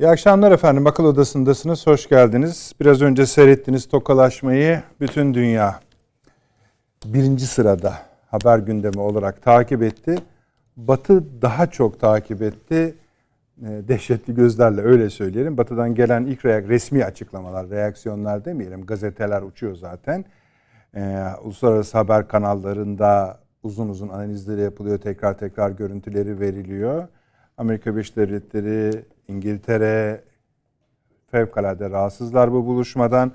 İyi akşamlar efendim. Akıl Odası'ndasınız. Hoş geldiniz. Biraz önce seyrettiğiniz tokalaşmayı bütün dünya birinci sırada haber gündemi olarak takip etti. Batı daha çok takip etti. Dehşetli gözlerle öyle söyleyelim. Batı'dan gelen ilk resmi açıklamalar, reaksiyonlar demeyelim. Gazeteler uçuyor zaten. Uluslararası haber kanallarında uzun uzun analizleri yapılıyor. Tekrar tekrar görüntüleri veriliyor. Amerika Birleşik Devletleri, İngiltere fevkalade rahatsızlar bu buluşmadan.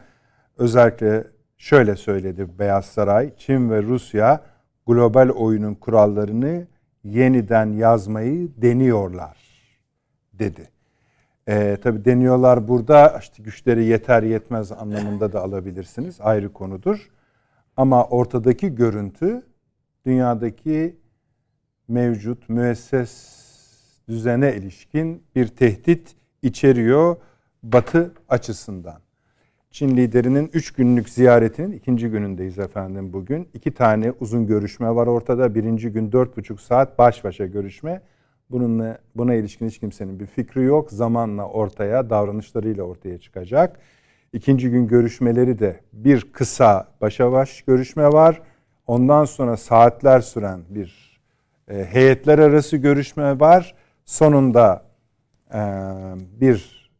Özellikle şöyle söyledi Beyaz Saray, Çin ve Rusya global oyunun kurallarını yeniden yazmayı deniyorlar dedi. Tabii deniyorlar burada işte güçleri yeter yetmez anlamında da alabilirsiniz, ayrı konudur. Ama ortadaki görüntü dünyadaki mevcut müesses düzene ilişkin bir tehdit içeriyor Batı açısından. Çin liderinin 3 günlük ziyaretinin ikinci günündeyiz efendim bugün. 2 tane uzun görüşme var ortada. Birinci gün 4,5 saat baş başa görüşme. Buna ilişkin hiç kimsenin bir fikri yok. Zamanla ortaya, davranışlarıyla ortaya çıkacak. İkinci gün görüşmeleri de bir kısa başa baş görüşme var. Ondan sonra saatler süren bir heyetler arası görüşme var. Sonunda bir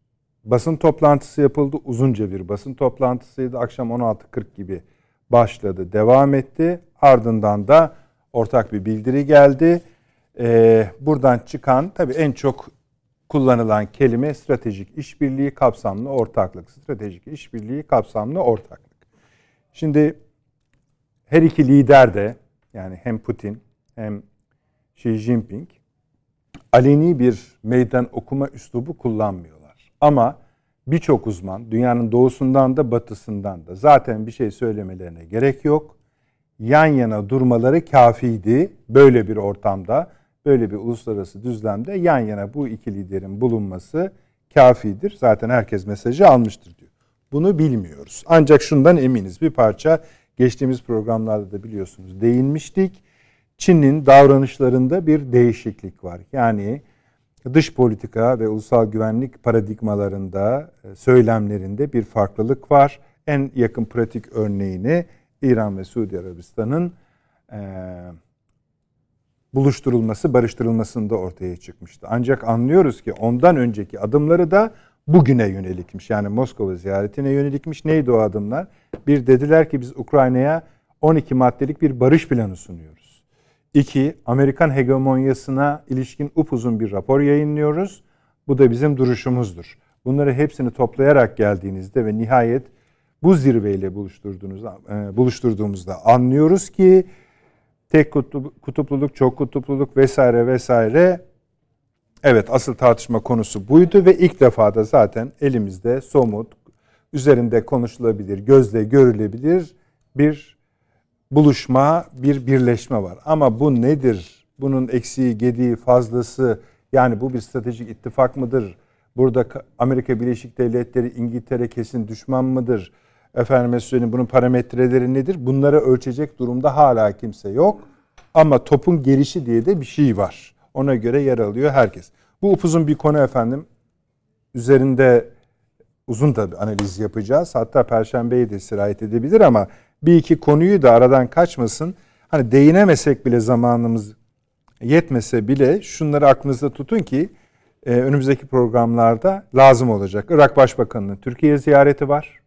basın toplantısı yapıldı. Uzunca bir basın toplantısıydı. Akşam 16:40 gibi başladı. Devam etti. Ardından da ortak bir bildiri geldi. Buradan çıkan tabii en çok kullanılan kelime stratejik işbirliği kapsamlı ortaklık. Stratejik işbirliği kapsamlı ortaklık. Şimdi her iki lider de yani hem Putin hem Xi Jinping aleni bir meydan okuma üslubu kullanmıyorlar. Ama birçok uzman dünyanın doğusundan da batısından da zaten bir şey söylemelerine gerek yok. Yan yana durmaları kafiydi. Böyle bir ortamda, böyle bir uluslararası düzlemde yan yana bu iki liderin bulunması kafidir. Zaten herkes mesajı almıştır diyor. Bunu bilmiyoruz. Ancak şundan eminiz bir parça. Geçtiğimiz programlarda da biliyorsunuz değinmiştik. Çin'in davranışlarında bir değişiklik var. Yani dış politika ve ulusal güvenlik paradigmalarında, söylemlerinde bir farklılık var. En yakın pratik örneğini İran ve Suudi Arabistan'ın buluşturulması, barıştırılmasında ortaya çıkmıştı. Ancak anlıyoruz ki ondan önceki adımları da bugüne yönelikmiş. Yani Moskova ziyaretine yönelikmiş. Neydi o adımlar? Bir dediler ki biz Ukrayna'ya 12 maddelik bir barış planı sunuyoruz. 2. Amerikan hegemonyasına ilişkin upuzun bir rapor yayınlıyoruz. Bu da bizim duruşumuzdur. Bunları hepsini toplayarak geldiğinizde ve nihayet bu zirveyle buluşturduğumuzda anlıyoruz ki tek kutupluluk, çok kutupluluk vesaire vesaire evet asıl tartışma konusu buydu ve ilk defa da zaten elimizde somut, üzerinde konuşulabilir, gözle görülebilir bir buluşma, bir birleşme var. Ama bu nedir? Bunun eksiği, gediği, fazlası, yani bu bir stratejik ittifak mıdır? Burada Amerika Birleşik Devletleri, İngiltere kesin düşman mıdır? Efendime söyleyeyim, bunun parametreleri nedir? Bunları ölçecek durumda hala kimse yok. Ama topun gelişi diye de bir şey var. Ona göre yer alıyor herkes. Bu upuzun bir konu efendim. Üzerinde uzun da bir analiz yapacağız. Hatta Perşembe'ye de sirayet edebilir ama bir iki konuyu da aradan kaçmasın. Hani değinemesek bile, zamanımız yetmese bile şunları aklınızda tutun ki önümüzdeki programlarda lazım olacak. Irak Başbakanı'nın Türkiye ziyareti var.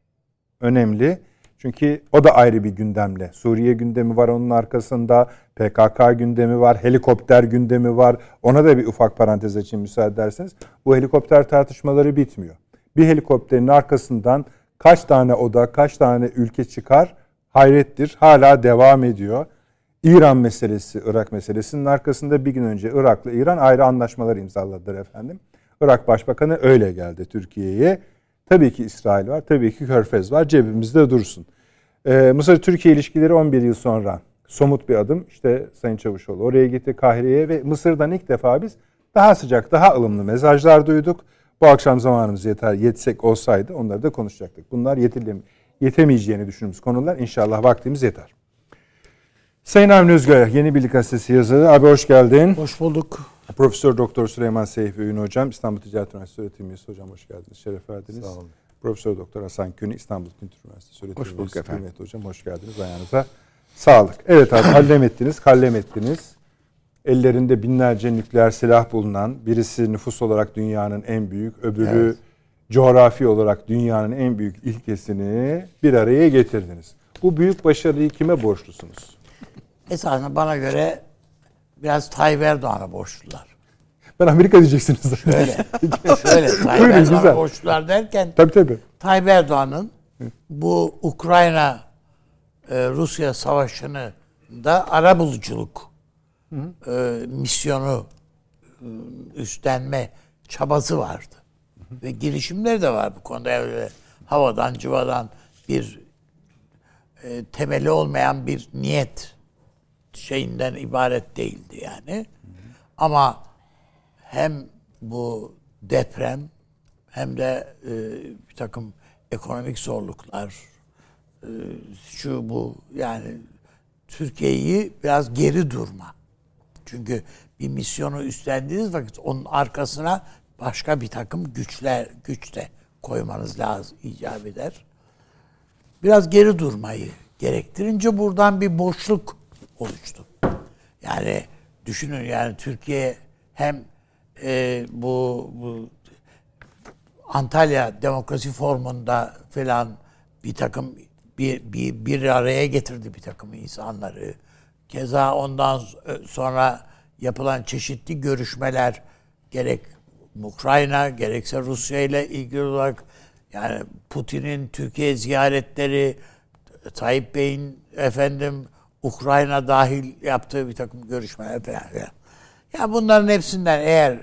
Önemli. Çünkü o da ayrı bir gündemle. Suriye gündemi var onun arkasında. PKK gündemi var. Helikopter gündemi var. Ona da bir ufak parantez açayım müsaade ederseniz. Bu helikopter tartışmaları bitmiyor. Bir helikopterin arkasından kaç tane oda, kaç tane ülke çıkar hayrettir. Hala devam ediyor. İran meselesi, Irak meselesinin arkasında bir gün önce Irak'la İran ayrı anlaşmalar imzaladılar efendim. Irak Başbakanı öyle geldi Türkiye'ye. Tabii ki İsrail var, tabii ki Körfez var. Cebimizde dursun. Mısır-Türkiye ilişkileri 11 yıl sonra somut bir adım. İşte Sayın Çavuşoğlu oraya gitti, Kahire'ye ve Mısır'dan ilk defa biz daha sıcak, daha ılımlı mesajlar duyduk. Bu akşam zamanımız yetsek olsaydı onları da konuşacaktık. Bunlar yetemeyeceğini düşündüğümüz konular. İnşallah vaktimiz yeter. Sayın Avni Özgürel, Yeni Birlik Gazetesi yazarı. Abi hoş geldin. Hoş bulduk. Profesör Doktor Süleyman Seyfi Öğün hocam, İstanbul Ticaret Üniversitesi öğretim üyesi hocam, hoş geldiniz. Şeref verdiniz. Sağ olun. Profesör Doktor Hasan Köni, İstanbul Ticaret Üniversitesi öğretim üyesi. Hoş bulduk efendim. Kıymetli hocam, hoş geldiniz. Ayağınıza sağlık. Evet abi, kallem ettiniz. Ellerinde binlerce nükleer silah bulunan, birisi nüfus olarak dünyanın en büyük, öbürü coğrafi olarak dünyanın en büyük ilkesini bir araya getirdiniz. Bu büyük başarıyı kime borçlusunuz? Esasında bana göre biraz Tayyip Erdoğan'a borçlular. Ben Amerika diyeceksiniz. Şöyle Tayyip Erdoğan'a borçlular derken tabii. Tayyip Erdoğan'ın bu Ukrayna-Rusya savaşını da arabuluculuk misyonu üstlenme çabası vardı. Ve girişimler de var bu konuda. Öyle havadan civadan bir temeli olmayan bir niyet şeyinden ibaret değildi yani. Ama hem bu deprem hem de bir takım ekonomik zorluklar şu bu yani Türkiye'yi biraz geri durma. Çünkü bir misyonu üstlendiğiniz vakit onun arkasına başka bir takım güç de koymanız lazım, icap eder. Biraz geri durmayı gerektirince buradan bir boşluk oluştu. Yani düşünün yani Türkiye hem bu Antalya Demokrasi Forumu'nda falan bir takım bir araya getirdi bir takım insanları. Keza ondan sonra yapılan çeşitli görüşmeler gerek Ukrayna gerekse Rusya ile ilgili olarak yani Putin'in Türkiye ziyaretleri, Tayyip Bey'in efendim Ukrayna dahil yaptığı bir takım görüşmeler falan. Yani bunların hepsinden eğer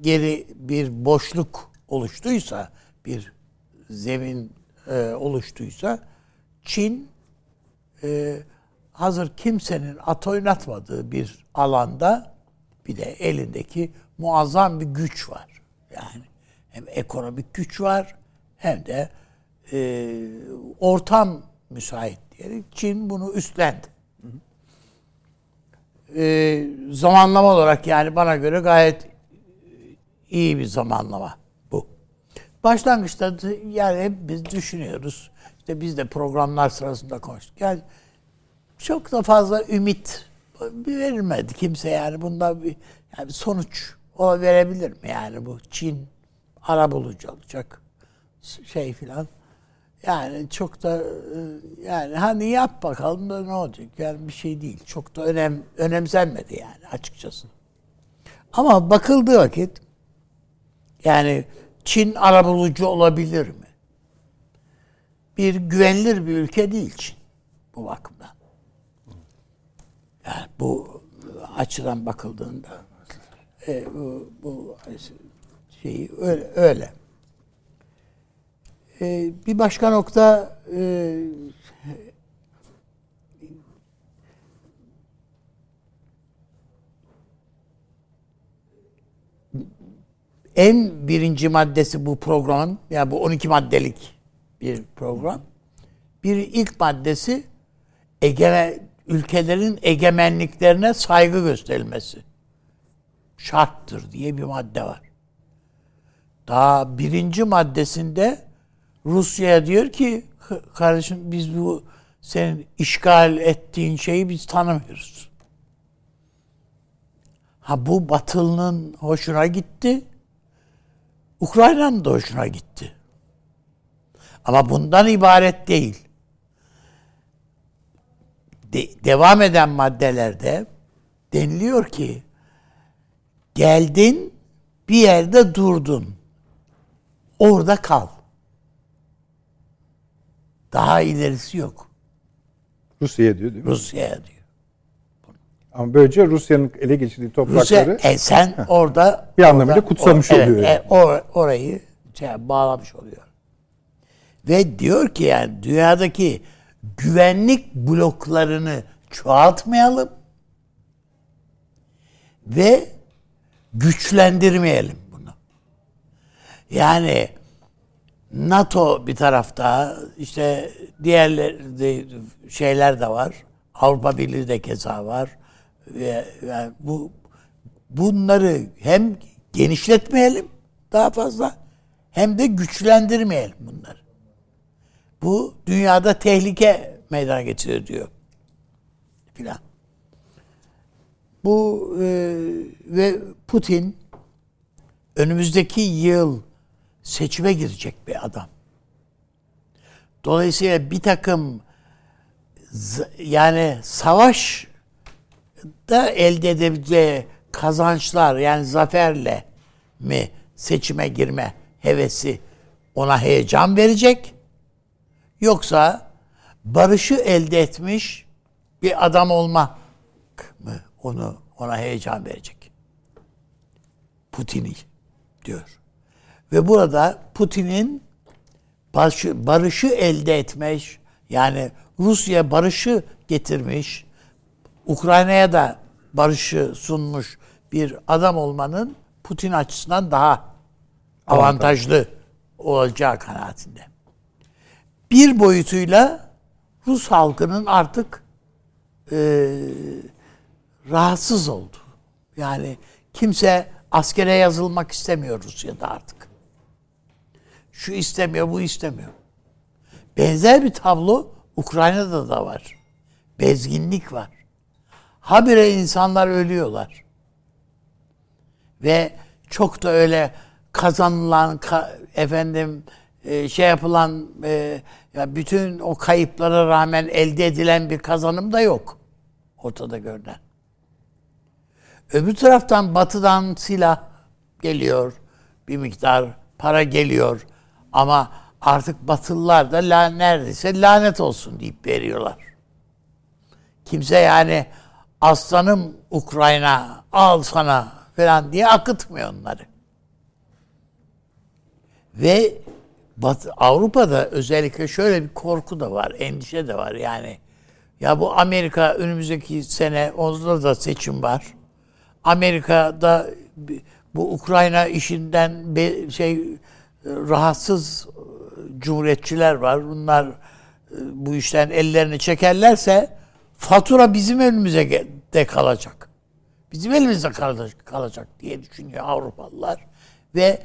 geri bir boşluk oluştuysa, bir zemin oluştuysa Çin hazır kimsenin at oynatmadığı bir alanda bir de elindeki muazzam bir güç var. Yani hem ekonomik güç var hem de ortam müsait diyerek Çin bunu üstlendi. Zamanlama olarak yani bana göre gayet iyi bir zamanlama bu. Başlangıçta yani hep biz düşünüyoruz. İşte biz de programlar sırasında konuştuk. Yani çok da fazla ümit verilmedi kimse yani bundan bir sonuç verebilir mi yani bu Çin arabulucu olacak şey filan yani çok da yani hani yap bakalım da ne olacak yani bir şey değil çok da önemsenmedi yani açıkçası ama bakıldığı vakit yani Çin arabulucu olabilir mi? Bir güvenilir bir ülke değil Çin bu bakımdan. Yani bu açıdan bakıldığında bu şeyi öyle. Bir başka nokta en birinci maddesi bu programın, yani bu 12 maddelik bir program. Bir ilk maddesi ülkelerin egemenliklerine saygı gösterilmesi şarttır diye bir madde var. Daha birinci maddesinde Rusya'ya diyor ki kardeşim biz bu senin işgal ettiğin şeyi biz tanımıyoruz. Ha bu Batılı'nın hoşuna gitti. Ukrayna'nın da hoşuna gitti. Ama bundan ibaret değil. Devam eden maddelerde deniliyor ki geldin bir yerde durdun. Orada kal. Daha ilerisi yok. Rusya'ya diyor değil mi? Rusya'ya diyor. Ama böylece Rusya'nın ele geçirdiği toprakları... Rusya, sen orada... bir anlamıyla kutsamış oluyor. Evet, yani. Orayı bağlamış oluyor. Ve diyor ki yani dünyadaki güvenlik bloklarını çoğaltmayalım ve güçlendirmeyelim bunu. Yani NATO bir tarafta, işte diğerleri şeyler de var. Avrupa Birliği de keza var. Yani bunları hem genişletmeyelim daha fazla hem de güçlendirmeyelim bunları. Bu dünyada tehlike meydana getiriyor diyor. Filan. Bu ve Putin önümüzdeki yıl seçime girecek bir adam. Dolayısıyla bir takım yani savaş da elde edebileceği kazançlar yani zaferle mi seçime girme hevesi ona heyecan verecek? Yoksa barışı elde etmiş bir adam olmak mı ona heyecan verecek? Putin'i diyor. Ve burada Putin'in barışı elde etmiş, yani Rusya barışı getirmiş, Ukrayna'ya da barışı sunmuş bir adam olmanın Putin açısından daha avantajlı olacağı kanaatinde. Bir boyutuyla Rus halkının artık rahatsız oldu. Yani kimse askere yazılmak istemiyor Rusya'da artık. Şu istemiyor, bu istemiyor. Benzer bir tablo Ukrayna'da da var. Bezginlik var. Habire insanlar ölüyorlar. Ve çok da öyle kazanılan, ya bütün o kayıplara rağmen elde edilen bir kazanım da yok. Ortada görünen. Öbür taraftan batıdan silah geliyor. Bir miktar para geliyor. Ama artık Batılılar da neredeyse lanet olsun deyip veriyorlar. Kimse yani aslanım Ukrayna al sana falan diye akıtmıyor onları. Ve Avrupa'da özellikle şöyle bir korku da var, endişe de var yani. Ya bu Amerika önümüzdeki sene onda da seçim var. Amerika'da bu Ukrayna işinden rahatsız cumhuriyetçiler var. Bunlar bu işten ellerini çekerlerse fatura bizim önümüze de kalacak. Bizim elimizde kalacak diye düşünüyor Avrupalılar. Ve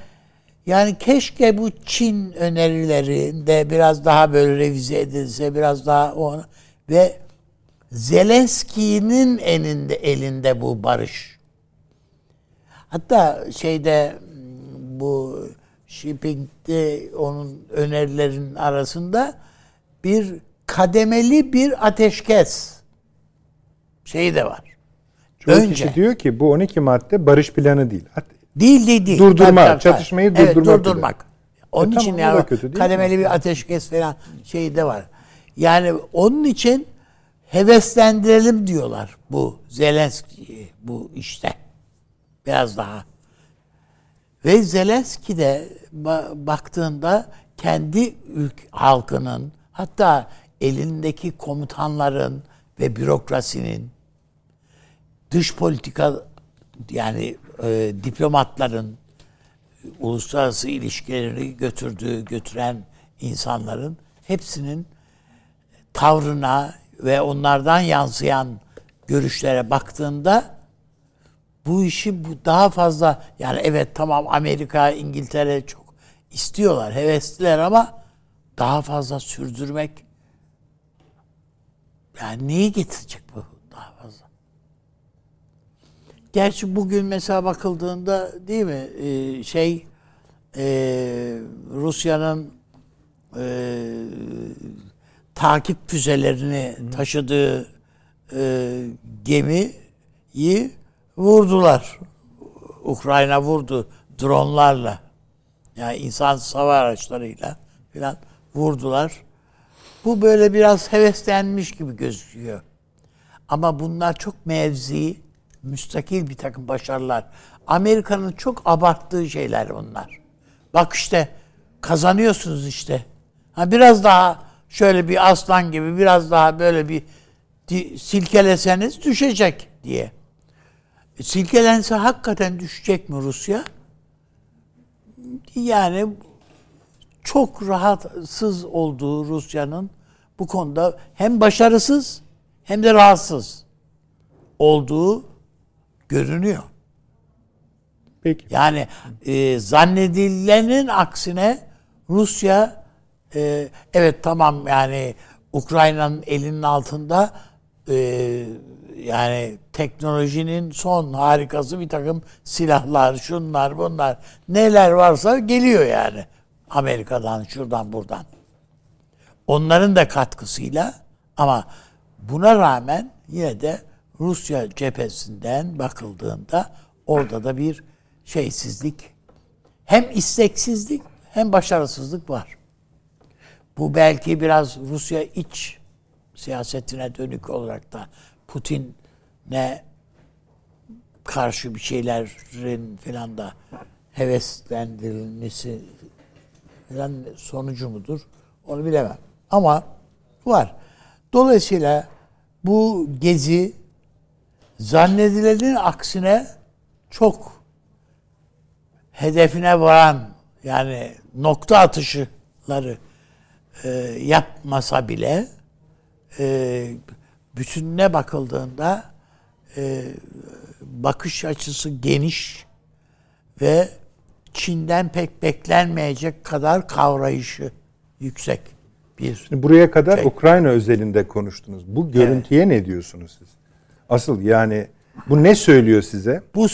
yani keşke bu Çin önerilerinde biraz daha böyle revize edilse, biraz daha o ve Zelenski'nin elinde bu barış. Hatta bu Xi Jinping'de onun önerilerinin arasında bir kademeli bir ateşkes de var. Çoğu kişi diyor ki bu 12 madde barış planı değil. Değil. Durdurma, çatışmayı durdurmak. Dedi. Onun için ya kademeli bir ateşkes falan de var. Yani onun için heveslendirelim diyorlar bu Zelenski bu işte. Biraz daha. Ve Zelenski de baktığında kendi halkının hatta elindeki komutanların ve bürokrasinin dış politika yani diplomatların uluslararası ilişkileri götüren insanların hepsinin tavrına ve onlardan yansıyan görüşlere baktığında bu işi daha fazla, yani evet tamam Amerika, İngiltere çok istiyorlar, hevesliler ama daha fazla sürdürmek, yani neyi getirecek bu daha fazla? Gerçi bugün mesela bakıldığında değil mi Rusya'nın takip füzelerini taşıdığı gemiyi vurdular. Ukrayna vurdu dronlarla. Yani insansız hava araçlarıyla filan vurdular. Bu böyle biraz heveslenmiş gibi gözüküyor. Ama bunlar çok mevzi, müstakil bir takım başarılar. Amerika'nın çok abarttığı şeyler bunlar. Bak işte kazanıyorsunuz işte. Ha biraz daha şöyle bir aslan gibi biraz daha böyle bir silkeleseniz düşecek diye. Silkelense hakikaten düşecek mi Rusya? Yani çok rahatsız olduğu Rusya'nın bu konuda hem başarısız hem de rahatsız olduğu görünüyor. Peki. Yani zannedilenin aksine Rusya evet tamam yani Ukrayna'nın elinin altında yani teknolojinin son harikası bir takım silahlar, şunlar, bunlar neler varsa geliyor yani. Amerika'dan, şuradan, buradan. Onların da katkısıyla ama buna rağmen yine de Rusya cephesinden bakıldığında orada da bir şeysizlik, hem isteksizlik hem başarısızlık var. Bu belki biraz Rusya iç siyasetine dönük olarak da Putin'e karşı bir şeylerin filan da heveslendirilmesi filan sonucu mudur? Onu bilemem. Ama var. Dolayısıyla bu gezi zannedilenin aksine çok hedefine varan yani nokta atışları yapmasa bile bütününe bakıldığında bakış açısı geniş ve Çin'den pek beklenmeyecek kadar kavrayışı yüksek bir. Şimdi buraya kadar şey. Ukrayna özelinde konuştunuz. Bu görüntüye evet. Ne diyorsunuz siz? Asıl yani bu ne söylüyor size? Bu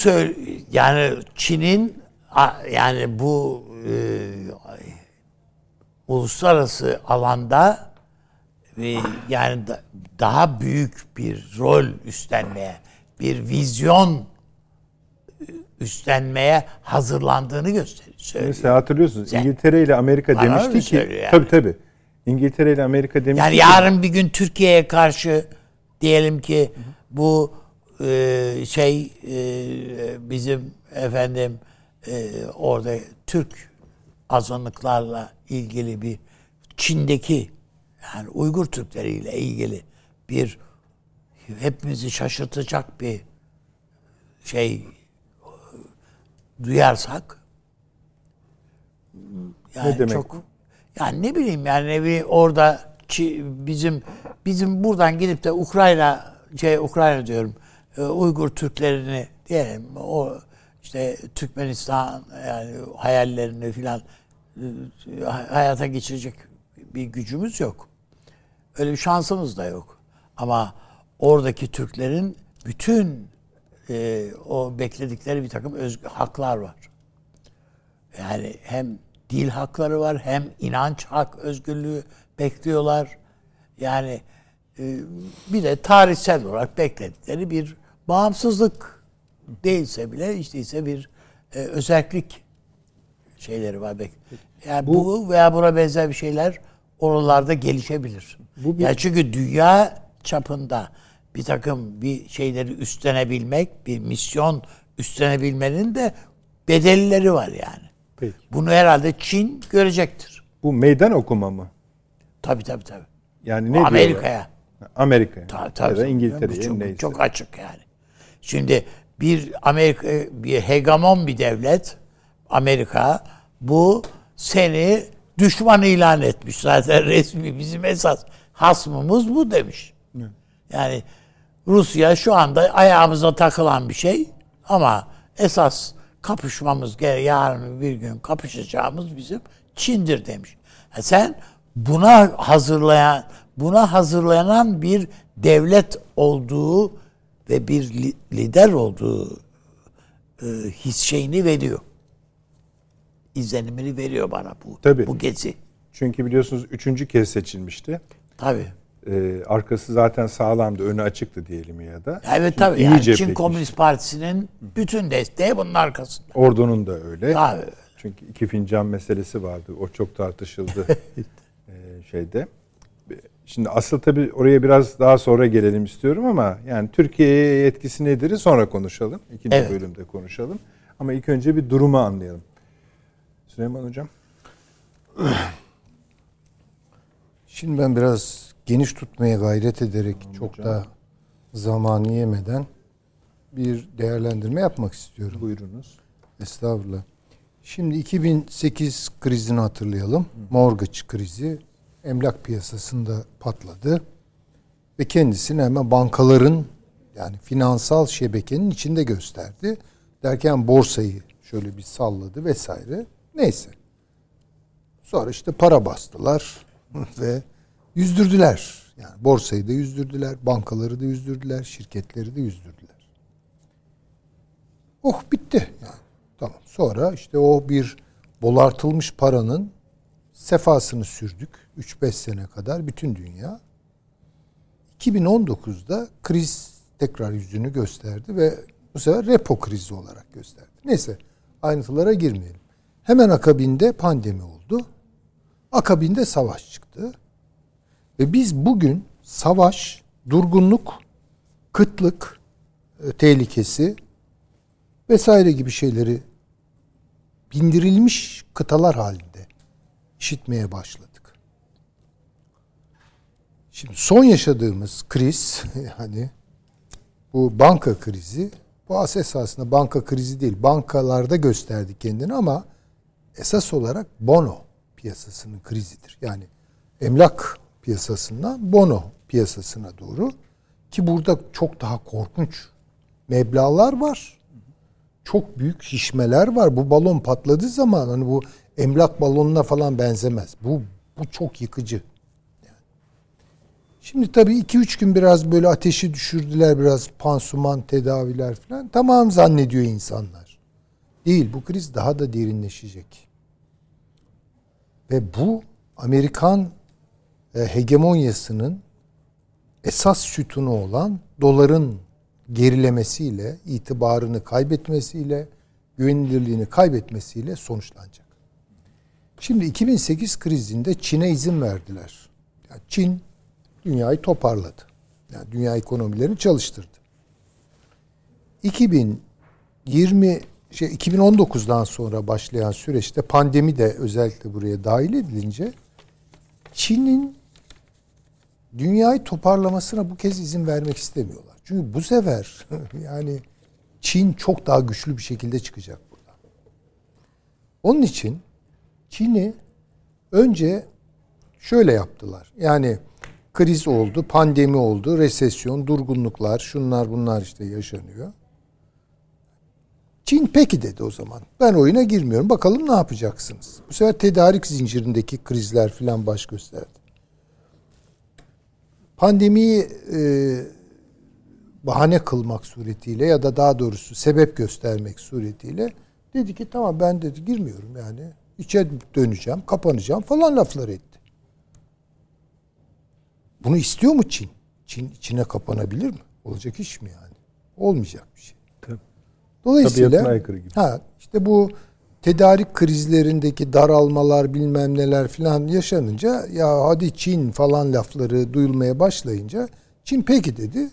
yani Çin'in yani bu uluslararası alanda yani daha büyük bir rol üstlenmeye, bir vizyon üstlenmeye hazırlandığını gösteriyor. Mesela hatırlıyorsunuz İngiltere ile Amerika demişti ki yani. Tabii İngiltere ile Amerika demişti. Yani yarın bir gün Türkiye'ye karşı diyelim ki bu bizim efendim orada Türk azınlıklarla ilgili bir Çin'deki yani Uygur Türkleriyle ilgili bir hepimizi şaşırtacak bir şey duyarsak yani ne demek? Çok yani ne bileyim orada bizim buradan gidip de Ukrayna diyorum Uygur Türklerini diyelim o işte Türkmenistan yani hayallerini filan hayata geçirecek bir gücümüz yok. Öyle bir şansımız da yok. Ama oradaki Türklerin bütün o bekledikleri bir takım haklar var. Yani hem dil hakları var, hem inanç özgürlüğü bekliyorlar. Yani bir de tarihsel olarak bekledikleri bir bağımsızlık değilse bile işteyse bir özellik şeyleri var. Yani bu veya buna benzer bir şeyler oralarda gelişebilir. Yani çünkü dünya çapında bir takım bir şeyleri üstlenebilmek, bir misyon üstlenebilmenin de bedelleri var yani. Peki. Bunu herhalde Çin görecektir. Bu meydan okuma mı? Tabii. Yani ne Amerika'ya. Amerika'ya. Tabii. Ya da İngiltere'ye neyse. Çok açık yani. Şimdi bir Amerika bir hegemon bir devlet Amerika bu seni düşman ilan etmiş. Zaten resmi bizim esas hasmımız bu demiş. Yani Rusya şu anda ayağımıza takılan bir şey ama esas kapışmamız, yarın bir gün kapışacağımız bizim Çin'dir demiş. Yani sen buna hazırlanan bir devlet olduğu ve bir lider olduğu şeyini veriyor. İzlenimini veriyor bana bu gezi. Çünkü biliyorsunuz 3. kez seçilmişti. Tabii. Arkası zaten sağlamdı, önü açıktı diyelim ya da. Evet tabii. Yani Çin Komünist Partisi'nin bütün desteği bunun arkasında. Ordunun da öyle. Tabii. Çünkü 2 fincan meselesi vardı. O çok tartışıldı şeyde. Şimdi asıl tabii oraya biraz daha sonra gelelim istiyorum ama yani Türkiye'ye etkisi nedir sonra konuşalım. 2. Evet. Bölümde konuşalım. Ama ilk önce bir durumu anlayalım. Süleyman Hocam. Şimdi ben biraz geniş tutmaya gayret ederek çok da zamanı yemeden bir değerlendirme yapmak istiyorum. Buyurunuz. Estağfurullah. Şimdi 2008 krizini hatırlayalım. Mortgage krizi emlak piyasasında patladı. Ve kendisini hemen bankaların yani finansal şebekenin içinde gösterdi. Derken borsayı şöyle bir salladı vesaire. Neyse. Sonra işte para bastılar ve yüzdürdüler. Yani borsayı da yüzdürdüler, bankaları da yüzdürdüler, şirketleri de yüzdürdüler. Oh bitti. Yani tamam. Sonra işte o bir bolartılmış paranın sefasını sürdük 3-5 sene kadar bütün dünya. 2019'da kriz tekrar yüzünü gösterdi ve bu sefer repo krizi olarak gösterdi. Neyse ayrıntılara girmeyelim. Hemen akabinde pandemi oldu. Akabinde savaş çıktı. Ve biz bugün savaş, durgunluk, kıtlık tehlikesi vesaire gibi şeyleri bindirilmiş kıtalar halinde işitmeye başladık. Şimdi son yaşadığımız kriz yani bu banka krizi, bu esasında banka krizi değil. Bankalarda gösterdi kendini ama esas olarak bono piyasasının krizidir. Yani emlak piyasasından bono piyasasına doğru ki burada çok daha korkunç meblağlar var. Çok büyük şişmeler var. Bu balon patladığı zaman hani bu emlak balonuna falan benzemez. Bu çok yıkıcı. Yani. Şimdi tabii 2-3 gün biraz böyle ateşi düşürdüler, biraz pansuman tedaviler falan. Tamam zannediyor insanlar. Değil, bu kriz daha da derinleşecek. Ve bu Amerikan hegemonyasının esas sütunu olan doların gerilemesiyle, itibarını kaybetmesiyle, güvenilirliğini kaybetmesiyle sonuçlanacak. Şimdi 2008 krizinde Çin'e izin verdiler. Yani Çin dünyayı toparladı. Yani dünya ekonomilerini çalıştırdı. 2019'dan sonra başlayan süreçte pandemi de özellikle buraya dahil edilince Çin'in dünyayı toparlamasına bu kez izin vermek istemiyorlar. Çünkü bu sefer yani Çin çok daha güçlü bir şekilde çıkacak buradan. Onun için Çin'i önce şöyle yaptılar. Yani kriz oldu, pandemi oldu, resesyon, durgunluklar, şunlar bunlar işte yaşanıyor. Çin peki dedi o zaman. Ben oyuna girmiyorum. Bakalım ne yapacaksınız? Bu sefer tedarik zincirindeki krizler filan baş gösterdi. Pandemiyi bahane kılmak suretiyle ya da daha doğrusu sebep göstermek suretiyle dedi ki tamam ben dedi girmiyorum yani. İçe döneceğim, kapanacağım falan laflar etti. Bunu istiyor mu Çin? Çin içine kapanabilir mi? Olacak iş mi yani? Olmayacak bir şey. Dolayısıyla işte bu tedarik krizlerindeki daralmalar bilmem neler filan yaşanınca ya hadi Çin falan lafları duyulmaya başlayınca Çin peki dedi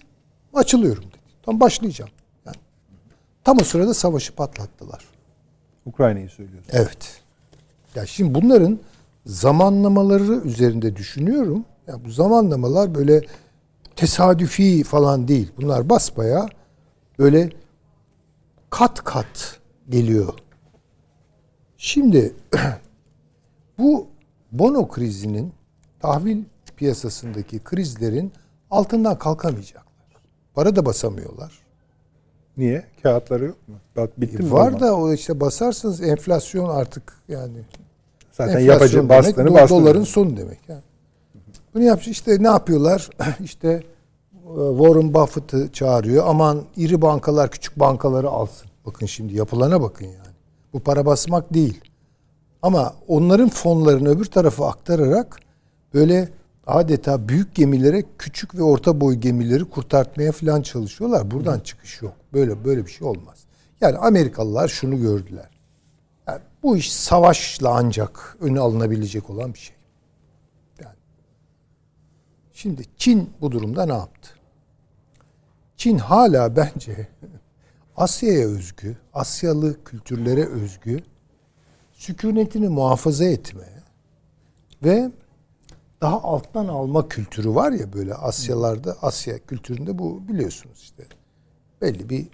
açılıyorum dedi. Tam başlayacağım. Yani, tam o sırada savaşı patlattılar. Ukrayna'yı söylüyorsun. Evet. Ya şimdi bunların zamanlamaları üzerinde düşünüyorum. Ya bu zamanlamalar böyle tesadüfi falan değil. Bunlar basbayağı böyle kat kat geliyor Şimdi bu bono krizinin, tahvil piyasasındaki krizlerin altından kalkamayacaklar. Para da basamıyorlar. Niye? Kağıtları yok mu? Bitti mi? Var da o işte basarsanız enflasyon artık yani. Zaten yapacağın bastığını bastırıyor. Doların sonu demek. Yani. Bunu yapmış işte ne yapıyorlar? İşte Warren Buffett'ı çağırıyor. Aman iri bankalar küçük bankaları alsın. Bakın şimdi yapılana bakın yani. Bu para basmak değil. Ama onların fonlarını öbür tarafa aktararak böyle adeta büyük gemilere küçük ve orta boy gemileri kurtartmaya falan çalışıyorlar. Buradan çıkış yok. Böyle bir şey olmaz. Yani Amerikalılar şunu gördüler. Yani bu iş savaşla ancak önü alınabilecek olan bir şey. Yani şimdi Çin bu durumda ne yaptı? Çin hala bence Asya'ya özgü, Asyalı kültürlere özgü sükûnetini muhafaza etme ve daha alttan alma kültürü var ya böyle Asyalarda, Asya kültüründe bu biliyorsunuz işte. Belli bir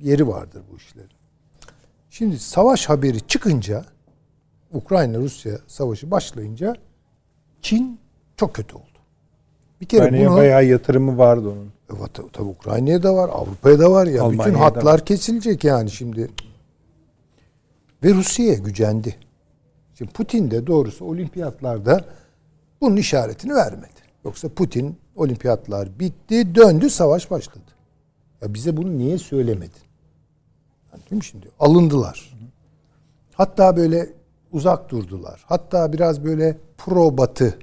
yeri vardır bu işlerin. Şimdi savaş haberi çıkınca, Ukrayna-Rusya savaşı başlayınca Çin çok kötü oldu. Bir kere Ukrayna'ya bunu, bayağı yatırımı vardı onun. Evet, tabii Ukrayna'ya da var, Avrupa'ya da var. Yani bütün hatlar kesilecek yani şimdi. Ve Rusya'ya gücendi. Şimdi Putin de doğrusu olimpiyatlarda bunun işaretini vermedi. Yoksa Putin olimpiyatlar bitti, döndü, savaş başladı. Ya bize bunu niye söylemedin? Yani değil mi şimdi? Alındılar. Hatta böyle uzak durdular. Hatta biraz böyle pro batı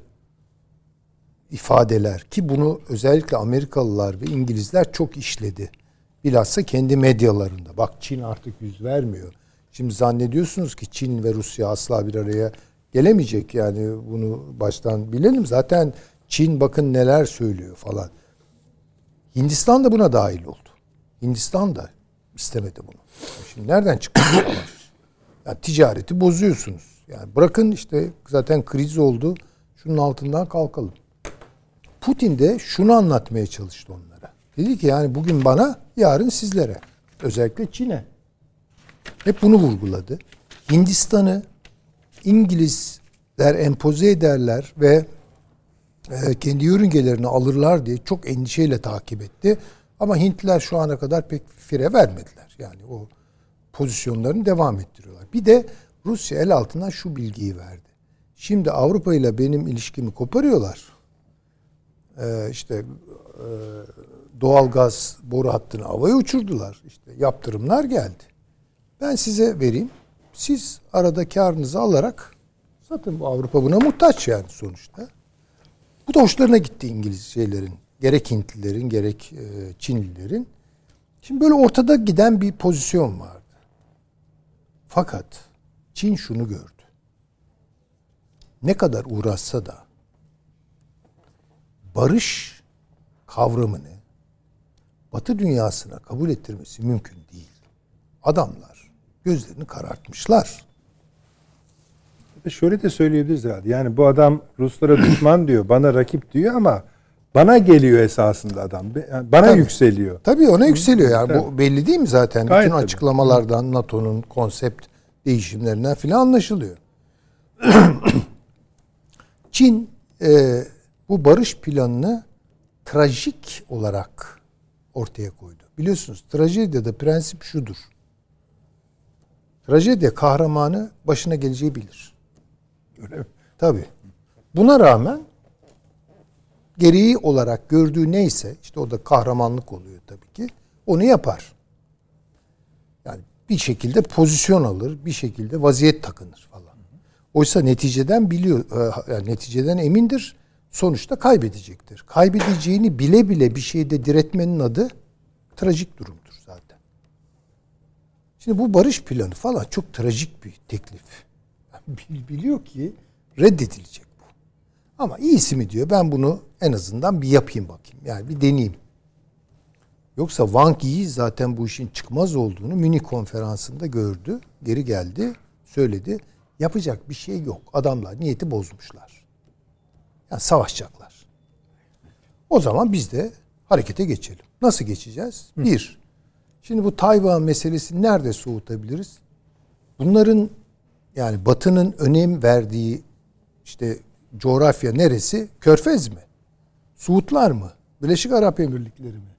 ifadeler ki bunu özellikle Amerikalılar ve İngilizler çok işledi. Bilhassa kendi medyalarında. Bak Çin artık yüz vermiyor. Şimdi zannediyorsunuz ki Çin ve Rusya asla bir araya gelemeyecek yani bunu baştan bilelim. Zaten Çin bakın neler söylüyor falan. Hindistan da buna dahil oldu. Hindistan da istemedi bunu. Şimdi nereden çıkıyor? Yani ticareti bozuyorsunuz. Yani bırakın işte zaten kriz oldu. Şunun altından kalkalım. Putin de şunu anlatmaya çalıştı onlara. Dedi ki yani bugün bana, yarın sizlere. Özellikle Çin'e. Hep bunu vurguladı. Hindistan'ı İngilizler empoze ederler ve kendi yörüngelerini alırlar diye çok endişeyle takip etti. Ama Hintliler şu ana kadar pek fire vermediler. Yani o pozisyonlarını devam ettiriyorlar. Bir de Rusya el altından şu bilgiyi verdi. Şimdi Avrupa ile benim ilişkimi koparıyorlar. İşte doğalgaz boru hattını havaya uçurdular. İşte yaptırımlar geldi. Ben size vereyim. Siz arada kârınızı alarak satın. Bu Avrupa buna muhtaç yani sonuçta. Bu da hoşlarına gitti İngiliz şeylerin. Gerek Hintlilerin, gerek Çinlilerin. Şimdi böyle ortada giden bir pozisyon vardı. Fakat Çin şunu gördü. Ne kadar uğraşsa da barış kavramını Batı dünyasına kabul ettirmesi mümkün değil. Adamlar gözlerini karartmışlar. Şöyle de söyleyebiliriz herhalde. Yani bu adam Ruslara düşman diyor, bana rakip diyor ama bana geliyor esasında adam. Bana tabii, yükseliyor. Tabii ona yükseliyor. Yani tabii. Bu belli değil mi zaten? Gayet bütün açıklamalardan, tabii. NATO'nun konsept değişimlerinden filan anlaşılıyor. Çin bu barış planını trajik olarak ortaya koydu. Biliyorsunuz trajedide prensip şudur. Trajediye kahramanı başına geleceği bilir. Öyle mi? Tabii. Buna rağmen gereği olarak gördüğü neyse, işte o da kahramanlık oluyor tabii ki, onu yapar. Yani bir şekilde pozisyon alır, bir şekilde vaziyet takınır falan. Oysa neticeden biliyor, yani neticeden emindir, sonuçta kaybedecektir. Kaybedeceğini bile bile bir şeyde diretmenin adı trajik durumdur zaten. Şimdi bu barış planı falan çok trajik bir teklif. Biliyor ki reddedilecek bu. Ama iyisi mi diyor ben bunu en azından bir yapayım bakayım. Yani bir deneyeyim. Yoksa Wang Yi zaten bu işin çıkmaz olduğunu Münih konferansında gördü. Geri geldi, söyledi. Yapacak bir şey yok. Adamlar niyeti bozmuşlar. Yani savaşacaklar. O zaman biz de harekete geçelim. Nasıl geçeceğiz? Bir, şimdi bu Tayvan meselesini nerede soğutabiliriz? Bunların Yani Batı'nın önem verdiği işte coğrafya neresi? Körfez mi? Suudlar mı? Birleşik Arap Emirlikleri mi?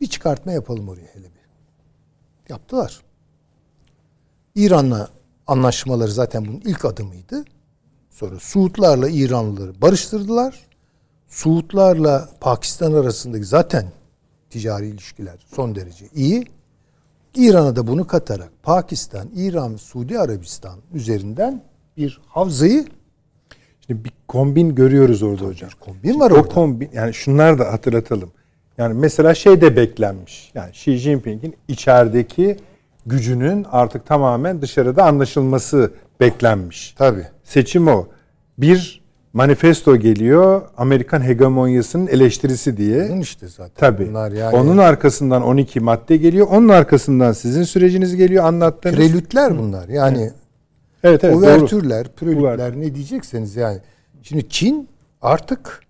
Bir çıkartma yapalım oraya hele bir. Yaptılar. İran'la anlaşmaları zaten bunun ilk adımıydı. Sonra Suudlarla İranlıları barıştırdılar. Suudlarla Pakistan arasındaki zaten ticari ilişkiler son derece iyi. İran'a da bunu katarak Pakistan, İran, Suudi Arabistan üzerinden bir havzayı... Şimdi bir kombin görüyoruz orada hocam. Kombin var orada. O kombin, yani şunlar da hatırlatalım. Yani mesela şey de beklenmiş. Yani Xi Jinping'in içerideki gücünün artık tamamen dışarıda anlaşılması beklenmiş. Tabii. Seçim o. Bir manifesto geliyor, Amerikan hegemonyasının eleştirisi diye. Bunun işte zaten. Tabii. Yani... Onun arkasından 12 madde geliyor. Onun arkasından sizin süreciniz geliyor, anlattığınız. Prelütler bunlar. Yani evet, overtürler, prelütler, ne diyecekseniz yani. Şimdi Çin artık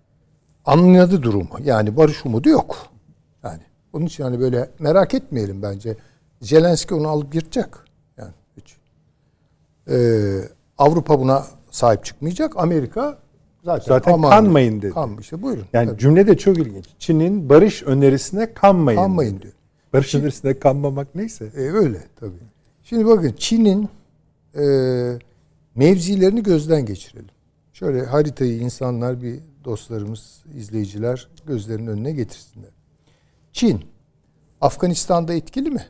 anladı durumu. Yani barış umudu yok. Yani onun için hani böyle merak etmeyelim bence. Zelenski onu alıp yırtacak. Yani hiç. Avrupa buna sahip çıkmayacak. Amerika zaten kanmayın dedi. İşte buyurun. Yani tabii. Cümle de çok ilginç. Çin'in barış önerisine kanmayın. Kanmayın diyor. Barış önerisine kanmamak neyse. Öyle tabii. Şimdi bakın Çin'in mevzilerini gözden geçirelim. Şöyle haritayı insanlar bir dostlarımız, izleyiciler gözlerinin önüne getirsinler. Çin Afganistan'da etkili mi?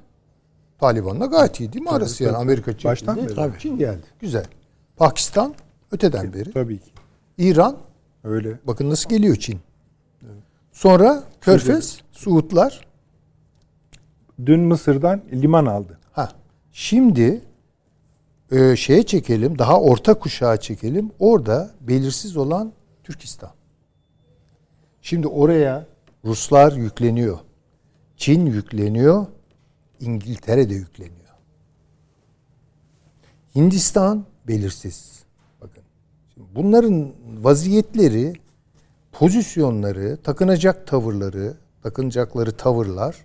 Taliban'la gayet iyi değil mi? Arası yani Amerika çekildi. Baştan beri. Tabii. Çin geldi. Güzel. Pakistan öteden beri. Tabii ki. İran. Öyle. Bakın nasıl geliyor Çin. Evet. Sonra Körfez, Suudlar. Dün Mısır'dan liman aldı. Ha. Şimdi şeye çekelim, daha orta kuşağa çekelim. Orada belirsiz olan Türkistan. Şimdi oraya Ruslar yükleniyor. Çin yükleniyor. İngiltere de yükleniyor. Hindistan belirsiz. Bakın. Şimdi bunların vaziyetleri, pozisyonları, takınacakları tavırlar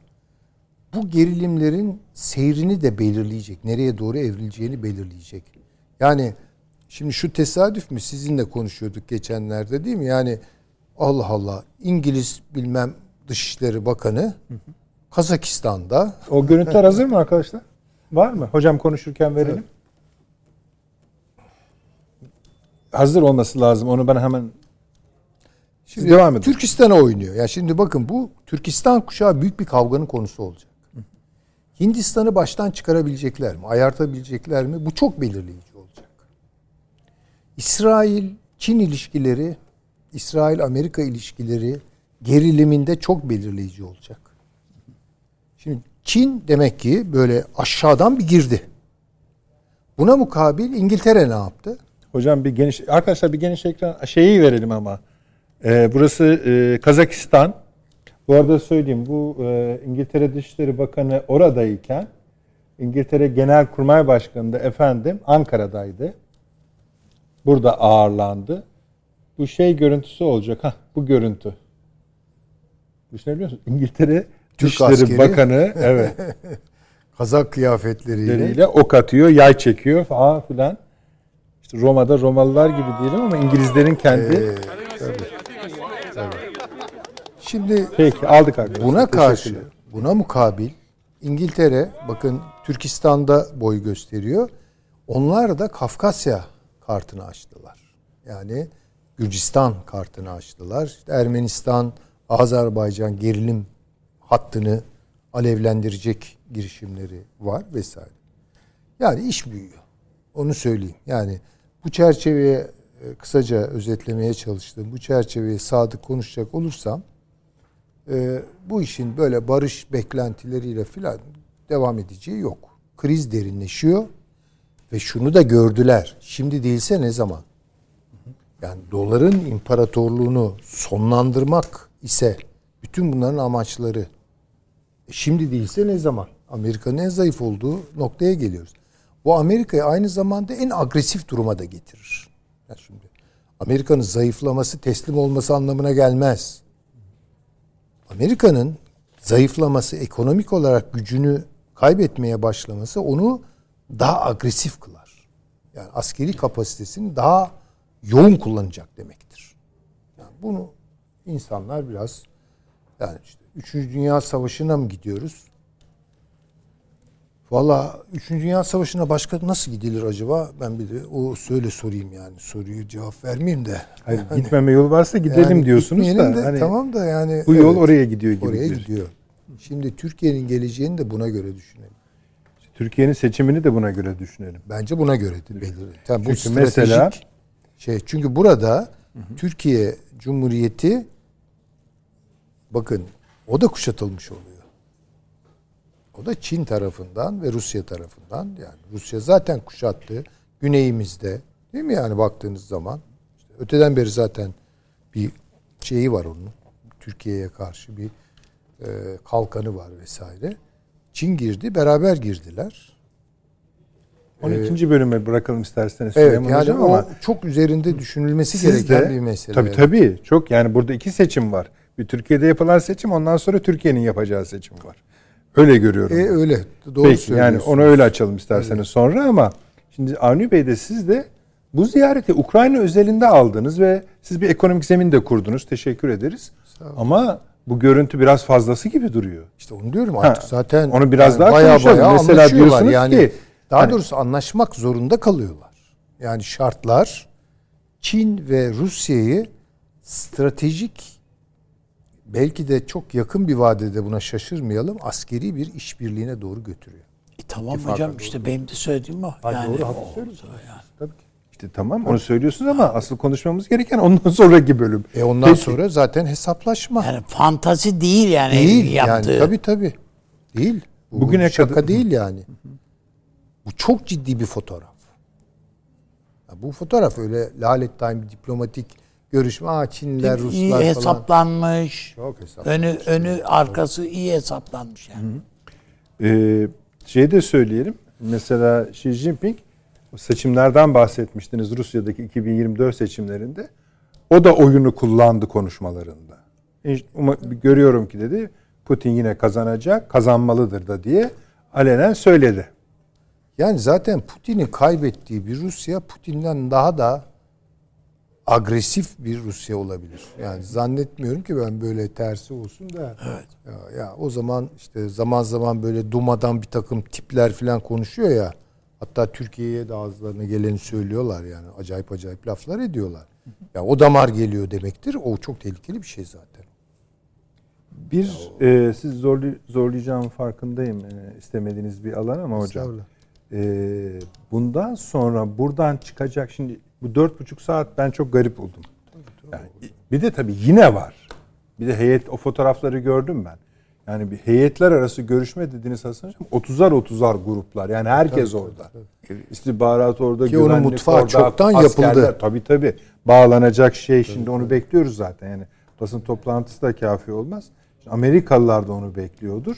bu gerilimlerin seyrini de belirleyecek. Nereye doğru evrileceğini belirleyecek. Yani şimdi şu tesadüf mü? Sizinle konuşuyorduk geçenlerde değil mi? Yani Allah Allah İngiliz bilmem Dışişleri Bakanı Kazakistan'da. O görüntüler hazır mı arkadaşlar? Var mı? Hocam konuşurken verelim. Evet. Hazır olması lazım. Onu ben hemen şimdi devam edelim. Türkistan'a oynuyor. Ya şimdi bakın bu Türkistan kuşağı büyük bir kavganın konusu olacak. Hindistan'ı baştan çıkarabilecekler mi? Ayartabilecekler mi? Bu çok belirleyici olacak. İsrail-Çin ilişkileri, İsrail-Amerika ilişkileri geriliminde çok belirleyici olacak. Şimdi Çin demek ki böyle aşağıdan bir girdi. Buna mukabil İngiltere ne yaptı? Hocam bir geniş ekran şeyi verelim ama. Burası Kazakistan. Bu arada söyleyeyim bu İngiltere Dışişleri Bakanı oradayken İngiltere Genelkurmay Başkanı da Ankara'daydı. Burada ağırlandı. Bu şey görüntüsü olacak. Bu görüntü. Düşünebiliyor musun? İngiltere Dışişleri Bakanı evet. Kazak kıyafetleriyle ok atıyor, yay çekiyor falan filan. İşte Roma'da Romalılar gibi diyelim ama İngilizlerin kendi tabii. Şimdi peki aldık arkadaşlar. Buna karşı, buna mukabil İngiltere bakın Türkistan'da boy gösteriyor. Onlar da Kafkasya kartını açtılar. Yani Gürcistan kartını açtılar. İşte Ermenistan, Azerbaycan gerilim hattını alevlendirecek girişimleri var vesaire. Yani iş büyüyor. Onu söyleyeyim. Yani bu çerçeveye kısaca özetlemeye çalıştım. Bu çerçeveye sadık konuşacak olursam bu işin böyle barış beklentileriyle filan devam edeceği yok. Kriz derinleşiyor ve şunu da gördüler. Şimdi değilse ne zaman? Yani doların imparatorluğunu sonlandırmak ise bütün bunların amaçları. Şimdi değilse ne zaman? Amerika'nın en zayıf olduğu noktaya geliyoruz. Bu Amerika'yı aynı zamanda en agresif duruma da getirir. Yani şimdi Amerika'nın zayıflaması teslim olması anlamına gelmez. Amerika'nın zayıflaması, ekonomik olarak gücünü kaybetmeye başlaması onu daha agresif kılar. Yani askeri kapasitesini daha yoğun kullanacak demektir. Yani bunu insanlar biraz, yani işte 3. Dünya Savaşı'na mı gidiyoruz? Valla 3. Dünya Savaşı'na başka nasıl gidilir acaba? Ben bir de o söyle sorayım yani. Soruyu cevap vermeyeyim de. Hayır, yani, gitmeme yolu varsa gidelim yani diyorsunuz da. De, hani, tamam da yani. Bu yol oraya gidiyor gibi. Oraya gidiyor. Şimdi Türkiye'nin geleceğini de buna göre düşünelim. Türkiye'nin seçimini de buna göre düşünelim. Bence buna göre belirli. Yani bu stratejik mesela, çünkü burada Türkiye Cumhuriyeti bakın o da kuşatılmış oluyor. O da Çin tarafından ve Rusya tarafından. Yani Rusya zaten kuşattı güneyimizde. Değil mi yani baktığınız zaman? İşte öteden beri zaten bir şeyi var onun. Türkiye'ye karşı bir kalkanı var vesaire. Çin girdi, beraber girdiler. 12. bölüme bırakalım isterseniz. Evet, yani ama çok üzerinde düşünülmesi gereken bir mesele. Tabii tabii. Çok yani burada iki seçim var. Bir Türkiye'de yapılan seçim, ondan sonra Türkiye'nin yapacağı seçim var. Öyle görüyorum. Öyle. Doğru peki, söylüyorsunuz. Yani onu öyle açalım isterseniz öyle. Sonra ama şimdi Avni Bey de siz de bu ziyareti Ukrayna özelinde aldınız ve siz bir ekonomik zemin de kurdunuz. Teşekkür ederiz. Ama bu görüntü biraz fazlası gibi duruyor. İşte onu diyorum artık zaten. Onu biraz yani daha konuşalım. Bayağı mesela diyorsunuz yani, ki. Daha hani, doğrusu anlaşmak zorunda kalıyorlar. Yani şartlar Çin ve Rusya'yı stratejik belki de çok yakın bir vadede buna şaşırmayalım. Askeri bir işbirliğine doğru götürüyor. Tamam İttifaka hocam işte doğru. Benim de söylediğim o. Hayır, yani, doğru haklısınız. Tabii ki. İşte tamam onu söylüyorsunuz ama asıl konuşmamız gereken ondan sonraki bölüm. Ondan peki. Sonra zaten hesaplaşma. Yani fantazi değil yani. Değil yaptığı. Yani tabii. Değil. Bu bugüne şaka kadar... değil yani. Bu çok ciddi bir fotoğraf. Ya bu fotoğraf öyle lalettayn bir diplomatik görüşme. Çinliler, Ruslar iyi falan. İyi hesaplanmış. Çok hesaplanmış. Önü arkası iyi hesaplanmış yani. Şey de söyleyelim. Mesela Xi Jinping seçimlerden bahsetmiştiniz Rusya'daki 2024 seçimlerinde. O da oyunu kullandı konuşmalarında. Görüyorum ki dedi Putin yine kazanacak, kazanmalıdır da diye alenen söyledi. Yani zaten Putin'i kaybettiği bir Rusya Putin'den daha da agresif bir Rusya olabilir. Yani zannetmiyorum ki ben böyle tersi olsun da. Evet. Ya o zaman işte zaman zaman böyle Duma'dan bir takım tipler falan konuşuyor ya. Hatta Türkiye'ye de ağızlarına geleni söylüyorlar yani. Acayip laflar ediyorlar. Ya o damar geliyor demektir. O çok tehlikeli bir şey zaten. Siz zorlayacağım farkındayım. İstemediğiniz bir alan ama hocam. Bundan sonra buradan çıkacak şimdi bu 4,5 saat ben çok garip oldum. Yani, bir de tabii yine var. Bir de heyet o fotoğrafları gördüm ben. Yani bir heyetler arası görüşme dediğiniz Hasan Hocam 30'ar gruplar. Yani herkes orada. Tabii. İstihbarat orada, ki güvenlik mutfağı orada, çoktan askerler yapıldı. Tabii. Bağlanacak şey şimdi onu bekliyoruz zaten. Yani basın toplantısı da kafi olmaz. Amerikalılar da onu bekliyordur.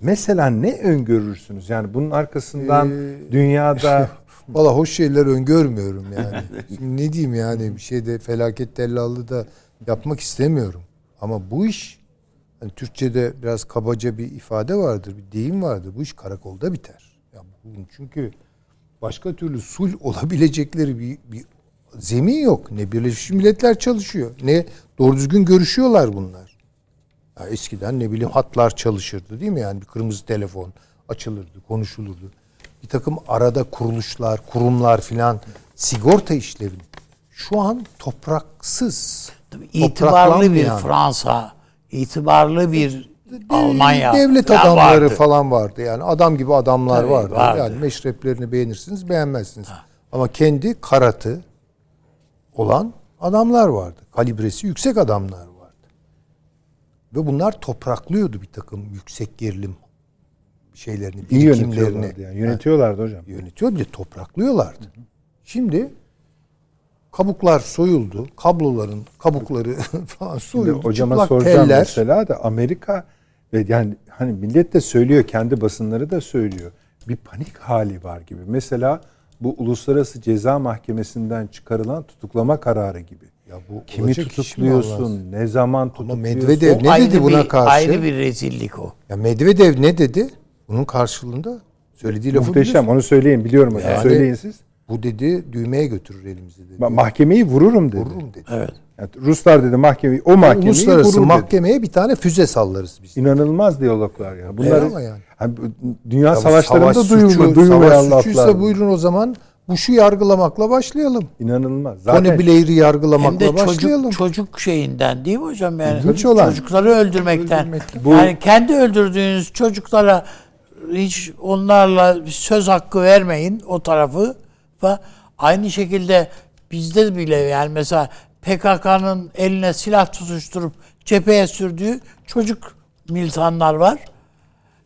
Mesela ne öngörürsünüz? Yani bunun arkasından dünyada... Valla hoş şeyler öngörmüyorum yani. Şimdi ne diyeyim yani bir şeyde felaket tellallığı da yapmak istemiyorum. Ama bu iş, hani Türkçe'de biraz kabaca bir ifade vardır, bir deyim vardır. Bu iş karakolda biter. Ya çünkü başka türlü sulh olabilecekleri bir zemin yok. Ne Birleşmiş Milletler çalışıyor, ne doğru düzgün görüşüyorlar bunlar. Ya eskiden ne bileyim hatlar çalışırdı değil mi? Yani bir kırmızı telefon açılırdı, konuşulurdu. Bir takım arada kuruluşlar, kurumlar filan sigorta işleri. Şu an topraksız. Tabii itibarlı bir Fransa, itibarlı bir Almanya. Devlet adamları vardı. Falan vardı yani. Adam gibi adamlar vardı. Yani meşreplerini beğenirsiniz, beğenmezsiniz. Ha. Ama kendi karatı olan adamlar vardı. Kalibresi yüksek adamlar vardı. Ve bunlar topraklıyordu bir takım yüksek gerilim şeylerini, birikimlerini. Yönetiyorlardı yani. Yönetiyorlardı hocam. Yönetiyordu, topraklıyorlardı. Hı hı. Şimdi kabuklar soyuldu. Kabloların kabukları falan soyuldu. Hocama soracağım teller. Mesela da Amerika ve yani hani millet de söylüyor, kendi basınları da söylüyor. Bir panik hali var gibi. Mesela bu Uluslararası Ceza Mahkemesi'nden çıkarılan tutuklama kararı gibi. Ya bu kimi tutukluyorsun? Ne zaman tutukluyorsun? Ama Medvedev ne dedi buna karşı? Ayrı bir rezillik o. Ya Medvedev ne dedi? Bunun karşılığında söylediği lafı muhteşem. Onu söyleyin. Biliyorum hocam. Yani, söyleyin siz. Bu dedi düğmeye götürür elimizi dedi. Mahkemeyi vururum dedi. Vururum dedi. Evet. Yani Ruslar dedi mahkemeyi, o mahkemeyi uluslararası mahkemeye dedi. Bir tane füze sallarız biz. İnanılmaz diyaloglar ya. Bunlar yani dünya savaşlarında duyulmayan laflar. Suçuysa buyurun o zaman Bush'u yargılamakla başlayalım. İnanılmaz. Zaten Tony Blair'i yargılamakla başlayalım. Çocuk şeyinden değil mi hocam yani? Çocukları öldürmekten. Bu, yani kendi öldürdüğünüz çocuklara hiç onlarla söz hakkı vermeyin o tarafı. Aynı şekilde bizde bile yani mesela PKK'nın eline silah tutuşturup cepheye sürdüğü çocuk militanlar var.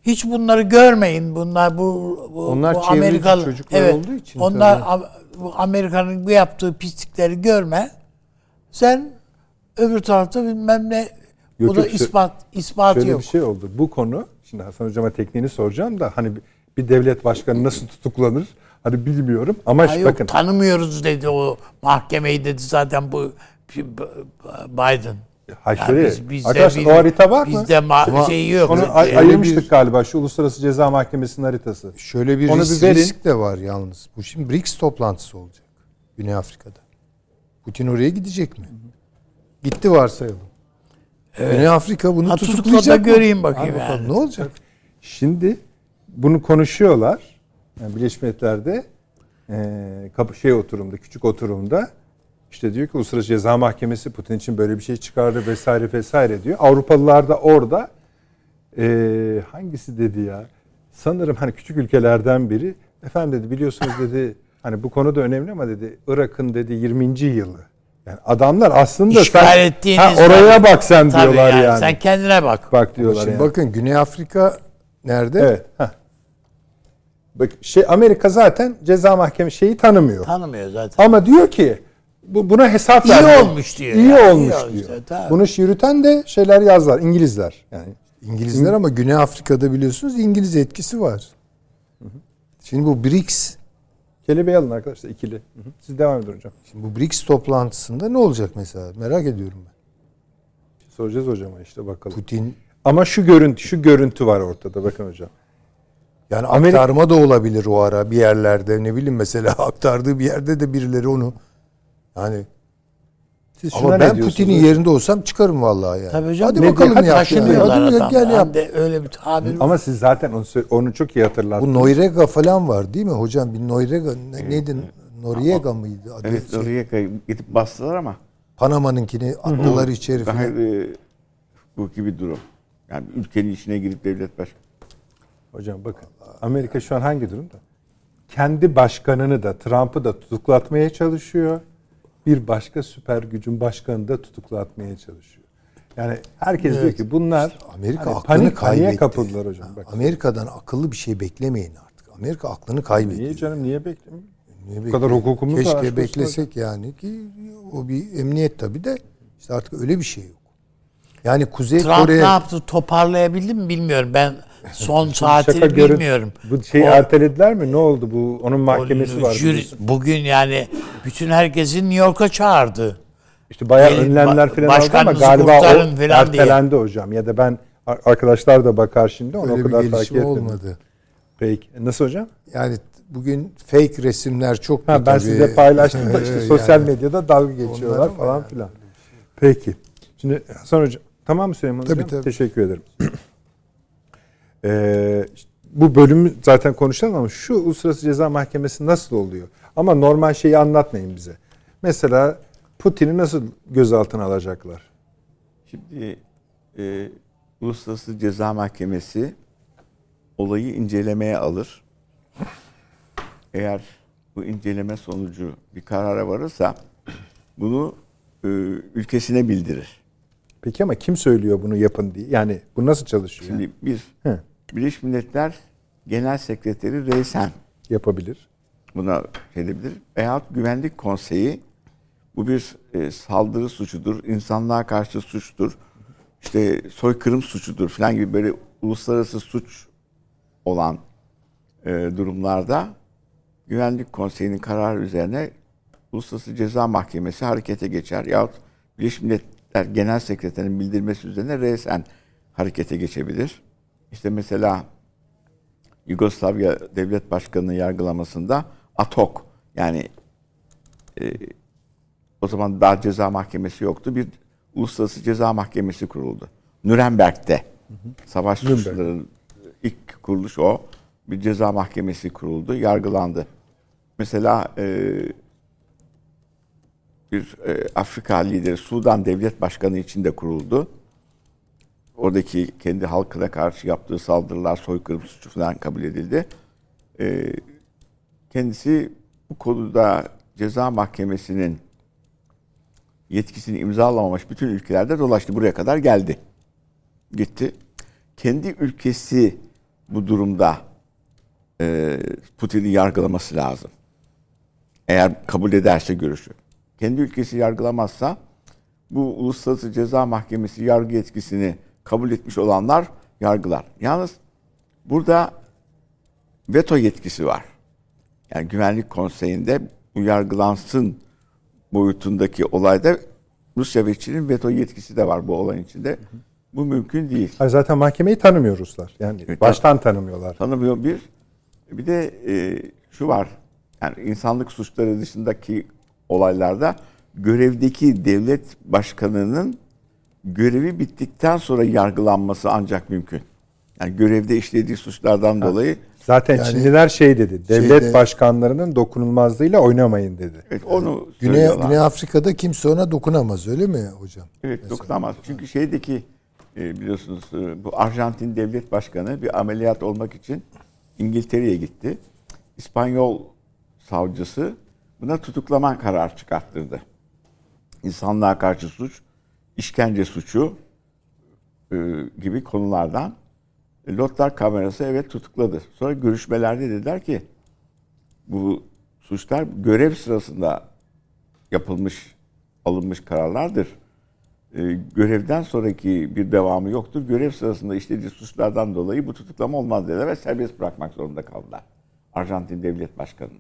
Hiç bunları görmeyin. Bunlar bu Amerikalı çocuklar olduğu için. Onlar Amerika'nın bu yaptığı pislikleri görme. Sen öbür tarafta bilmem ne yok, bu da ispatı şöyle yok. Şöyle bir şey oldu. Bu konu şimdi Hasan hocama tekniğini soracağım da hani bir devlet başkanı nasıl tutuklanır? Hani bilmiyorum ama bakın. Tanımıyoruz dedi o mahkemeyi dedi zaten bu Biden. Yani arkadaşlar o harita var mı? Bizde şey yok. Onu ayırmıştık galiba şu Uluslararası Ceza Mahkemesi'nin haritası. Şöyle bir risk de var yalnız. Bu şimdi BRICS toplantısı olacak Güney Afrika'da. Putin oraya gidecek mi? Gitti varsayalım. Evet. Güney Afrika bunu tutuklayacak mı? Göreyim bakayım yani. Ne olacak? Şimdi bunu konuşuyorlar. Yani Birleşmiş Milletler'de küçük oturumda işte diyor ki Uluslararası Ceza Mahkemesi Putin için böyle bir şey çıkardı vesaire diyor. Avrupalılar da orada hangisi dedi ya? Sanırım hani küçük ülkelerden biri. Efendim dedi biliyorsunuz dedi hani bu konu da önemli ama dedi Irak'ın dedi 20. yılı. Yani adamlar aslında sen oraya bak sen diyorlar yani. Sen kendine bak. Bak diyorlar şimdi yani. Bakın Güney Afrika nerede? Evet. Heh. Bak Amerika zaten ceza mahkemesi şeyi tanımıyor. Tanımıyor zaten. Ama diyor ki buna hesap vermiyor. İyi olmuş diyor. İyi olmuş diyor. Bunu yürüten de şeyler yazlar İngilizler. Yani İngilizler ama Güney Afrika'da biliyorsunuz İngiliz etkisi var. Hı hı. Şimdi bu BRICS kelebeği alın arkadaşlar ikili. Hı hı. Siz devam edin hocam. Şimdi bu BRICS toplantısında ne olacak mesela? Merak ediyorum ben. Soracağız hocama işte bakalım. Putin ama şu görüntü var ortada bakın hocam. Yani aktarma da olabilir o ara bir yerlerde. Ne bileyim mesela aktardığı bir yerde de birileri onu yani. Ama ben Putin'in yerinde olsam çıkarım vallahi yani. Tabii hocam. Hadi bakalım ne yapacağım. Öyle bir tabir. Ama siz zaten onu çok iyi hatırlattınız. Bu Noriega falan var değil mi hocam? Bir Noriega neydi? Noriega mıydı? Adı evet şey. Noriega'yı gidip bastılar ama. Panama'nınkini attılar içeri falan. Bu gibi durum. Yani ülkenin içine girip devlet başkanı. Hocam bakın Amerika şu an hangi durumda? Kendi başkanını da Trump'ı da tutuklatmaya çalışıyor. Bir başka süper gücün başkanını da tutuklatmaya çalışıyor. Yani herkes diyor ki bunlar işte Amerika hani aklını kaybetti. Kapıldılar hocam. Bakın. Amerika'dan akıllı bir şey beklemeyin artık. Amerika aklını kaybetti. Niye canım niye beklemiyor? Bu kadar hukukumuz var. Keşke beklesek yani ki o bir emniyet tabii de işte artık öyle bir şey yok. Yani Kuzey Trump Kore ne yaptı toparlayabildi mi bilmiyorum ben. Son saatini bilmiyorum. Bu şeyi ertelediler mi? Ne oldu bu? Onun mahkemesi var. Bugün yani bütün herkesi New York'a çağırdı. İşte bayağı önlemler falan aldı ama galiba o ertelendi diye. Hocam. Ya da ben arkadaşlar da bakar şimdi. Ona öyle o kadar bir gelişme olmadı. Peki. Nasıl hocam? Yani bugün fake resimler çok mu? Ben size paylaştım da işte yani, sosyal medyada dalga geçiyorlar falan yani. Filan. Peki. Şimdi Hasan hocam. Tamam mı Süleyman hocam? Tabii. Teşekkür ederim. Bu bölümü zaten konuşalım ama şu Uluslararası Ceza Mahkemesi nasıl oluyor? Ama normal şeyi anlatmayın bize. Mesela Putin'i nasıl gözaltına alacaklar? Şimdi Uluslararası Ceza Mahkemesi olayı incelemeye alır. Eğer bu inceleme sonucu bir karara varırsa bunu ülkesine bildirir. Peki ama kim söylüyor bunu yapın diye? Yani bu nasıl çalışıyor? Şimdi Birleşmiş Milletler Genel Sekreteri reysen yapabilir. Buna edebilir. Veyahut Güvenlik Konseyi bu bir saldırı suçudur, insanlığa karşı suçtur, işte soykırım suçudur falan gibi böyle uluslararası suç olan durumlarda Güvenlik Konseyi'nin kararı üzerine Uluslararası Ceza Mahkemesi harekete geçer. Yahut Birleşmiş Milletler Genel Sekreterinin bildirmesi üzerine reysen harekete geçebilir. İşte mesela Yugoslavya Devlet Başkanı'nın yargılamasında ATOK Yani o zaman daha ceza mahkemesi yoktu. Bir Uluslararası Ceza Mahkemesi kuruldu. Nürnberg'de. Savaş suçlularının ilk kuruluş o. Bir ceza mahkemesi kuruldu. Yargılandı. Mesela bir Afrika lideri Sudan Devlet Başkanı için de kuruldu. Oradaki kendi halkına karşı yaptığı saldırılar, soykırım suçu falan kabul edildi. Kendisi bu konuda ceza mahkemesinin yetkisini imzalamamış bütün ülkelerde dolaştı. Buraya kadar geldi. Gitti. Kendi ülkesi bu durumda Putin'i yargılaması lazım. Eğer kabul ederse görüşü. Kendi ülkesi yargılamazsa bu Uluslararası Ceza Mahkemesi yargı yetkisini kabul etmiş olanlar yargılar. Yalnız burada veto yetkisi var. Yani Güvenlik Konseyi'nde bu yargılansın boyutundaki olayda Rusya ve Çin'in veto yetkisi de var bu olayın içinde. Bu mümkün değil. Hayır, zaten mahkemeyi tanımıyor Ruslar. Yani evet, baştan tanımıyorlar. Tanımıyor bir. Bir de şu var. Yani insanlık suçları dışındaki olaylarda görevdeki devlet başkanının görevi bittikten sonra yargılanması ancak mümkün. Yani görevde işlediği suçlardan dolayı. Zaten yani, Çinliler şey dedi, devlet başkanlarının dokunulmazlığıyla oynamayın dedi. Evet, onu Güney Afrika'da kimse ona dokunamaz, öyle mi hocam? Evet, mesela dokunamaz. Çünkü şeydeki biliyorsunuz bu Arjantin devlet başkanı bir ameliyat olmak için İngiltere'ye gitti. İspanyol savcısı buna tutuklama kararı çıkarttırdı. İnsanlığa karşı suç, işkence suçu gibi konulardan. Lotlar kamerası evet tutukladı. Sonra görüşmelerde dediler ki bu suçlar görev sırasında yapılmış, alınmış kararlardır. Görevden sonraki bir devamı yoktur. Görev sırasında işlediği suçlardan dolayı bu tutuklama olmaz dediler ve serbest bırakmak zorunda kaldılar. Arjantin Devlet Başkanı'nı.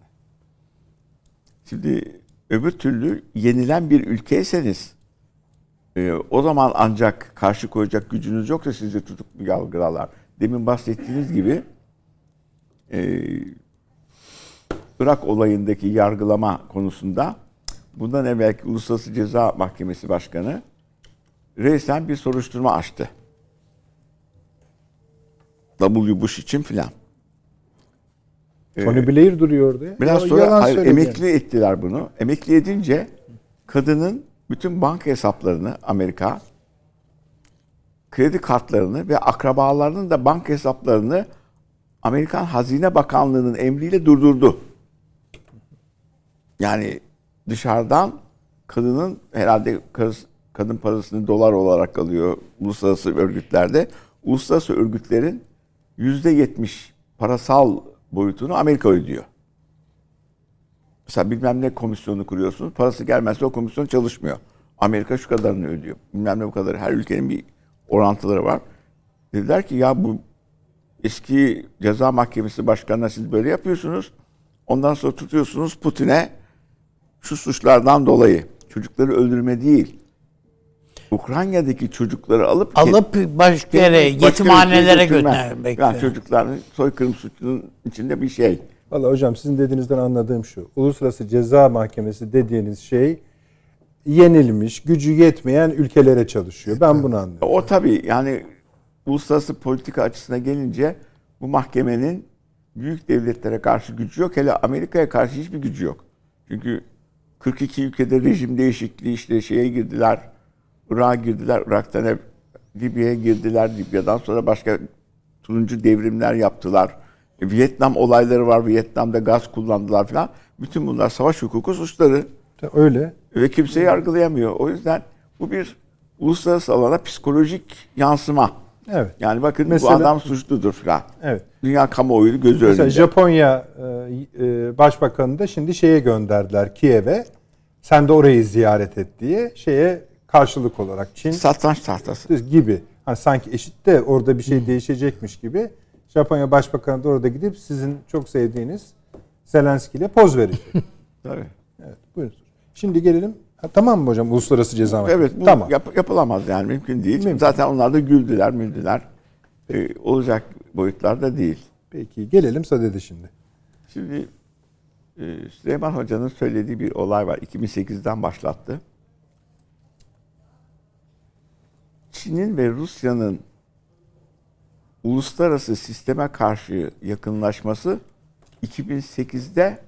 Şimdi öbür türlü yenilen bir ülkeyseniz o zaman ancak karşı koyacak gücünüz yoksa sizi tutuklu yargılarlar. Demin bahsettiğiniz gibi Irak olayındaki yargılama konusunda bundan evvelki Uluslararası Ceza Mahkemesi Başkanı resen bir soruşturma açtı. W. Bush için filan. Tony Blair duruyordu ya. Biraz sonra emekli ettiler bunu. Emekli edince kadının bütün banka hesaplarını Amerika, kredi kartlarını ve akrabalarının da banka hesaplarını Amerikan Hazine Bakanlığı'nın emriyle durdurdu. Yani dışarıdan kadının herhalde kadın parasını dolar olarak alıyor uluslararası örgütlerde. Uluslararası örgütlerin %70 parasal boyutunu Amerika ödüyor. Mesela bilmem ne komisyonu kuruyorsunuz. Parası gelmezse o komisyon çalışmıyor. Amerika şu kadarını ödüyor. Bilmem ne bu kadarı. Her ülkenin bir orantıları var. Dediler ki ya bu eski ceza mahkemesi başkanına siz böyle yapıyorsunuz. Ondan sonra tutuyorsunuz Putin'e şu suçlardan dolayı. Çocukları öldürme değil. Ukrayna'daki çocukları alıp başka yere, yetimhanelere göndermek. Yani çocukların soykırım suçunun içinde bir şey. Vallahi hocam sizin dediğinizden anladığım şu. Uluslararası Ceza Mahkemesi dediğiniz şey yenilmiş, gücü yetmeyen ülkelere çalışıyor. Ben bunu anlıyorum. O tabii yani uluslararası politika açısına gelince bu mahkemenin büyük devletlere karşı gücü yok. Hele Amerika'ya karşı hiçbir gücü yok. Çünkü 42 ülkede rejim değişikliği işte şeye girdiler. Irak'a girdiler. Irak'tan hep Libya'ya girdiler. Libya'dan sonra başka turuncu devrimler yaptılar. Vietnam olayları var. Vietnam'da gaz kullandılar falan. Bütün bunlar savaş hukuku suçları. Öyle. Ve kimse yargılayamıyor. O yüzden bu bir uluslararası alana psikolojik yansıma. Evet. Yani bakın mesela, bu adam suçludur falan. Evet. Dünya kamuoyu gözü önünde. Mesela Japonya Başbakanı da şimdi şeye gönderdiler Kiev'e. Sen de orayı ziyaret et diye şeye karşılık olarak Çin satranç tahtası gibi. Hani sanki eşit de orada bir şey değişecekmiş gibi. Japonya Başbakanı da orada gidip sizin çok sevdiğiniz Zelenski ile poz verecek. Tabii. Evet, buyurun. Şimdi gelelim. Tamam mı hocam? Uluslararası Ceza Mahkemesi. Evet, bu tamam. Yapılamaz yani mümkün değil. Mümkün. Zaten onlar da güldüler. Olacak boyutlarda değil. Peki gelelim sadede şimdi. Şimdi Süleyman Hoca'nın söylediği bir olay var. 2008'den başlattı. Çin'in ve Rusya'nın uluslararası sisteme karşı yakınlaşması 2008'de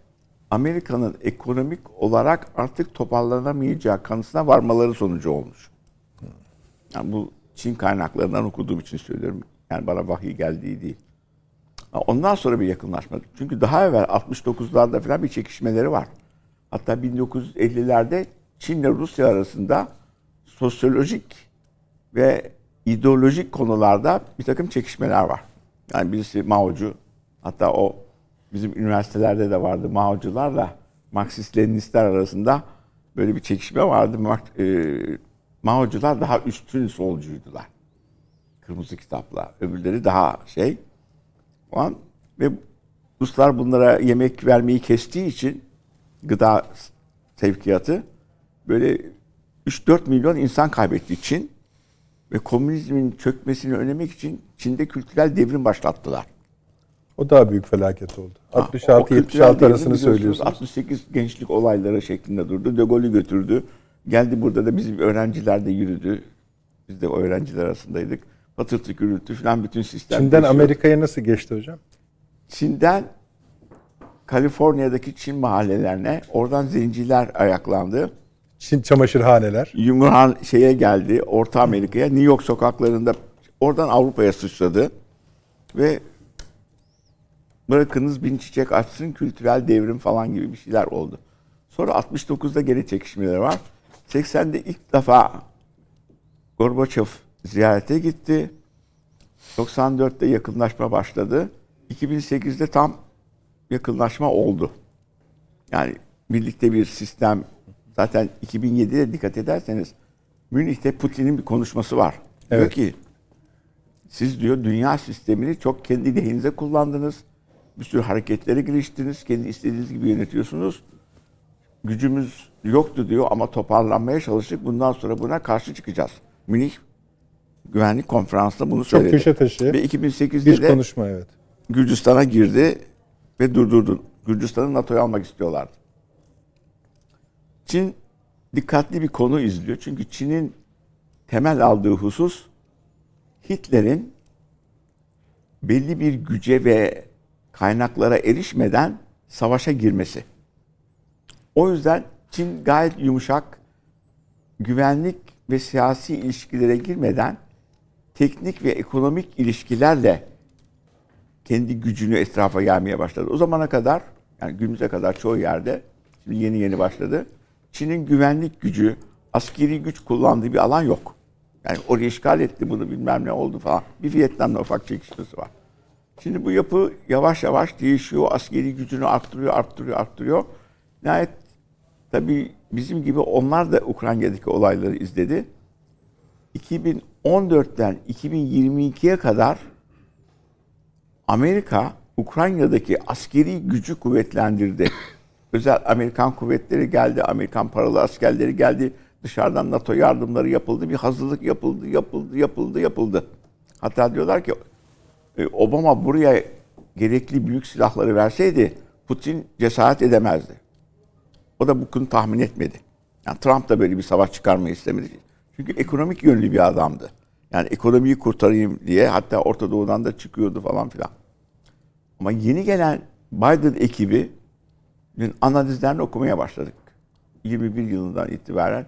Amerika'nın ekonomik olarak artık toparlanamayacağı kanısına varmaları sonucu olmuş. Yani bu Çin kaynaklarından okuduğum için söylüyorum. Yani bana vahiy geldiği değil. Ondan sonra bir yakınlaşma. Çünkü daha evvel 69'larda falan bir çekişmeleri var. Hatta 1950'lerde Çin'le Rusya arasında sosyolojik ve ideolojik konularda bir takım çekişmeler var. Yani birisi Mao'cu, hatta o bizim üniversitelerde de vardı. Mao'cularla Marksist-Leninistler arasında böyle bir çekişme vardı. Mao'cular daha üstün solcuydular. Kırmızı kitapla. Öbürleri daha şey. Ve Ruslar bunlara yemek vermeyi kestiği için gıda sevkiyatı böyle 3-4 milyon insan kaybetti Çin. Ve komünizmin çökmesini önlemek için Çin'de kültürel devrim başlattılar. O daha büyük felaket oldu. 66-76 arasını söylüyorsunuz. 68 gençlik olayları şeklinde durdu. De Gaulle'ü götürdü. Geldi burada da bizim öğrenciler de yürüdü. Biz de o öğrenciler arasındaydık. Patırtı gürültü falan bütün sistem. Çin'den Amerika'ya nasıl geçti hocam? Çin'den Kaliforniya'daki Çin mahallelerine, oradan zenciler ayaklandı. Çin çamaşırhaneler. Yumurhan şeye geldi, Orta Amerika'ya, New York sokaklarında, oradan Avrupa'ya sıçradı. Ve bırakınız bin çiçek açsın, kültürel devrim falan gibi bir şeyler oldu. Sonra 69'da geri çekişmeler var. 80'de ilk defa Gorbaçov ziyarete gitti. 94'te yakınlaşma başladı. 2008'de tam yakınlaşma oldu. Yani birlikte bir sistem. Zaten 2007'de dikkat ederseniz Münih'te Putin'in bir konuşması var. Evet. Diyor ki, siz diyor dünya sistemini çok kendi lehinize kullandınız. Bir sürü hareketlere giriştiniz. Kendi istediğiniz gibi yönetiyorsunuz. Gücümüz yoktu diyor ama toparlanmaya çalıştık. Bundan sonra buna karşı çıkacağız. Münih Güvenlik Konferansı'nda bunu söyledi. Çok köşe taşı. Ve 2008'de bir konuşma, evet. Gürcistan'a girdi ve durdurdu. Gürcistan'ı NATO'ya almak istiyorlardı. Çin dikkatli bir konu izliyor. Çünkü Çin'in temel aldığı husus Hitler'in belli bir güce ve kaynaklara erişmeden savaşa girmesi. O yüzden Çin gayet yumuşak, güvenlik ve siyasi ilişkilere girmeden teknik ve ekonomik ilişkilerle kendi gücünü etrafa yaymaya başladı. O zamana kadar, yani günümüze kadar çoğu yerde, şimdi yeni başladı. Çin'in güvenlik gücü, askeri güç kullandığı bir alan yok. Yani oraya işgal etti, bunu bilmem ne oldu falan. Bir Vietnam'da ufak çekişmesi var. Şimdi bu yapı yavaş yavaş değişiyor. Askeri gücünü arttırıyor. Nihayet tabii bizim gibi onlar da Ukrayna'daki olayları izledi. 2014'ten 2022'ye kadar Amerika Ukrayna'daki askeri gücü kuvvetlendirdi. Özel Amerikan kuvvetleri geldi, Amerikan paralı askerleri geldi, dışarıdan NATO yardımları yapıldı, bir hazırlık yapıldı. Hatta diyorlar ki Obama buraya gerekli büyük silahları verseydi Putin cesaret edemezdi. O da bunu tahmin etmedi. Yani Trump da böyle bir savaş çıkarmayı istemedi. Çünkü ekonomik yönlü bir adamdı. Yani ekonomiyi kurtarayım diye hatta Orta Doğu'dan da çıkıyordu falan filan. Ama yeni gelen Biden ekibi analizlerini okumaya başladık. 20-21 yılından itibaren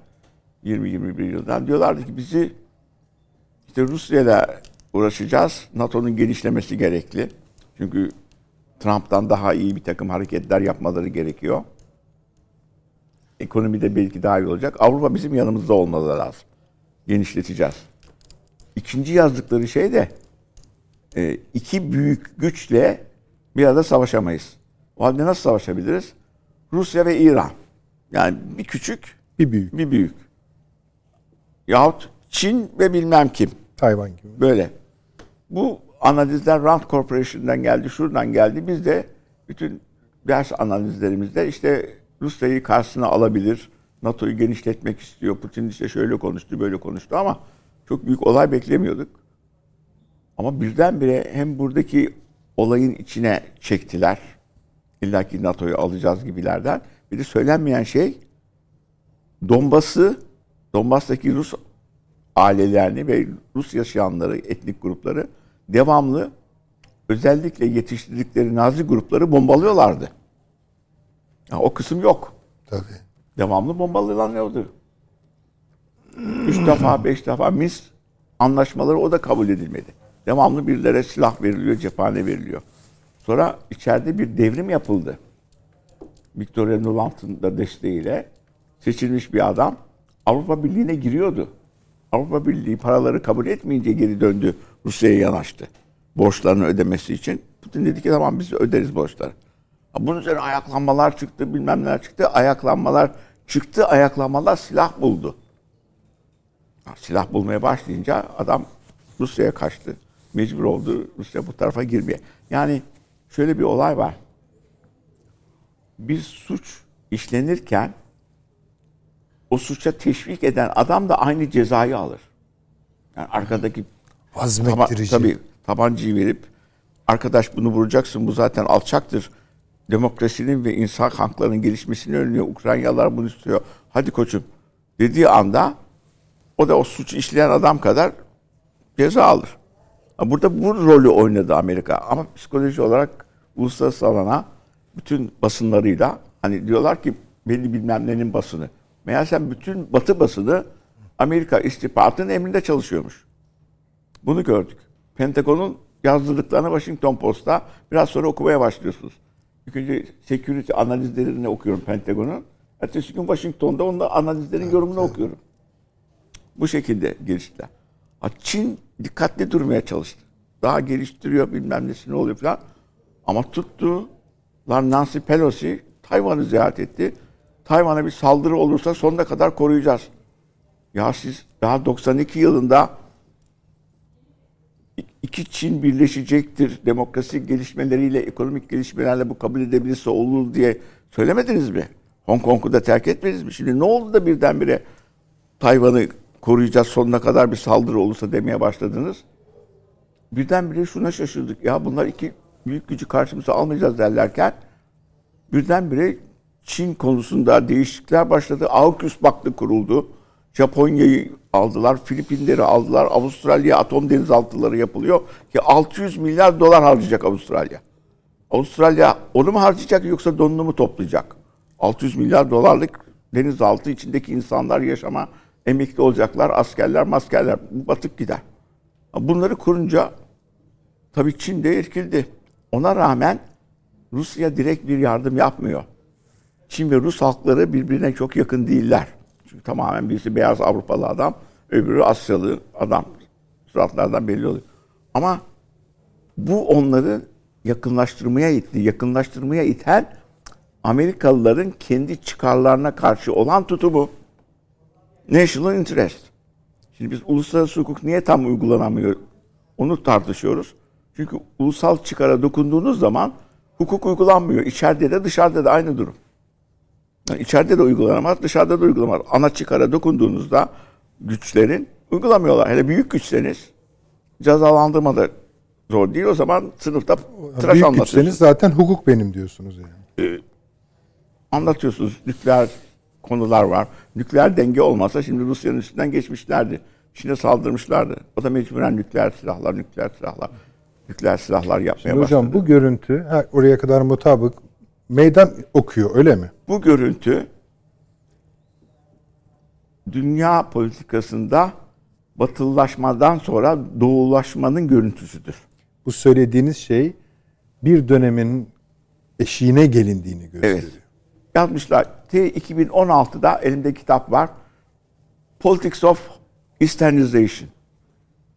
diyorlardı ki bizi işte Rusya'yla uğraşacağız. NATO'nun genişlemesi gerekli. Çünkü Trump'tan daha iyi bir takım hareketler yapmaları gerekiyor. Ekonomide belki daha iyi olacak. Avrupa bizim yanımızda olmalı lazım. Genişleteceğiz. İkinci yazdıkları şey de iki büyük güçle bir arada savaşamayız. O halde nasıl savaşabiliriz? Rusya ve İran. Yani bir küçük, bir büyük. Yahut Çin ve bilmem kim. Tayvan gibi. Böyle. Bu analizler Rand Corporation'dan geldi, şuradan geldi. Biz de bütün ders analizlerimizde işte Rusya'yı karşısına alabilir, NATO'yu genişletmek istiyor. Putin işte şöyle konuştu, böyle konuştu ama çok büyük olay beklemiyorduk. Ama birdenbire hem buradaki olayın içine çektiler. İlla ki NATO'yu alacağız gibilerden. Bir de söylenmeyen şey Donbas'taki Rus ailelerini ve Rus yaşayanları, etnik grupları devamlı özellikle yetiştirdikleri Nazi grupları bombalıyorlardı. Yani o kısım yok. Tabii. Devamlı bombalanıyordu. 3 defa 5 defa Minsk anlaşmaları, o da kabul edilmedi. Devamlı birilere silah veriliyor, cephane veriliyor. Sonra içeride bir devrim yapıldı. Victoria Nuland'ın da desteğiyle seçilmiş bir adam Avrupa Birliği'ne giriyordu. Avrupa Birliği paraları kabul etmeyince geri döndü, Rusya'ya yanaştı. Borçlarını ödemesi için. Putin dedi ki tamam biz öderiz borçları. Bunun üzerine ayaklanmalar çıktı, bilmem neler çıktı. Ayaklanmalar silah buldu. Silah bulmaya başlayınca adam Rusya'ya kaçtı. Mecbur oldu Rusya bu tarafa girmeye. Yani şöyle bir olay var. Bir suç işlenirken o suça teşvik eden adam da aynı cezayı alır. Yani arkadaki tabancayı verip arkadaş bunu vuracaksın, bu zaten alçaktır. Demokrasinin ve insan haklarının gelişmesini önlüyor. Ukraynalılar bunu istiyor. Hadi koçum dediği anda o da o suçu işleyen adam kadar ceza alır. Burada bu rolü oynadı Amerika. Ama psikoloji olarak uluslararası alana bütün basınlarıyla hani diyorlar ki belli bilmem nenin basını. Meğersem bütün Batı basını Amerika istihbaratının emrinde çalışıyormuş. Bunu gördük. Pentagon'un yazdırdıklarını Washington Post'ta biraz sonra okumaya başlıyorsunuz. İlk önce security analizlerini okuyorum Pentagon'un. Ertesi gün Washington'da onun analizlerin yorumunu okuyorum. Bu şekilde geliştiler. Çin dikkatli durmaya çalıştı. Daha geliştiriyor bilmem nesini oluyor falan. Ama tuttular Nancy Pelosi Tayvan'ı ziyaret etti. Tayvan'a bir saldırı olursa sonuna kadar koruyacağız. Ya siz daha 92 yılında iki Çin birleşecektir. Demokrasi gelişmeleriyle, ekonomik gelişmelerle bu kabul edebilirse olur diye söylemediniz mi? Hong Kong'u da terk etmediniz mi? Şimdi ne oldu da birdenbire Tayvan'ı koruyacağız sonuna kadar bir saldırı olursa demeye başladınız. Birdenbire şuna şaşırdık. Ya bunlar iki büyük gücü karşımıza almayacağız derlerken birdenbire Çin konusunda değişiklikler başladı. AUKUS Vakfı kuruldu. Japonya'yı aldılar, Filipinleri aldılar, Avustralya atom denizaltıları yapılıyor ki $600 milyar harcayacak Avustralya. Avustralya onu mu harcayacak yoksa donunu mu toplayacak? $600 milyar denizaltı içindeki insanlar yaşama, emekli olacaklar, askerler, maskerler batıp gider. Bunları kurunca tabii Çin de irkildi. Ona rağmen Rusya direkt bir yardım yapmıyor. Çin ve Rus halkları birbirine çok yakın değiller. Çünkü tamamen birisi beyaz Avrupalı adam, öbürü Asyalı adam. Suratlardan belli oluyor. Ama bu onları yakınlaştırmaya itti. Yakınlaştırmaya iten Amerikalıların kendi çıkarlarına karşı olan tutumu. National interest. Şimdi biz uluslararası hukuk niye tam uygulanamıyor? Onu tartışıyoruz. Çünkü ulusal çıkara dokunduğunuz zaman hukuk uygulanmıyor. İçeride de dışarıda da aynı durum. Yani içeride de uygulanamaz, dışarıda da uygulanamaz. Ana çıkara dokunduğunuzda güçlerin uygulamıyorlar. Hele büyük güçseniz cezalandırma da zor değil. O zaman sınıfta tıraş anlatıyorsunuz. Büyük güçseniz zaten hukuk benim diyorsunuz yani. Anlatıyorsunuz. Nükleer konular var. Nükleer denge olmasa şimdi Rusya'nın üstünden geçmişlerdi. Çin'e saldırmışlardı. O da mecburen nükleer silahlar yapmaya şimdi başladı. Hocam bu görüntü oraya kadar mutabık meydan okuyor öyle mi? Bu görüntü dünya politikasında batılılaşmadan sonra doğulaşmanın görüntüsüdür. Bu söylediğiniz şey bir dönemin eşiğine gelindiğini gösteriyor. Evet. Yazmışlar. 2016'da elimde kitap var. Politics of Easternization.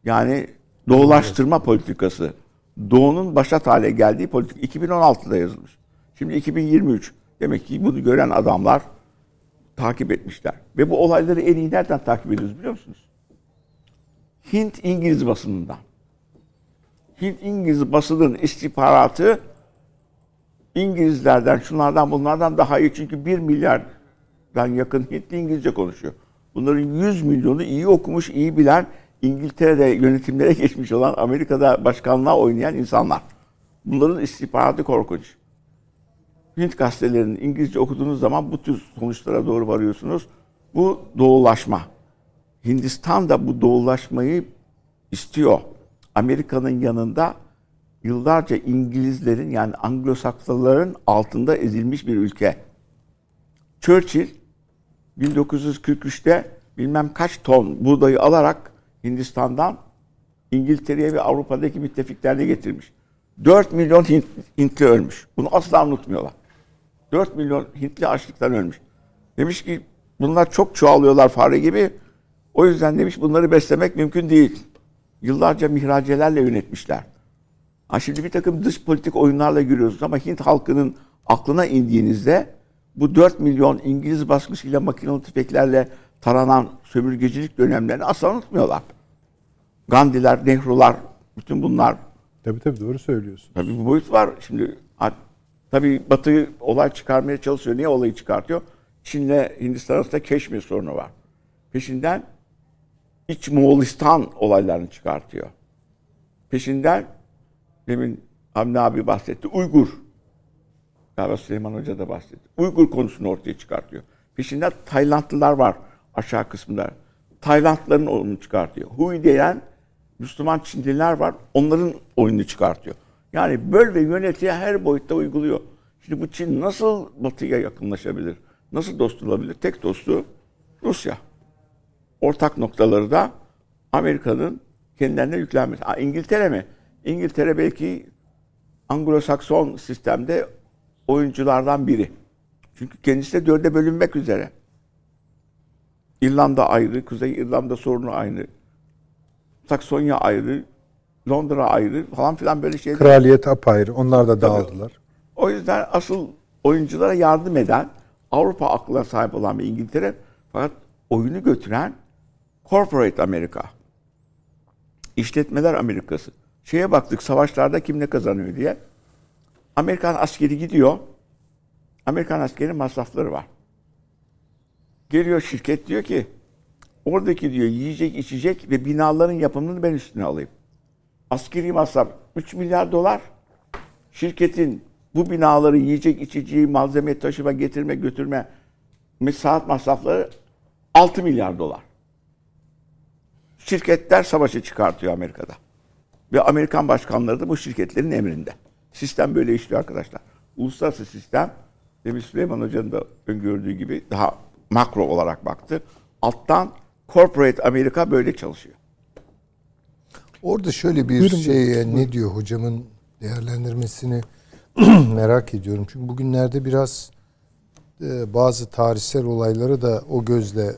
Yani doğulaştırma politikası. Doğunun başat hale geldiği politik. 2016'da yazılmış. Şimdi 2023. Demek ki bunu gören adamlar takip etmişler. Ve bu olayları en iyi nereden takip ediyoruz biliyor musunuz? Hint-İngiliz basınından. Hint-İngiliz basının istihbaratı İngilizlerden, şunlardan, bunlardan daha iyi. Çünkü 1 milyardan yakın Hintli İngilizce konuşuyor. Bunların 100 milyonu iyi okumuş, iyi bilen, İngiltere'de yönetimlere geçmiş olan, Amerika'da başkanlığa oynayan insanlar. Bunların istihbaratı korkunç. Hint gazetelerini İngilizce okuduğunuz zaman bu tür sonuçlara doğru varıyorsunuz. Bu doğulaşma. Hindistan da bu doğulaşmayı istiyor. Amerika'nın yanında yıllarca İngilizlerin, yani Anglo-Saksonların altında ezilmiş bir ülke. Churchill 1943'te bilmem kaç ton buğdayı alarak Hindistan'dan İngiltere'ye ve Avrupa'daki müttefiklerine getirmiş. 4 milyon Hintli ölmüş. Bunu asla unutmuyorlar. 4 milyon Hintli açlıktan ölmüş. Demiş ki bunlar çok çoğalıyorlar fare gibi. O yüzden demiş bunları beslemek mümkün değil. Yıllarca mihracelerle yönetmişler. Ha, şimdi bir takım dış politik oyunlarla giriyorsunuz ama Hint halkının aklına indiğinizde bu 4 milyon İngiliz baskısıyla, makinalı tüfeklerle taranan sömürgecilik dönemlerini asla unutmuyorlar. Gandhi'ler, Nehru'lar, bütün bunlar. Tabii doğru söylüyorsun. Tabii bu boyut var. Şimdi tabii Batı olay çıkarmaya çalışıyor. Niye olayı çıkartıyor? Çin'le Hindistan arasında Keşmir sorunu var. Peşinden İç Moğolistan olaylarını çıkartıyor. Peşinden demin Hamdi abi bahsetti. Uygur. Galiba Süleyman Hoca da bahsetti. Uygur konusunu ortaya çıkartıyor. Peşinden Taylandlılar var aşağı kısmında. Taylandlıların onu çıkartıyor. Hui diyen Müslüman Çinliler var. Onların oyunu çıkartıyor. Yani böl ve yönetiye her boyutta uyguluyor. Şimdi bu Çin nasıl Batı'ya yakınlaşabilir? Nasıl dost olabilir? Tek dostu Rusya. Ortak noktaları da Amerika'nın kendilerine yüklenmesi. İngiltere mi? İngiltere belki Anglo-Sakson sistemde oyunculardan biri. Çünkü kendisi de dörde bölünmek üzere. İrlanda ayrı, Kuzey İrlanda sorunu ayrı. Saksonya ayrı, Londra ayrı falan filan böyle şeyler. Kraliyet apayrı, onlar da dağıldılar. Tabii. O yüzden asıl oyunculara yardım eden, Avrupa aklına sahip olan bir İngiltere, fakat oyunu götüren corporate Amerika. İşletmeler Amerikası. Şeye baktık, savaşlarda kim ne kazanıyor diye. Amerikan askeri gidiyor. Amerikan askerinin masrafları var. Geliyor şirket diyor ki, oradaki diyor yiyecek, içecek ve binaların yapımını ben üstüne alayım. Askeri masraf $3 milyar. Şirketin bu binaları, yiyecek, içeceği, malzeme taşıma, getirme, götürme, saat masrafları $6 milyar. Şirketler savaşı çıkartıyor Amerika'da. Ve Amerikan başkanları da bu şirketlerin emrinde. Sistem böyle işliyor arkadaşlar. Uluslararası sistem, demin Süleyman Hoca'nın da öngördüğü gibi daha makro olarak baktı. Alttan corporate Amerika böyle çalışıyor. Orada şöyle bir ne diyor hocamın değerlendirmesini merak ediyorum. Çünkü bugünlerde biraz bazı tarihsel olaylara da o gözle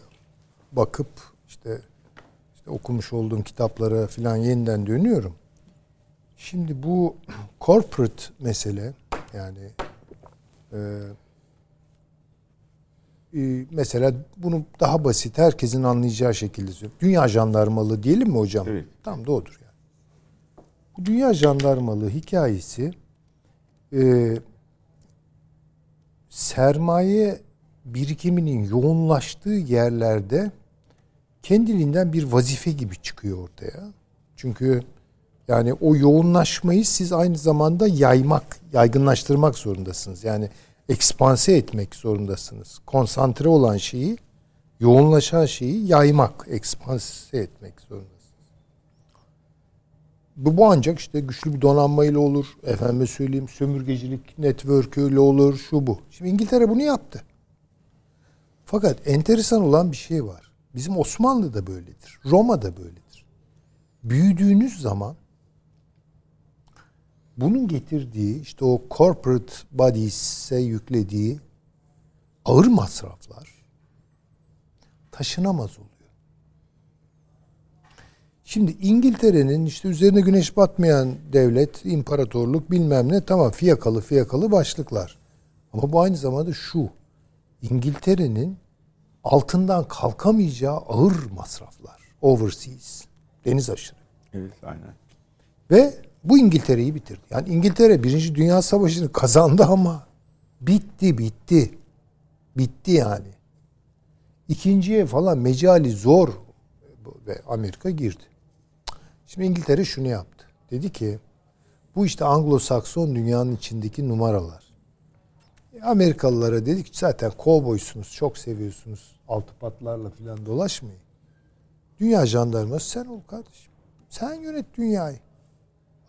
bakıp işte okumuş olduğum kitaplara falan yeniden dönüyorum. Şimdi bu corporate mesele, yani mesela bunu daha basit herkesin anlayacağı şekilde söylüyorum. Dünya jandarmalığı diyelim mi hocam? Evet. Tam da odur yani. Bu dünya jandarmalığı hikayesi sermaye birikiminin yoğunlaştığı yerlerde kendiliğinden bir vazife gibi çıkıyor ortaya. Çünkü yani o yoğunlaşmayı siz aynı zamanda yaygınlaştırmak zorundasınız. Yani ekspanse etmek zorundasınız. Konsantre olan şeyi, yoğunlaşan şeyi yaymak, ekspanse etmek zorundasınız. Bu ancak işte güçlü bir donanmayla olur. Efendime söyleyeyim, sömürgecilik network'üyle olur, şu bu. Şimdi İngiltere bunu yaptı. Fakat enteresan olan bir şey var. Bizim Osmanlı da böyledir. Roma da böyledir. Büyüdüğünüz zaman bunun getirdiği, işte o corporate bodies'e yüklediği ağır masraflar taşınamaz oluyor. Şimdi İngiltere'nin işte üzerine güneş batmayan devlet, imparatorluk bilmem ne, tamam, fiyakalı başlıklar. Ama bu aynı zamanda şu, İngiltere'nin altından kalkamayacağı ağır masraflar. Overseas, deniz aşırı. Evet, aynen. Ve bu İngiltere'yi bitirdi. Yani İngiltere 1. Dünya Savaşı'nı kazandı ama bitti. Bitti yani. İkinciye falan mecali zor ve Amerika girdi. Şimdi İngiltere şunu yaptı. Dedi ki bu işte Anglo-Sakson dünyanın içindeki numaralar. Amerikalılara dedik ki zaten kovboysunuz, çok seviyorsunuz, altı patlarla falan dolaşmayın. Dünya jandarması sen ol kardeşim. Sen yönet dünyayı.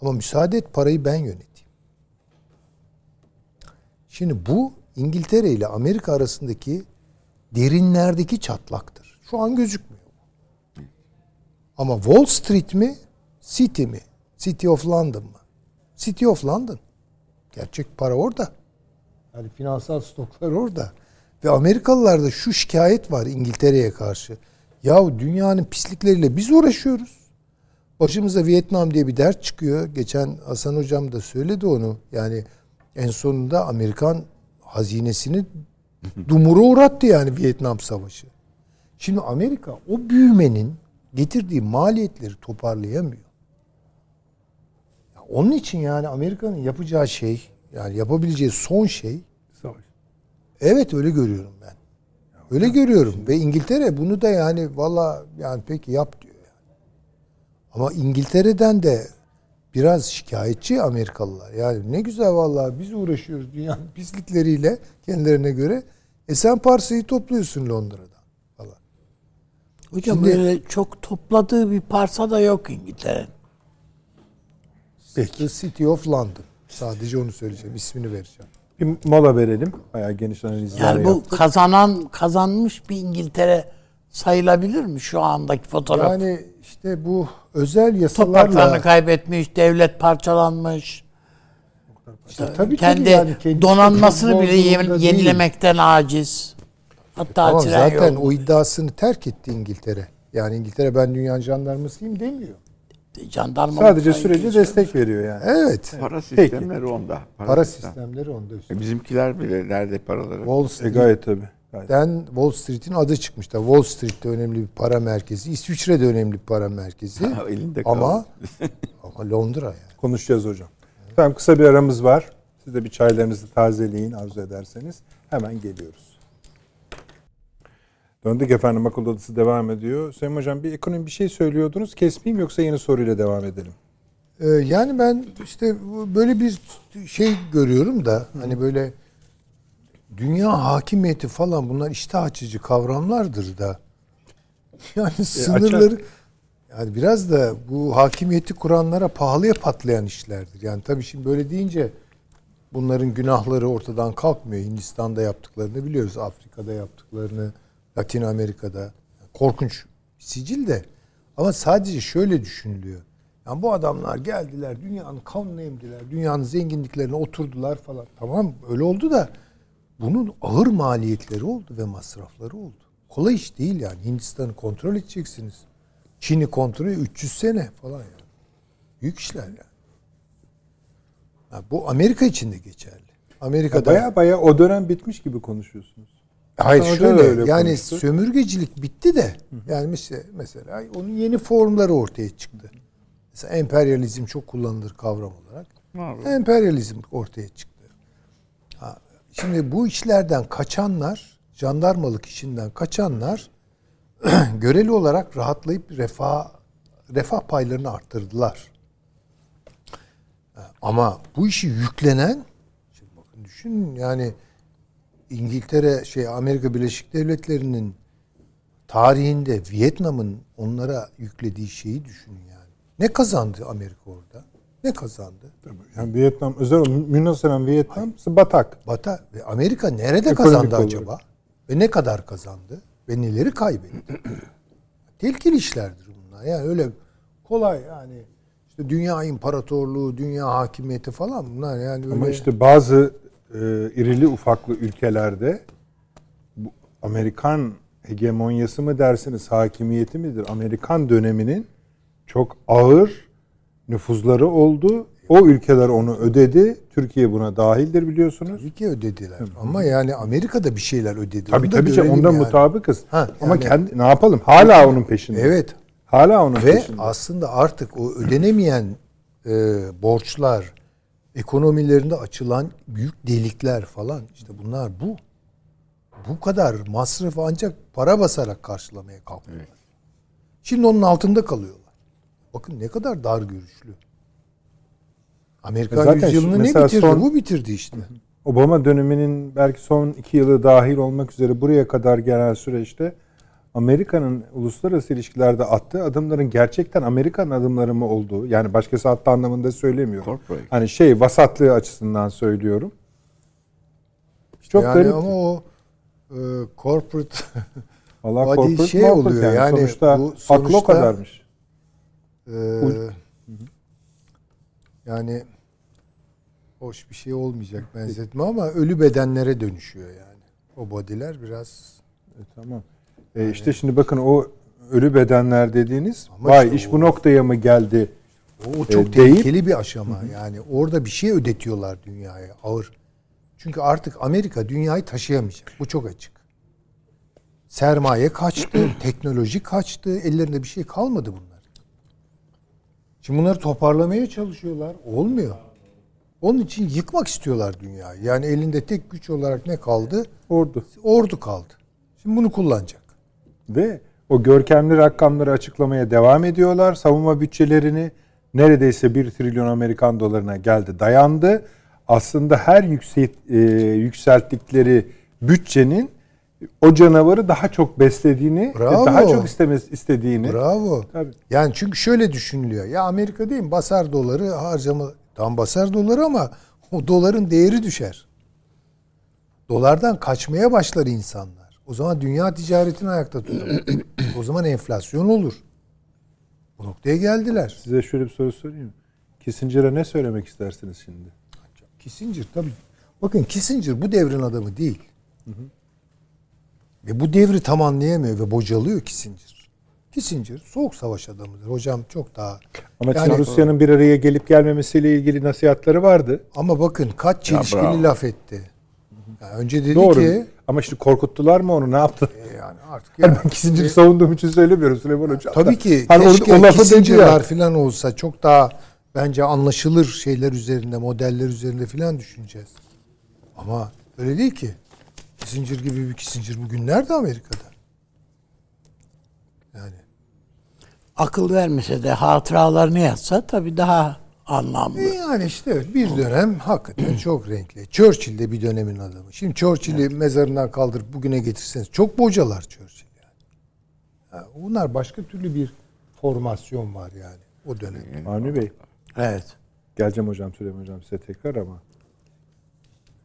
Ama müsaade et parayı ben yöneteyim. Şimdi bu İngiltere ile Amerika arasındaki derinlerdeki çatlaktır. Şu an gözükmüyor. Ama Wall Street mi? City of London mı? City of London. Gerçek para orada. Yani finansal stoklar orada. Ve Amerikalılarda şu şikayet var İngiltere'ye karşı. Yahu dünyanın pislikleriyle biz uğraşıyoruz. Başımıza Vietnam diye bir dert çıkıyor. Geçen Hasan Hocam da söyledi onu. Yani en sonunda Amerikan hazinesini dumura uğrattı yani Vietnam Savaşı. Şimdi Amerika o büyümenin getirdiği maliyetleri toparlayamıyor. Onun için yani Amerika'nın yapacağı şey, yani yapabileceği son şey, evet öyle görüyorum ben. Öyle görüyorum ve İngiltere bunu da yani valla yani peki yap diyor. Yani. Ama İngiltere'den de biraz şikayetçi Amerikalılar. Yani ne güzel valla biz uğraşıyoruz dünyanın pislikleriyle kendilerine göre. Sen parsayı topluyorsun Londra'dan falan. Hocam şimdi, öyle çok topladığı bir parsa da yok İngiltere. Peki. The City of London. Sadece onu söyleyeceğim. İsmini vereceğim. Bir mola verelim. Bayağı geniş analizler yani bu yaptık. Kazanmış bir İngiltere sayılabilir mi şu andaki fotoğraf? Yani işte bu özel yasalarla... Topraklarını kaybetmiş, devlet parçalanmış. İşte tabii kendi yani, donanmasını bile yenilemekten aciz. Hatta tamam, zaten o iddiasını terk etti İngiltere. Yani İngiltere ben dünya jandarmasıyım demiyor. Sadece sürece destek veriyor yani. Evet. Para sistemleri onda. Para sistemleri onda. Bizimkiler bile nerede paraları? Wall Street. Gayet tabii. Wall Street'in adı çıkmış da. Wall Street'te önemli bir para merkezi. İsviçre'de önemli bir para merkezi. Elinde ama Londra yani. Konuşacağız hocam. Evet. Efendim kısa bir aramız var. Siz de bir çaylarınızı tazeleyin arzu ederseniz. Hemen geliyoruz. Döndük efendim, akıl odası devam ediyor. Sayın Hocam bir ekonomi bir şey söylüyordunuz. Kesmeyeyim yoksa yeni soruyla devam edelim. Yani ben işte böyle bir şey görüyorum da hani böyle dünya hakimiyeti falan bunlar iştah açıcı kavramlardır da. Yani sınırları yani biraz da bu hakimiyeti kuranlara pahalıya patlayan işlerdir. Yani tabii şimdi böyle deyince bunların günahları ortadan kalkmıyor. Hindistan'da yaptıklarını biliyoruz. Afrika'da yaptıklarını. Latin Amerika'da korkunç sicil de ama sadece şöyle düşünülüyor. Yani bu adamlar geldiler dünyanın kanını emdiler, dünyanın zenginliklerine oturdular falan. Tamam öyle oldu da bunun ağır maliyetleri oldu ve masrafları oldu. Kolay iş değil yani. Hindistan'ı kontrol edeceksiniz. Çin'i kontrol 300 sene falan yani. Büyük işler yani. Yani bu Amerika için de geçerli. Amerika'da baya o dönem bitmiş gibi konuşuyorsunuz. Hayır şöyle yani konuştu. Sömürgecilik bitti de yani mesela onun yeni formları ortaya çıktı. Mesela emperyalizm çok kullanılır kavram olarak. Abi. Emperyalizm ortaya çıktı. Şimdi bu işlerden kaçanlar, jandarmalık işinden kaçanlar göreli olarak rahatlayıp refah paylarını arttırdılar. Ama bu işi yüklenen şimdi bakın düşünün yani İngiltere Amerika Birleşik Devletleri'nin tarihinde Vietnam'ın onlara yüklediği şeyi düşünün yani. Ne kazandı Amerika orada? Ne kazandı? Tabii. Yani Vietnam özel münasebeten Vietnam batak. Batak. Ve Amerika nerede kazandı acaba? Ve ne kadar kazandı? Ve neleri kaybetti? Tehlikeli işlerdir bunlar. Yani öyle kolay yani işte dünya imparatorluğu, dünya hakimiyeti falan bunlar yani öyle. Ama işte bazı irili ufaklı ülkelerde bu Amerikan hegemonyası mı dersiniz, hakimiyeti midir? Amerikan döneminin çok ağır nüfuzları oldu. O ülkeler onu ödedi. Türkiye buna dahildir biliyorsunuz. Tabii ki ödediler. Hı. Ama yani Amerika'da bir şeyler ödedi. Tabii ondan yani. Mutabıkız. Ama yani, kendi ne yapalım? Hala onun peşinde. Evet. Hala onun peşinde. Ve aslında artık o ödenemeyen borçlar, ekonomilerinde açılan büyük delikler falan işte bunlar bu kadar masrafı ancak para basarak karşılamaya kalkıyorlar. Evet. Şimdi onun altında kalıyorlar. Bakın ne kadar dar görüşlü. Amerikan yüzyılını ne bitirdi? Bu bitirdi işte. Obama döneminin belki son 2 yılı dahil olmak üzere buraya kadar gelen süreçte Amerika'nın uluslararası ilişkilerde attığı adımların gerçekten Amerika'nın adımları mı olduğu, yani başkası attı anlamında söylemiyorum. Corporate. Hani vasatlığı açısından söylüyorum. Çok yani garip. Ama o corporate valla corporate şey oluyor yani sonuçta aklı o kadarmış. Yani hoş bir şey olmayacak benzetme ama ölü bedenlere dönüşüyor yani. O body'ler biraz tamam. Yani. İşte şimdi bakın o ölü bedenler dediğiniz iş bu noktaya mı geldi? O çok tehlikeli bir aşama. Hı-hı. Yani orada bir şey ödetiyorlar dünyaya ağır. Çünkü artık Amerika dünyayı taşıyamayacak. Bu çok açık. Sermaye kaçtı, teknoloji kaçtı, ellerinde bir şey kalmadı bunlar. Şimdi bunları toparlamaya çalışıyorlar. Olmuyor. Onun için yıkmak istiyorlar dünyayı. Yani elinde tek güç olarak ne kaldı? Ordu. Ordu kaldı. Şimdi bunu kullanacak. Ve o görkemli rakamları açıklamaya devam ediyorlar. Savunma bütçelerini neredeyse 1 trilyon Amerikan dolarına geldi, dayandı. Aslında her yükselttikleri bütçenin o canavarı daha çok beslediğini, daha çok istediğini. Bravo. Tabii. Yani çünkü şöyle düşünülüyor. Ya Amerika değil mi? Basar doları harcama. Tam basar doları ama o doların değeri düşer. Dolardan kaçmaya başlar insanlar. O zaman dünya ticaretini ayakta tutar. O zaman enflasyon olur. Bu noktaya geldiler. Size şöyle bir soru sorayım. Kissinger'a ne söylemek istersiniz şimdi? Kissinger tabii. Bakın Kissinger bu devrin adamı değil. Hı hı. Ve bu devri tam anlayamıyor ve bocalıyor Kissinger. Kissinger soğuk savaş adamıdır. Hocam çok daha... Ama yani, Rusya'nın bir araya gelip gelmemesiyle ilgili nasihatleri vardı. Ama bakın kaç çelişkili laf etti. Yani önce dedi doğru ki... Ama şimdi korkuttular mı onu? Ne yaptı? Yani artık... Yani ben Kissinger'i savunduğum için söylemiyorum Süleyman Hocam. Tabii ki keşke Kissinger'lar falan olsa çok daha... Bence anlaşılır şeyler üzerinde, modeller üzerinde filan düşüneceğiz. Ama öyle değil ki. Kissinger gibi bir Kissinger bugün nerede Amerika'da? Yani akıl vermese de hatıralarını yazsa tabii daha anlamlı. Yani işte bir dönem hakikaten çok renkli. Churchill de bir dönemin adamı. Şimdi Churchill'i mezarından kaldırıp bugüne getirseniz çok bocalar Churchill yani. Bunlar başka türlü bir formasyon var yani o dönem. Avni Bey. Evet. Geleceğim hocam, Süleyman Hocam size tekrar ama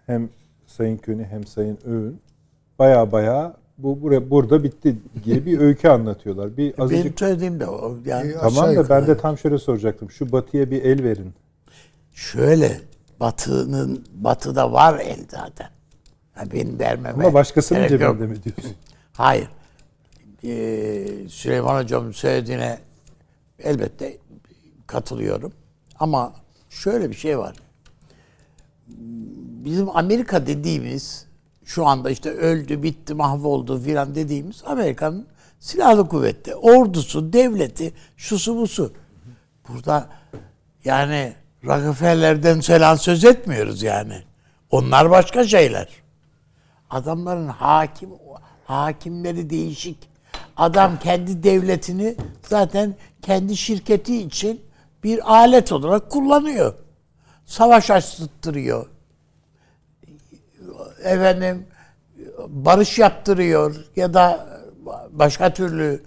hem Sayın Köni hem Sayın Öğün baya bu burada bitti diye bir öykü anlatıyorlar. Bir azıcık... Benim söylediğim de o. Yani tamam da ben de tam şöyle soracaktım. Şu batıya bir el verin. Şöyle batıda var el zaten. Yani benim vermeme. Ama başkasının cebinde mi diyorsun? Hayır. Süleyman Hocam'ın söylediğine elbette katılıyorum. Ama şöyle bir şey var. Bizim Amerika dediğimiz şu anda işte öldü, bitti, mahvoldu filan dediğimiz Amerika'nın silahlı kuvveti, ordusu, devleti, şusu busu. Burada yani Rockefeller'den selam söz etmiyoruz yani. Onlar başka şeyler. Adamların hakimleri değişik. Adam kendi devletini zaten kendi şirketi için bir alet olarak kullanıyor. Savaş açtırıyor. Efendim barış yaptırıyor ya da başka türlü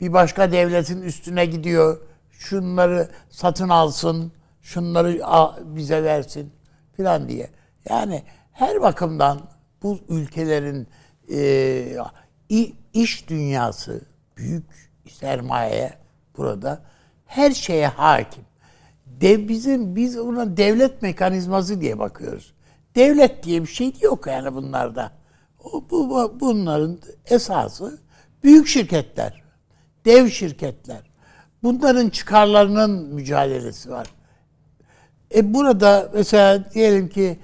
bir başka devletin üstüne gidiyor. Şunları satın alsın, şunları bize versin filan diye. Yani her bakımdan bu ülkelerin iş dünyası büyük sermaye burada her şeye hakim. Biz ona devlet mekanizması diye bakıyoruz. Devlet diye bir şey yok yani bunlarda. Bunların esası büyük şirketler, dev şirketler. Bunların çıkarlarının mücadelesi var. Burada mesela diyelim ki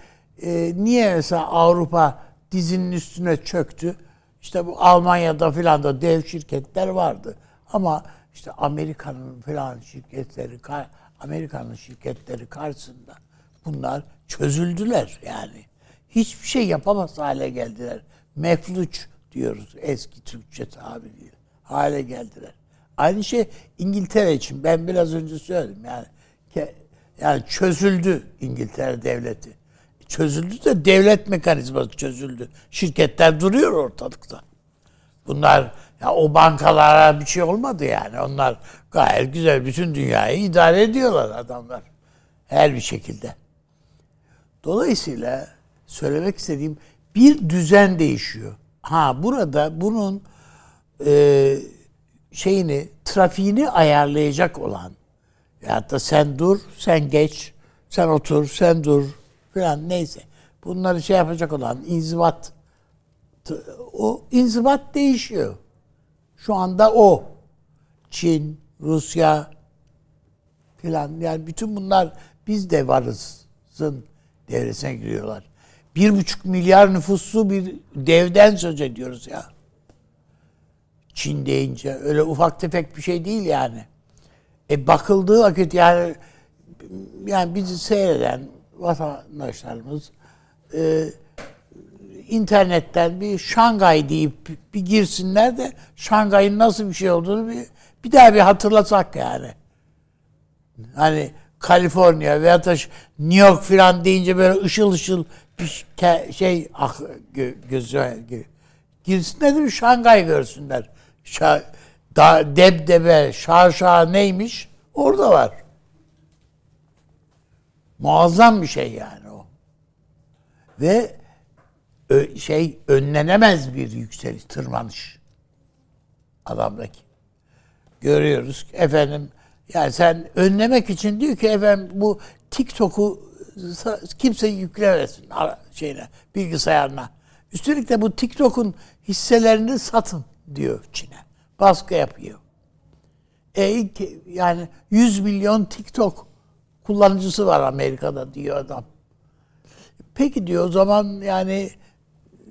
niye mesela Avrupa dizinin üstüne çöktü? İşte bu Almanya'da filan da dev şirketler vardı. Ama işte Amerika'nın filan şirketleri, Amerika'nın şirketleri karşısında bunlar çözüldüler yani. Hiçbir şey yapamaz hale geldiler. Mefluç diyoruz eski Türkçe tabiriyle. Hale geldiler. Aynı şey İngiltere için. Ben biraz önce söyledim yani. Yani çözüldü İngiltere devleti. çözüldü de devlet mekanizması çözüldü. Şirketler duruyor ortalıkta. Bunlar ya o bankalara bir şey olmadı yani. Onlar gayet güzel bütün dünyayı idare ediyorlar adamlar. Her bir şekilde. Dolayısıyla söylemek istediğim bir düzen değişiyor. Ha burada bunun trafiğini ayarlayacak olan ya da sen dur, sen geç, sen otur, sen dur falan neyse. Bunları yapacak olan inzibat o inzibat değişiyor. Şu anda o. Çin, Rusya falan yani bütün bunlar biz de varızın devresine giriyorlar. 1,5 milyar nüfuslu bir devden söz ediyoruz ya. Çin deyince öyle ufak tefek bir şey değil yani. Bakıldığı vakit yani bizi seyreden vatandaşlarımız internetten bir Şangay deyip bir girsinler de Şangay'ın nasıl bir şey olduğunu bir daha bir hatırlasak yani. Hani Kaliforniya veya da New York falan deyince böyle ışıl ışıl bir şey gözüne girsinler de bir Şangay görsünler. Debdebe, şaşa neymiş? Orada var. Muazzam bir şey yani o. Ve önlenemez bir yükseliş, tırmanış adamdaki. Görüyoruz ki efendim yani sen önlemek için diyor ki efendim bu TikTok'u kimse yüklemesin bilgisayarına. Üstelik de bu TikTok'un hisselerini satın diyor Çin'e. Baskı yapıyor. Yani 100 milyon TikTok kullanıcısı var Amerika'da diyor adam. Peki diyor o zaman yani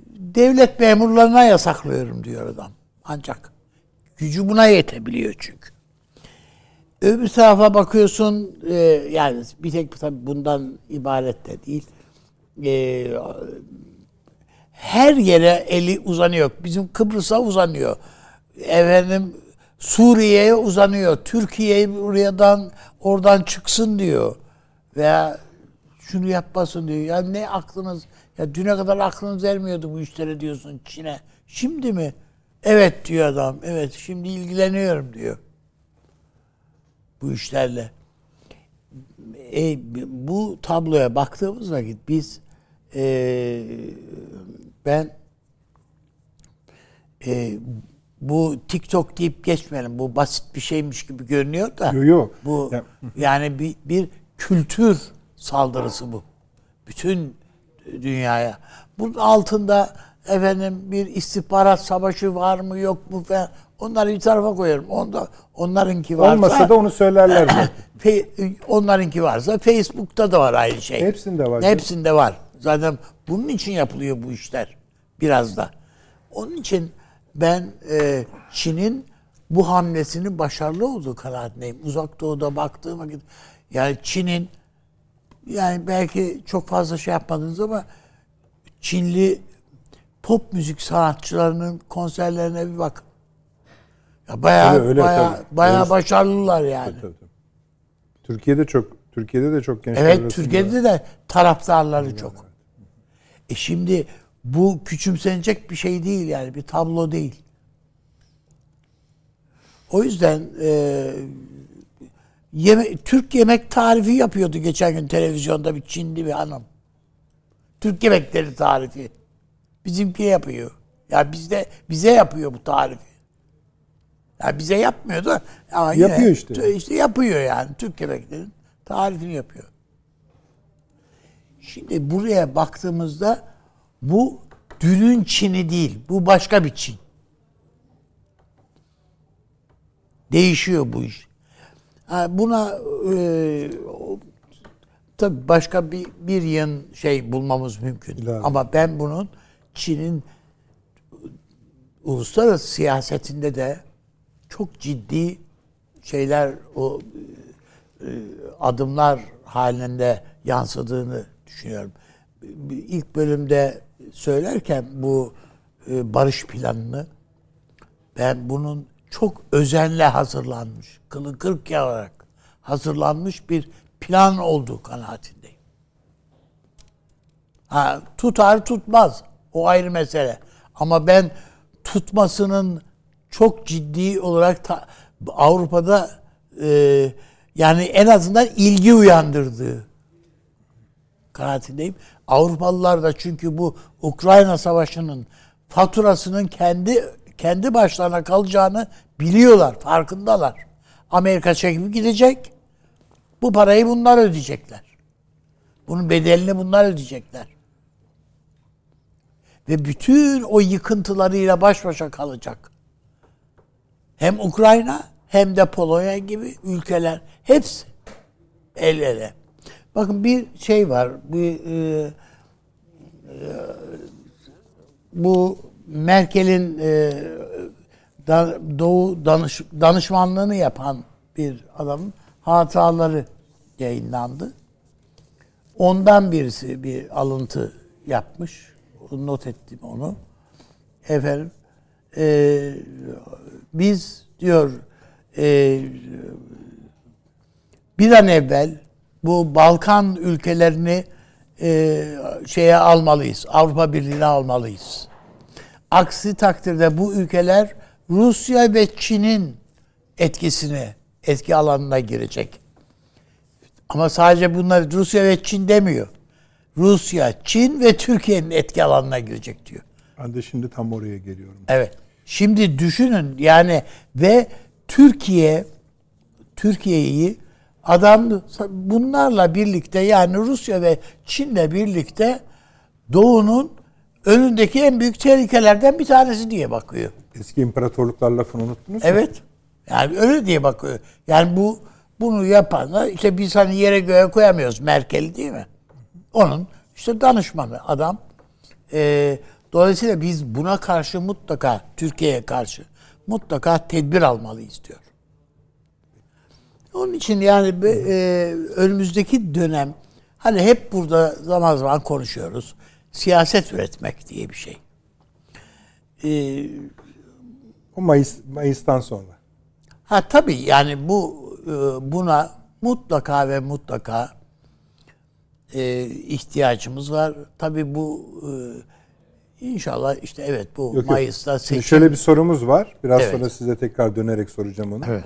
devlet memurlarına yasaklıyorum diyor adam. Ancak gücü buna yetebiliyor çünkü. Öbür tarafa bakıyorsun yani bir tek tabii bundan ibaret de değil. Her yere eli uzanıyor. Bizim Kıbrıs'a uzanıyor. Efendim Suriye'ye uzanıyor. Türkiye'yi oradan çıksın diyor. Veya şunu yapmasın diyor. Ya ne aklınız ya düne kadar aklınız ermiyordu bu işlere diyorsun Çin'e. Şimdi mi? Evet diyor adam. Evet şimdi ilgileniyorum diyor. Bu işlerle. Bu tabloya baktığımız vakit biz bu TikTok deyip geçmeyelim. Bu basit bir şeymiş gibi görünüyor da. Yok. Bu yani bir kültür saldırısı bu. Bütün dünyaya. Bunun altında bir istihbarat savaşı var mı yok mu falan. Onları bir tarafa koyarım. Onlarınki varsa. Olmasa da onu söylerler. Onlarınki varsa Facebook'ta da var aynı şey. Hepsinde var. Hepsinde var. Zaten bunun için yapılıyor bu işler. Biraz da. Onun için ben Çin'in bu hamlesinin başarılı olduğu kanaatindeyim. Uzak Doğu'da baktığım vakit yani Çin'in yani belki çok fazla şey yapmadınız ama Çinli pop müzik sanatçılarının konserlerine bir bakın. Ya bayağı başarılılar yani. Tabii. Türkiye'de de çok gençler. Evet, Türkiye'de de taraftarları çok. Şimdi bu küçümsenecek bir şey değil yani bir tablo değil. O yüzden Türk yemek tarifi yapıyordu geçen gün televizyonda bir Çinli bir hanım. Türk yemekleri tarifi. Bizimki yapıyor. Ya bize yapıyor bu tarifi. Ya bize yapmıyor da ama yapıyor yine, işte yapıyor yani Türk yemeklerin tarifini yapıyor. Şimdi buraya baktığımızda bu dünün Çin'i değil. Bu başka bir Çin. Değişiyor bu iş. Yani buna tabii başka bir yığın bulmamız mümkün. Bilmiyorum. Ama ben bunun Çin'in uluslararası siyasetinde de çok ciddi adımlar halinde yansıdığını düşünüyorum. İlk bölümde söylerken bu barış planını ben bunun çok özenle hazırlanmış, kılı kırk yararak hazırlanmış bir plan olduğu kanaatindeyim. Ha, tutar tutmaz. O ayrı mesele. Ama ben tutmasının çok ciddi olarak Avrupa'da yani en azından ilgi uyandırdığı kanaatindeyim. Avrupalılar da çünkü bu Ukrayna Savaşı'nın faturasının kendi başlarına kalacağını biliyorlar, farkındalar. Amerika çekip gidecek, bu parayı bunlar ödeyecekler. Bunun bedelini bunlar ödeyecekler. Ve bütün o yıkıntılarıyla baş başa kalacak. Hem Ukrayna hem de Polonya gibi ülkeler hepsi el ele. Bakın bir şey var, bu Merkel'in Doğu danışmanlığını yapan bir adamın hatıraları yayınlandı. Ondan birisi bir alıntı yapmış, not ettim onu. Efendim, biz diyor bir an evvel bu Balkan ülkelerini şeye almalıyız, Avrupa Birliği'ne almalıyız. Aksi takdirde bu ülkeler Rusya ve Çin'in etki alanına girecek. Ama sadece bunlar Rusya ve Çin demiyor. Rusya, Çin ve Türkiye'nin etki alanına girecek diyor. Ben de şimdi tam oraya geliyorum. Evet. Şimdi düşünün yani ve Türkiye'yi adam bunlarla birlikte yani Rusya ve Çin'le birlikte Doğu'nun önündeki en büyük tehlikelerden bir tanesi diye bakıyor. Eski imparatorluklar lafını unuttunuz mu? Evet. Yani öyle diye bakıyor. Yani bunu yapanlar işte biz hani yere göğe koyamıyoruz Merkel değil mi? Onun işte danışmanı adam. Dolayısıyla biz buna karşı mutlaka Türkiye'ye karşı mutlaka tedbir almalıyız diyor. Onun için yani önümüzdeki dönem hani hep burada zaman zaman konuşuyoruz. Siyaset üretmek diye bir şey. O Mayıs'tan sonra. Ha tabii yani buna mutlaka ve mutlaka ihtiyacımız var. Tabii bu inşallah işte evet bu Mayıs'ta seçim. Şöyle bir sorumuz var. Biraz sonra size tekrar dönerek soracağım onu. Evet.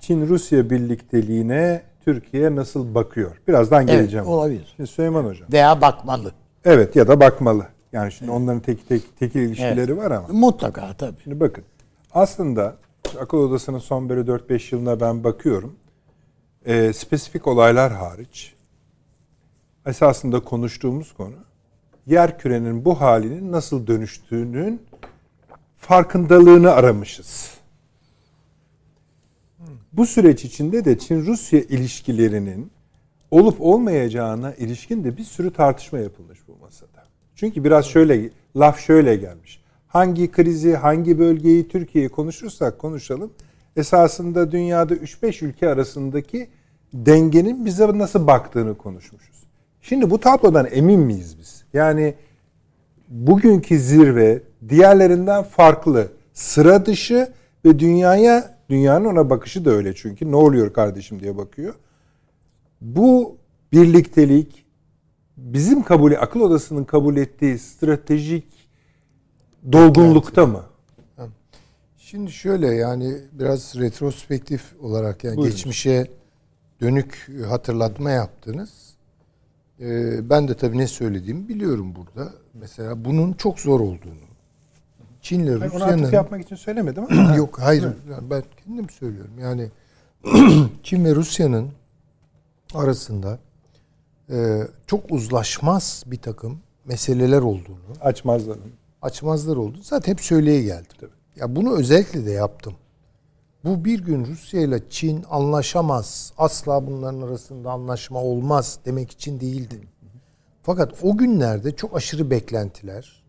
Çin-Rusya birlikteliğine Türkiye nasıl bakıyor? Birazdan geleceğim. Evet, olabilir. Şimdi Süleyman Hocam. Veya bakmalı. Evet ya da bakmalı. Yani şimdi onların tekil ilişkileri var ama. Mutlaka tabii. Şimdi bakın. Aslında Akıl Odası'nın son böyle 4-5 yılına ben bakıyorum. Spesifik olaylar hariç esasında konuştuğumuz konu yerkürenin bu halinin nasıl dönüştüğünün farkındalığını aramışız. Bu süreç içinde de Çin-Rusya ilişkilerinin olup olmayacağına ilişkin de bir sürü tartışma yapılmış bu masada. Çünkü biraz şöyle laf şöyle gelmiş. Hangi krizi, hangi bölgeyi, Türkiye'yi konuşursak konuşalım. Esasında dünyada 3-5 ülke arasındaki dengenin bize nasıl baktığını konuşmuşuz. Şimdi bu tablodan emin miyiz biz? Yani bugünkü zirve diğerlerinden farklı, sıra dışı ve dünyanın ona bakışı da öyle çünkü ne oluyor kardeşim diye bakıyor. Bu birliktelik bizim Akıl Odası'nın kabul ettiği stratejik dolgunlukta mı? Şimdi şöyle yani biraz retrospektif olarak yani buyurun. Geçmişe dönük hatırlatma yaptınız. Ben de tabii ne söylediğimi biliyorum burada. Mesela bunun çok zor olduğunu. Çin'le Rusya'nın... Onu atıf yapmak için söylemedim ama... Yok hayır ben kendim söylüyorum. Yani Çin ve Rusya'nın arasında çok uzlaşmaz bir takım meseleler olduğunu... Açmazlar olduğunu zaten hep söyleye geldim. Tabii. Ya bunu özellikle de yaptım. Bu bir gün Rusya ile Çin anlaşamaz, asla bunların arasında anlaşma olmaz demek için değildi. Fakat o günlerde çok aşırı beklentiler...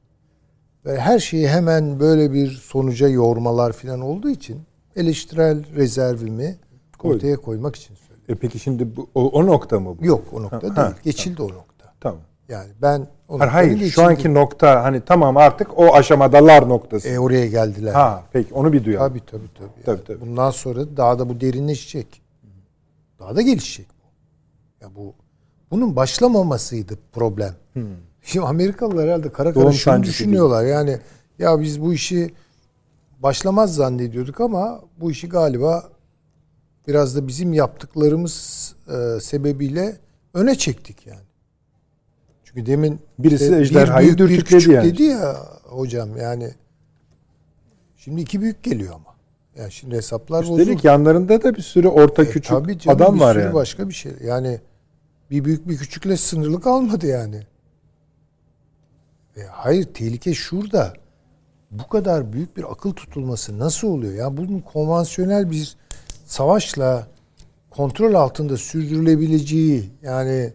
Ve her şeyi hemen böyle bir sonuca yormalar falan olduğu için eleştirel rezervimi ortaya koymak için söylüyorum. Peki şimdi o nokta mı bu? Yok o nokta değil. Geçildi tamam. O nokta. Tamam. Yani ben o hayır şu anki değil. Nokta hani tamam artık o aşamadalar noktası. Oraya geldiler. Ha peki onu bir duyalım. Tabii. Tabii. Bundan sonra daha da bu derinleşecek. Daha da gelişecek bu. Ya bunun başlamamasıydı problem. Şimdi Amerikalılar herhalde kara kara şunu düşünüyorlar. Yani ya biz bu işi başlamaz zannediyorduk ama bu işi galiba biraz da bizim yaptıklarımız sebebiyle öne çektik yani. Çünkü demin birisi ejderhayı dürtükledi yani. Dedi ya hocam yani. Şimdi iki büyük geliyor ama. Yani şimdi hesaplar bozuldu. Üstelik yanlarında da bir sürü orta küçük tabii canım, adam var yani. Başka bir şey. Yani bir büyük bir küçükle sınırlı kalmadı yani. Hayır, tehlike şurada. Bu kadar büyük bir akıl tutulması nasıl oluyor? Yani bunun konvansiyonel bir savaşla kontrol altında sürdürülebileceği, yani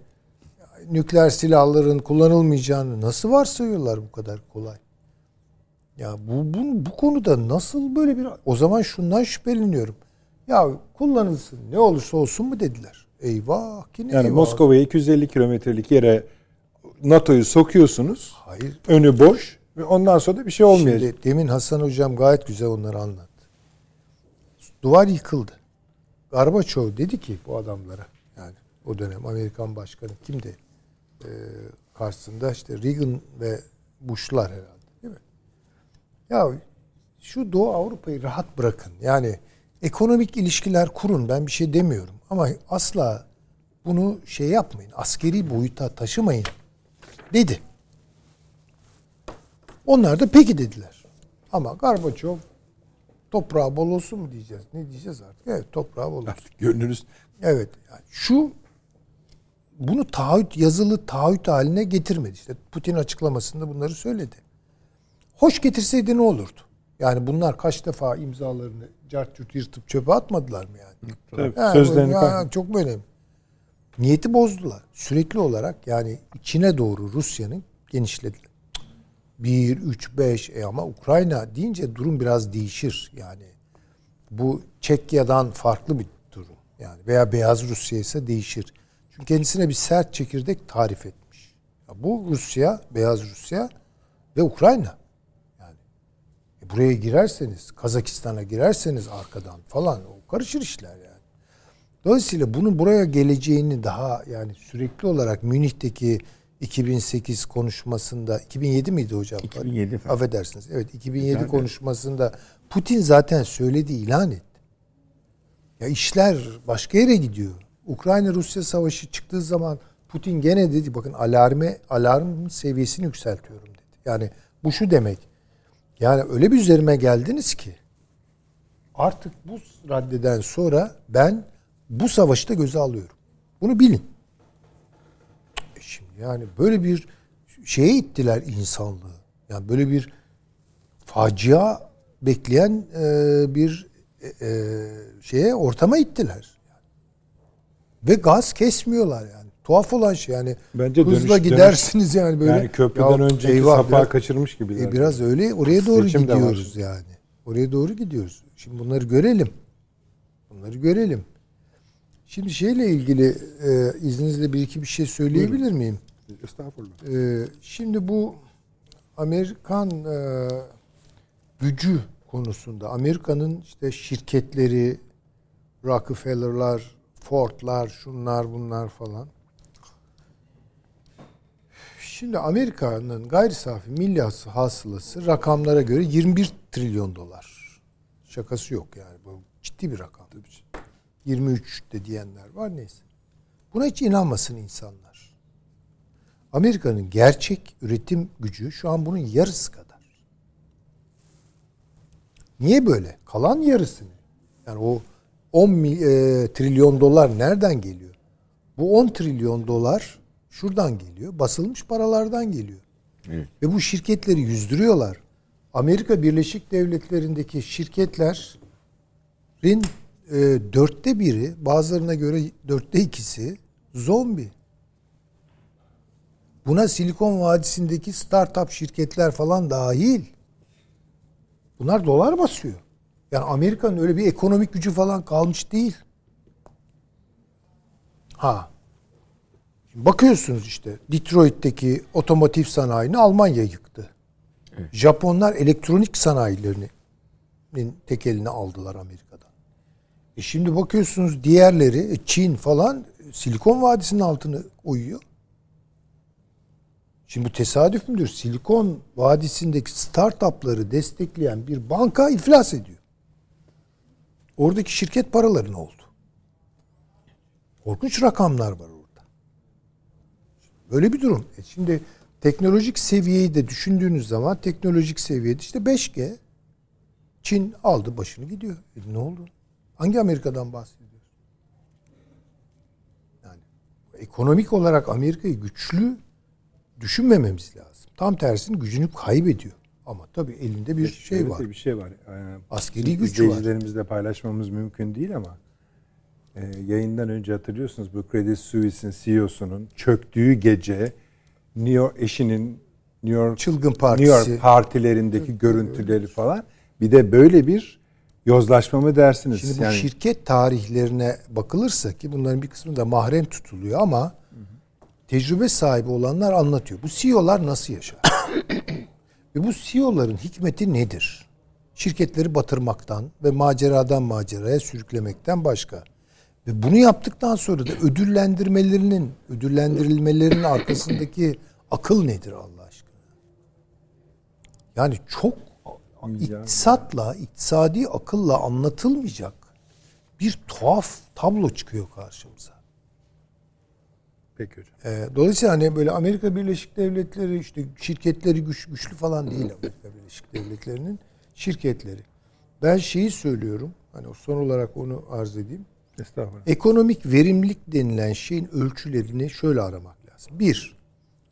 nükleer silahların kullanılmayacağını nasıl varsayıyorlar bu kadar kolay? Ya bu konuda nasıl böyle bir... O zaman şundan şüpheleniyorum. Ya kullanılsın ne olursa olsun mu dediler. Eyvah ki ne yani eyvah. Moskova'ya 250 kilometrelik yere NATO'yu sokuyorsunuz. Hayır. Önü boş ve ondan sonra da bir şey olmayacak. Şimdi demin Hasan hocam gayet güzel onları anlattı. Duvar yıkıldı. Gorbaçov dedi ki bu adamlara, yani o dönem Amerikan başkanı kimdi? Karşısında işte Reagan ve Bush'lar herhalde. Ya şu Doğu Avrupa'yı rahat bırakın. Yani ekonomik ilişkiler kurun. Ben bir şey demiyorum. Ama asla bunu şey yapmayın. Askeri boyuta taşımayın dedi. Onlar da peki dediler. Ama Gorbaçov toprağı bol olsun mu diyeceğiz? Ne diyeceğiz artık? Evet, toprağı bol olsun. Gönlünüz. Evet. Yani şu bunu taahhüt, yazılı taahhüt haline getirmedi. İşte Putin açıklamasında bunları söyledi. Hoş getirseydi ne olurdu? Yani bunlar kaç defa imzalarını cart curt yırtıp çöpe atmadılar mı yani? Tabii, yani sözlerini yani çok mu önemli? Niyeti bozdular. Sürekli olarak yani içine doğru Rusya'nın genişlediler. 1, 3, 5 ama Ukrayna deyince durum biraz değişir. Yani bu Çekya'dan farklı bir durum. Yani veya Beyaz Rusya ise değişir. Çünkü kendisine bir sert çekirdek tarif etmiş. Ya bu Rusya, Beyaz Rusya ve Ukrayna. Buraya girerseniz, Kazakistan'a girerseniz arkadan falan o karışır işler yani. Dolayısıyla bunun buraya geleceğini daha yani sürekli olarak Münih'teki 2008 konuşmasında 2007 miydi hocam? 2007. Affedersiniz. Evet, 2007 yani konuşmasında Putin zaten söyledi, ilan etti. Ya işler başka yere gidiyor. Ukrayna-Rusya savaşı çıktığı zaman Putin gene dedi bakın alarm seviyesini yükseltiyorum dedi. Yani bu şu demek. Yani öyle bir üzerime geldiniz ki artık bu raddeden sonra ben bu savaşı da göze alıyorum. Bunu bilin. Şimdi yani böyle bir şeye ittiler insanlığı. Yani böyle bir facia bekleyen bir şeye, ortama ittiler. Ve gaz kesmiyorlar yani. Tuhaf olan şey yani. Bence hızla gidersiniz yani böyle. Yani köprüden önceki sapağı kaçırmış gibiler. Biraz öyle oraya doğru seçim gidiyoruz yani. Oraya doğru gidiyoruz. Şimdi bunları görelim. Şimdi şeyle ilgili izninizle bir iki bir şey söyleyebilir Buyurun. Miyim? Estağfurullah. Şimdi bu Amerikan gücü konusunda Amerika'nın işte şirketleri, Rockefeller'lar, Ford'lar, şunlar bunlar falan. Şimdi Amerika'nın gayri safi milli hasılası rakamlara göre 21 trilyon dolar. Şakası yok yani. Bu ciddi bir rakam. 23 de diyenler var, neyse. Buna hiç inanmasın insanlar. Amerika'nın gerçek üretim gücü şu an bunun yarısı kadar. Niye böyle? Kalan yarısını. Yani o 10 trilyon dolar nereden geliyor? Bu 10 trilyon dolar şuradan geliyor. Basılmış paralardan geliyor. Evet. Ve bu şirketleri yüzdürüyorlar. Amerika Birleşik Devletleri'ndeki şirketlerin 1/4, bazılarına göre 2/4 zombi. Buna Silikon Vadisi'ndeki startup şirketler falan dahil. Bunlar dolar basıyor. Yani Amerika'nın öyle bir ekonomik gücü falan kalmış değil. Ha. Bakıyorsunuz işte Detroit'teki otomotiv sanayini Almanya yıktı. Evet. Japonlar elektronik sanayilerinin tekelini aldılar Amerika'dan. Şimdi bakıyorsunuz diğerleri Çin falan Silikon Vadisi'nin altını oyuyor. Şimdi bu tesadüf müdür? Silikon Vadisi'ndeki startupları destekleyen bir banka iflas ediyor. Oradaki şirket paraları ne oldu? Korkunç rakamlar var orada. Böyle bir durum. Şimdi teknolojik seviyeyi de düşündüğünüz zaman teknolojik seviyede işte 5G Çin aldı başını gidiyor. Ne oldu? Hangi Amerika'dan bahsediyor? Yani ekonomik olarak Amerika'yı güçlü düşünmememiz lazım. Tam tersine gücünü kaybediyor. Ama tabii elinde bir şey var. Bir şey var. Askeri güç var. İzleyicilerimizle paylaşmamız mümkün değil ama yayından önce hatırlıyorsunuz bu Credit Suisse'in CEO'sunun çöktüğü gece eşinin Çılgın Partisi. New York partilerindeki görüntüleri falan. Bir de böyle bir yozlaşma mı dersiniz? Şimdi bu şirket tarihlerine bakılırsa ki bunların bir kısmı da mahrem tutuluyor ama tecrübe sahibi olanlar anlatıyor. Bu CEO'lar nasıl yaşar? Ve bu CEO'ların hikmeti nedir? Şirketleri batırmaktan ve maceradan maceraya sürüklemekten başka. Ve bunu yaptıktan sonra da ödüllendirilmelerinin arkasındaki akıl nedir Allah aşkına? Yani çok iktisadi akılla anlatılmayacak bir tuhaf tablo çıkıyor karşımıza. Peki hocam. Dolayısıyla hani böyle Amerika Birleşik Devletleri işte şirketleri güçlü falan değil Amerika Birleşik Devletleri'nin şirketleri. Ben şeyi söylüyorum. Hani son olarak onu arz edeyim. Estağfurullah. Ekonomik verimlilik denilen şeyin ölçülerini şöyle aramak lazım. 1.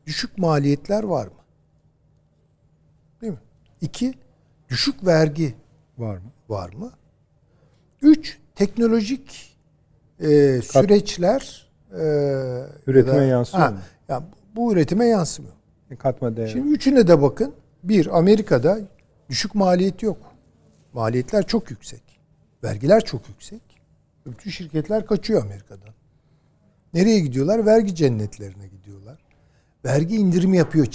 Düşük maliyetler var mı? Değil mi? 2. Düşük vergi var mı? 3. Teknolojik süreçler üretime yansıyor mu? Yani bu üretime yansımıyor. Katma değer. Şimdi üçüne de bakın. 1. Amerika'da düşük maliyet yok. Maliyetler çok yüksek. Vergiler çok yüksek. Bütün şirketler kaçıyor Amerika'dan. Nereye gidiyorlar? Vergi cennetlerine gidiyorlar. Vergi indirimi yapıyor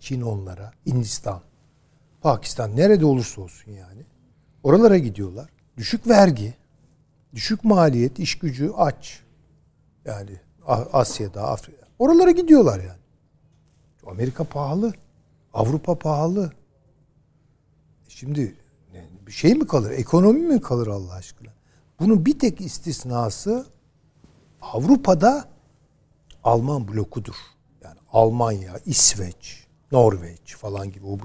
Çin onlara. Hindistan, Pakistan nerede olursa olsun yani. Oralara gidiyorlar. Düşük vergi, düşük maliyet, iş gücü aç. Yani Asya'da, Afrika'da. Oralara gidiyorlar yani. Amerika pahalı. Avrupa pahalı. Şimdi bir şey mi kalır? Ekonomi mi kalır Allah aşkına? Bunun bir tek istisnası Avrupa'da Alman blokudur. Yani Almanya, İsveç, Norveç falan gibi o bu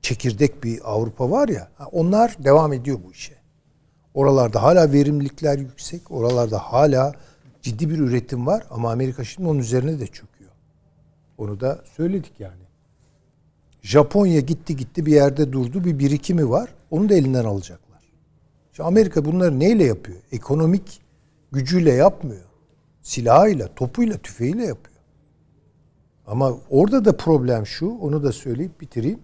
çekirdek bir Avrupa var ya. Onlar devam ediyor bu işe. Oralarda hala verimlilikler yüksek. Oralarda hala ciddi bir üretim var ama Amerika şimdi onun üzerine de çöküyor. Onu da söyledik yani. Japonya gitti bir yerde durdu. Bir birikimi var. Onu da elinden alacaklar. Şimdi Amerika bunları neyle yapıyor? Ekonomik gücüyle yapmıyor. Silahıyla, topuyla, tüfeğiyle yapıyor. Ama orada da problem şu, onu da söyleyip bitireyim.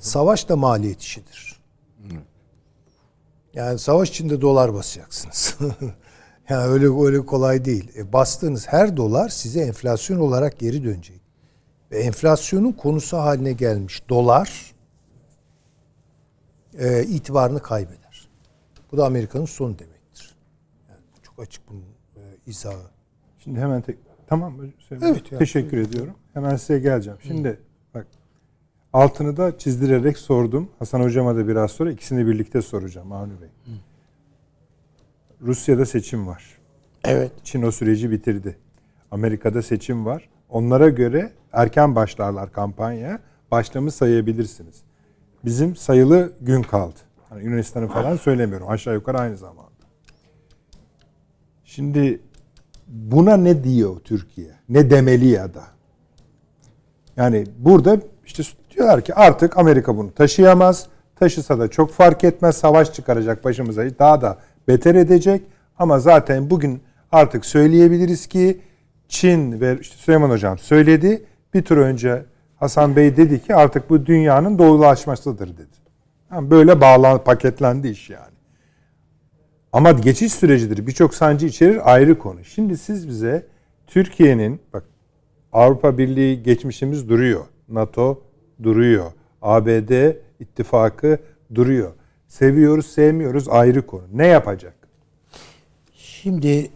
Savaş da maliyet işidir. Hı. Yani savaş içinde dolar basacaksınız. Yani öyle kolay değil. Bastığınız her dolar size enflasyon olarak geri dönecek. Ve enflasyonun konusu haline gelmiş dolar itibarını kaybeder. Bu da Amerika'nın sonu demektir. Yani çok açık bunun izahı. Şimdi hemen tamam mı? Evet, teşekkür ediyorum. Hemen size geleceğim. Şimdi bak altını da çizdirerek sordum. Hasan Hocam'a da biraz sonra ikisini birlikte soracağım Avni Bey. Rusya'da seçim var. Evet. Çin o süreci bitirdi. Amerika'da seçim var. Onlara göre erken başlarlar kampanya. Başlamış sayabilirsiniz. Bizim sayılı gün kaldı. Hani Yunanistan'ı falan söylemiyorum. Aşağı yukarı aynı zamanda. Şimdi buna ne diyor Türkiye? Ne demeli ya da? Yani burada işte diyorlar ki artık Amerika bunu taşıyamaz. Taşısa da çok fark etmez. Savaş çıkaracak başımıza. Daha da beter edecek. Ama zaten bugün artık söyleyebiliriz ki Çin ve işte Süleyman Hocam söyledi. Bir tur önce Hasan Bey dedi ki artık bu dünyanın doğulaşmasıdır dedi. Böyle paketlendi iş yani. Ama geçiş sürecidir. Birçok sancı içerir ayrı konu. Şimdi siz bize Türkiye'nin bak Avrupa Birliği geçmişimiz duruyor. NATO duruyor. ABD ittifakı duruyor. Seviyoruz sevmiyoruz ayrı konu. Ne yapacak? Şimdi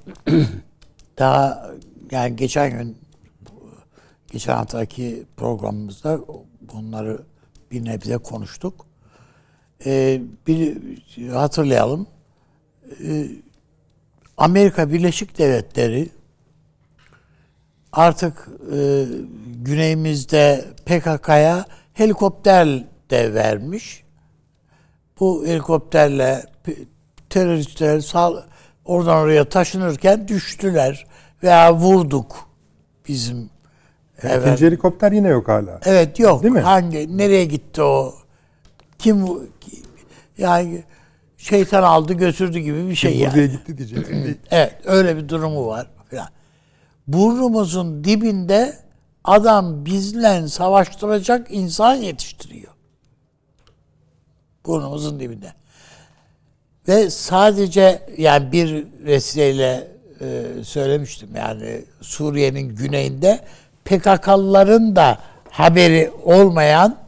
daha yani geçen gün geçen haftaki programımızda bunları bir nebze konuştuk. Hatırlayalım. Amerika Birleşik Devletleri artık güneyimizde PKK'ya helikopter de vermiş. Bu helikopterle teröristler oradan oraya taşınırken düştüler veya vurduk bizim. Yani ikinci helikopter yine yok hala. Evet, yok. Değil mi? Hangi, nereye gitti o? Kim yani şeytan aldı götürdü gibi bir şey yani. Buraya gitti diyeceksin. Evet, öyle bir durumu var falan. Burnumuzun dibinde adam bizle savaştıracak insan yetiştiriyor. Burnumuzun dibinde. Ve sadece yani bir vesileyle söylemiştim yani Suriye'nin güneyinde PKK'lıların da haberi olmayan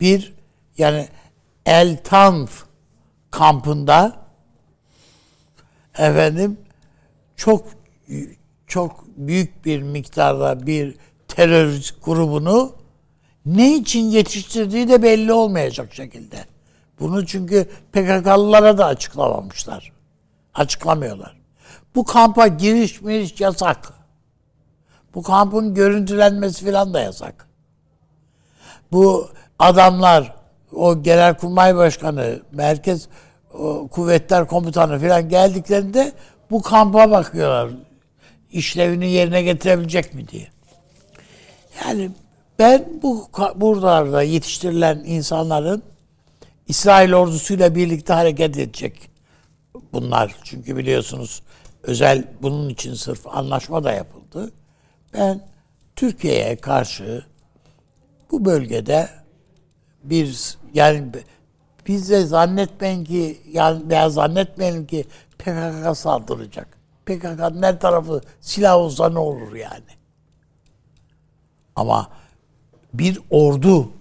bir yani El Tanf kampında çok büyük bir miktarda bir terörist grubunu ne için yetiştirdiği de belli olmayacak şekilde. Bunu çünkü PKK'lılara da açıklamamışlar. Açıklamıyorlar. Bu kampa giriş yasak. Bu kampın görüntülenmesi falan da yasak. Bu adamlar, o Genelkurmay Başkanı, Merkez Kuvvetler Komutanı falan geldiklerinde bu kampa bakıyorlar. İşlevini yerine getirebilecek mi diye. Yani ben buralarda yetiştirilen insanların İsrail ordusuyla birlikte hareket edecek bunlar. Çünkü biliyorsunuz özel bunun için sırf anlaşma da yapıldı. Ben Türkiye'ye karşı bu bölgede bir yani bize zannetmeyin ki yani veya zannetmeyin ki PKK saldıracak. PKK'nın her tarafı silah olsa ne olur yani. Ama bir ordu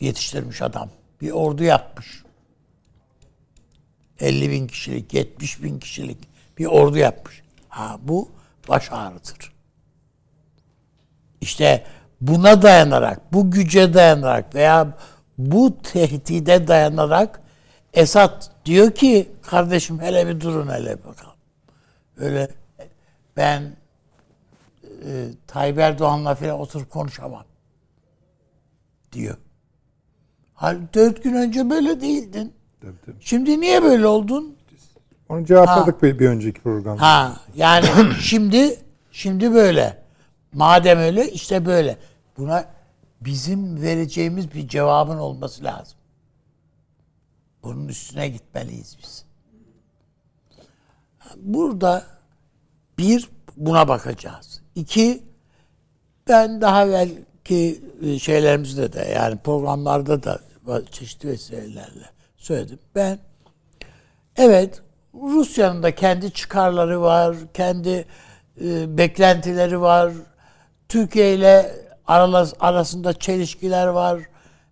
yetiştirmiş adam. Bir ordu yapmış. 50 bin kişilik, 70 bin kişilik bir ordu yapmış. Ha, bu baş ağrıtır. İşte buna dayanarak, bu güce dayanarak veya bu tehdide dayanarak Esad diyor ki kardeşim hele bir durun hele bakalım. Öyle ben Tayyip Erdoğan'la falan oturup konuşamam diyor. Halbuki 4 gün önce böyle değildin. Tabii. Şimdi niye böyle oldun? Onu cevapladık bir önceki programda. Ha, yani şimdi böyle. Madem öyle işte böyle. Buna bizim vereceğimiz bir cevabın olması lazım. Bunun üstüne gitmeliyiz biz. Burada bir buna bakacağız. 2 ben daha belki şeylerimizde de yani programlarda da çeşitli vesilelerle söyledim. Ben evet Rusya'nın da kendi çıkarları var, kendi beklentileri var. Türkiye ile arasında çelişkiler var.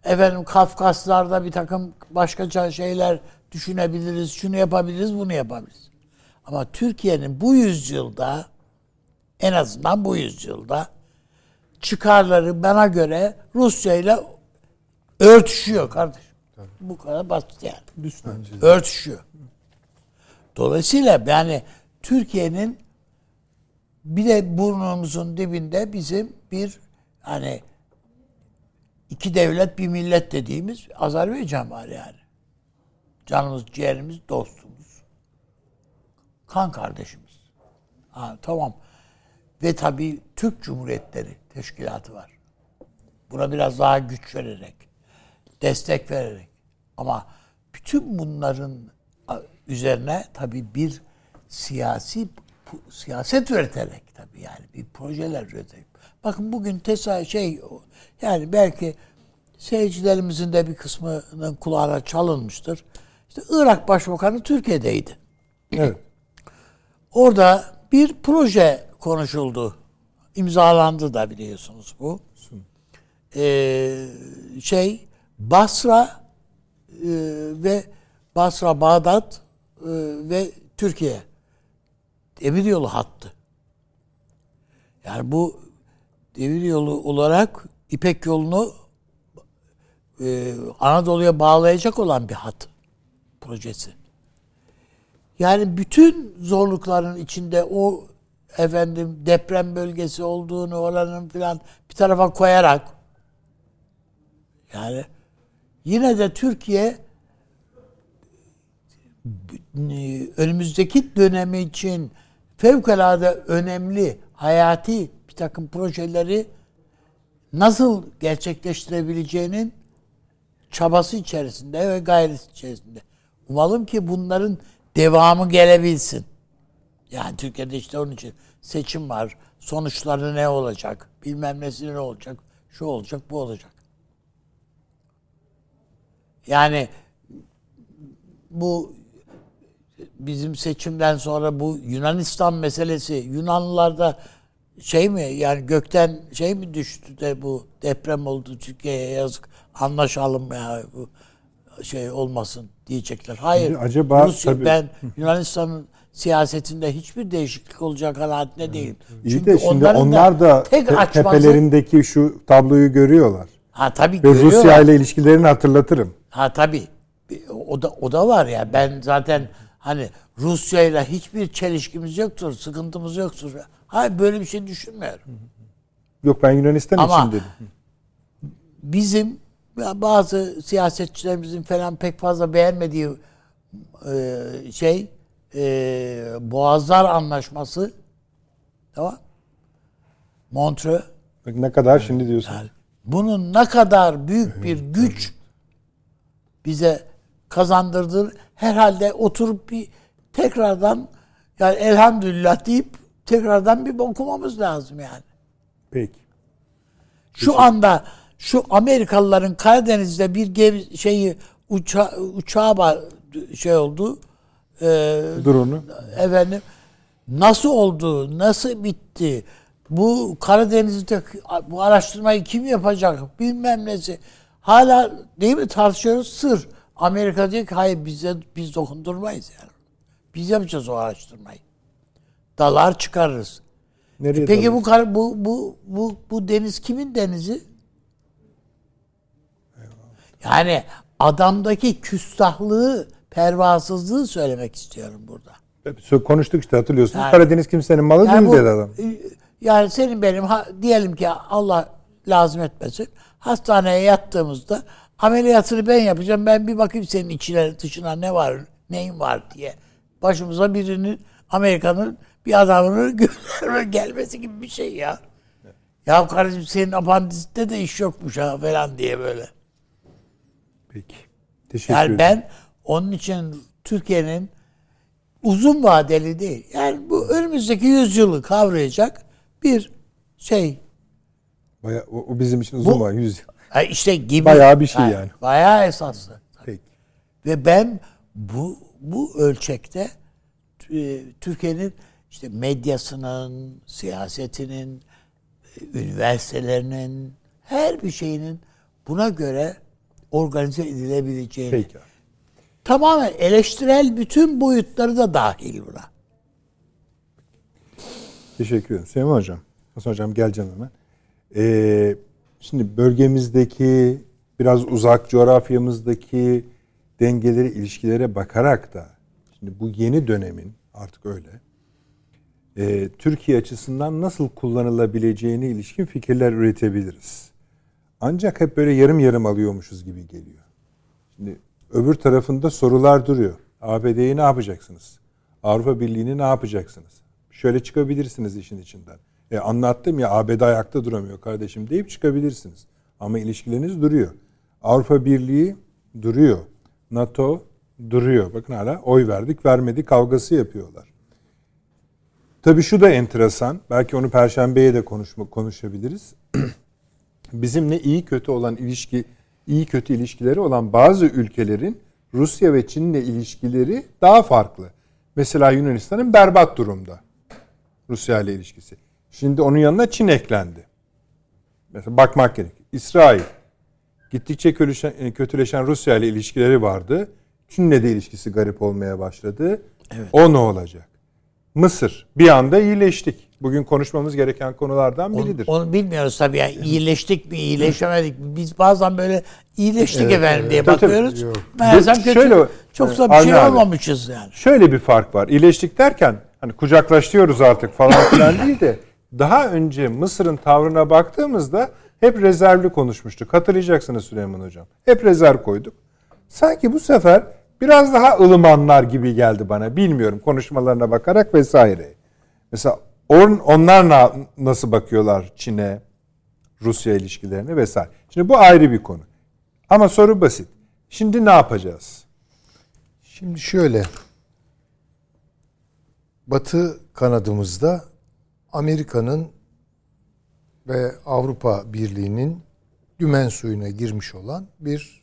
Efendim Kafkaslar'da bir takım başka şeyler düşünebiliriz. Şunu yapabiliriz, bunu yapabiliriz. Ama Türkiye'nin bu yüzyılda en azından bu yüzyılda çıkarları bana göre Rusya ile örtüşüyor kardeşim. Tabii. Bu kadar basit yani. Düşman örtüşüyor. Dolayısıyla yani Türkiye'nin bir de burnumuzun dibinde bizim bir hani 2 devlet bir millet dediğimiz Azerbaycan var yani. Canımız, ciğerimiz, dostumuz. Kan kardeşimiz. Ha, tamam. Ve tabii Türk Cumhuriyetleri Teşkilatı var. Buna biraz daha güç vererek, destek vererek. Ama bütün bunların üzerine tabii bir siyaset üreterek tabii yani bir projeler üreterek. Bakın bugün yani belki seyircilerimizin de bir kısmının kulağına çalınmıştır. İşte Irak Başbakanı Türkiye'deydi. Evet. Orada bir proje konuşuldu. İmzalandı da biliyorsunuz bu. Basra ve Basra, Bağdat ve Türkiye demiryolu hattı. Yani bu devir yolu olarak İpek yolunu Anadolu'ya bağlayacak olan bir hat projesi. Yani bütün zorlukların içinde o deprem bölgesi olduğunu oranın filan bir tarafa koyarak, yani yine de Türkiye önümüzdeki dönemi için fevkalade önemli, hayati bir takım projeleri nasıl gerçekleştirebileceğinin çabası içerisinde ve gayreti içerisinde. Umalım ki bunların devamı gelebilsin. Yani Türkiye'de işte onun için seçim var. Sonuçları ne olacak? Bilmem nesi ne olacak? Şu olacak, bu olacak. Yani bu bizim seçimden sonra bu Yunanistan meselesi, Yunanlılarda yani gökten mi düştü de bu deprem oldu Türkiye'ye, yazık, anlaşalım ya bu olmasın diyecekler. Hayır. Acaba ben Yunanistan'ın siyasetinde hiçbir değişiklik olacak kanaatinde değilim. İyi çünkü de şimdi onlar da tepelerindeki şu tabloyu görüyorlar. Ha tabii görüyorlar. Rusya ile ilişkilerini hatırlatırım. Ha tabii. O da var ya. Ben zaten hani Rusya ile hiçbir çelişkimiz yoktur, sıkıntımız yoktur. Hayır, böyle bir şey düşünmüyorum. Yok, ben Yunanistan için dedim. Ama bizim bazı siyasetçilerimizin falan pek fazla beğenmediği Boğazlar Anlaşması, tamam? Montreux. Ne kadar şimdi diyorsun? Yani bunun ne kadar büyük bir güç bize kazandırdığı, herhalde oturup bir tekrardan, yani elhamdülillah deyip tekrardan bir okumamız lazım yani. Peki. Şu anda şu Amerikalıların Karadeniz'de bir uçağa oldu. Drone'u. Efendim, nasıl oldu? Nasıl bitti? Bu Karadeniz'de bu araştırmayı kim yapacak? Bilmem nesi. Hala değil mi tartışıyoruz? Sır. Amerika diyor ki hayır, biz dokundurmayız yani. Biz yapacağız o araştırmayı. Dalar çıkarırız. Nereye peki bu deniz kimin denizi? Yani adamdaki küstahlığı, pervasızlığı söylemek istiyorum burada. Tabii, konuştuk işte, hatırlıyorsunuz. Yani, Karadeniz kimsenin malı yani değil dedi adam. Yani senin benim diyelim ki Allah lazım etmesin, hastaneye yattığımızda ameliyatını ben yapacağım. Ben bir bakayım senin içine dışına ne var, neyin var diye. Başımıza birinin, Amerika'nın bir adamının gelmesi gibi bir şey ya. Evet. Ya kardeşim, senin apandizitte de iş yokmuş ha falan diye böyle. Peki. Teşekkür ederim. Yani ben onun için Türkiye'nin uzun vadeli değil, yani bu önümüzdeki yüzyılı kavrayacak bir şey. Bayağı, o bizim için uzun vadeli yüzyıl. İşte gibi. Bayağı bir şey yani. Bayağı esaslı. Peki. Ve ben bu ölçekte Türkiye'nin işte medyasının, siyasetinin, üniversitelerinin, her bir şeyinin buna göre organize edilebileceğini. Peki. Tamamen eleştirel bütün boyutları da dahil buna. Teşekkür ederim. Süleyman Hocam. Hasan Hocam, geleceğim hemen. Şimdi bölgemizdeki, biraz uzak coğrafyamızdaki dengelere, ilişkilere bakarak da şimdi bu yeni dönemin artık öyle Türkiye açısından nasıl kullanılabileceğine ilişkin fikirler üretebiliriz. Ancak hep böyle yarım yarım alıyormuşuz gibi geliyor. Şimdi öbür tarafında sorular duruyor. ABD'yi ne yapacaksınız? Avrupa Birliği'ni ne yapacaksınız? Şöyle çıkabilirsiniz işin içinden. Anlattım ya, ABD ayakta duramıyor kardeşim deyip çıkabilirsiniz. Ama ilişkileriniz duruyor. Avrupa Birliği duruyor. NATO duruyor. Bakın hala oy verdik vermedi kavgası yapıyorlar. Tabii şu da enteresan. Belki onu Perşembe'ye de konuşabiliriz. Bizimle iyi kötü olan iyi kötü ilişkileri olan bazı ülkelerin Rusya ve Çin'le ilişkileri daha farklı. Mesela Yunanistan'ın berbat durumda Rusya ile ilişkisi. Şimdi onun yanına Çin eklendi. Mesela bakmak gerek. İsrail gittikçe kötüleşen Rusya ile ilişkileri vardı. Çin'le de ilişkisi garip olmaya başladı. Evet. O ne olacak? Mısır bir anda iyileştik. bugün konuşmamız gereken konulardan biridir. Onu bilmiyoruz tabii. Yani iyileştik mi, iyileşemedik mi? Biz bazen böyle iyileştik efendim diye bakıyoruz. Meğersem kötü, çok da bir şey olmamışız yani. Şöyle bir fark var. İyileştik derken hani kucaklaşıyoruz artık falan filan değil de daha önce Mısır'ın tavrına baktığımızda hep rezervli konuşmuştuk. Hatırlayacaksınız Süleyman Hocam. Hep rezerv koyduk. Sanki bu sefer biraz daha ılımanlar gibi geldi bana. Bilmiyorum, konuşmalarına bakarak vesaire. Mesela onlar nasıl bakıyorlar Çin'e, Rusya ilişkilerine vesaire. Şimdi bu ayrı bir konu. Ama soru basit. Şimdi ne yapacağız? Şimdi şöyle. Batı kanadımızda Amerika'nın ve Avrupa Birliği'nin dümen suyuna girmiş olan bir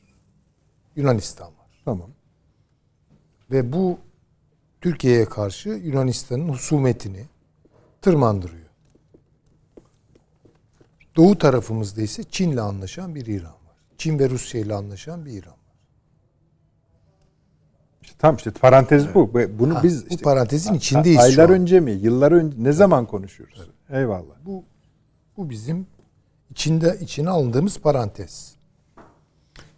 Yunanistan var. Tamam. Ve bu Türkiye'ye karşı Yunanistan'ın husumetini tırmandırıyor. Doğu tarafımızda ise Çin'le anlaşan bir İran var. Çin ve Rusya ile anlaşan bir İran var. İşte parantez evet. Bu. Bunu biz bu parantezin içindeyiz. Aylar önce mi? Yıllar önce? Ne zaman konuşuyoruz? Evet. Eyvallah. Bu bizim içine alındığımız parantez.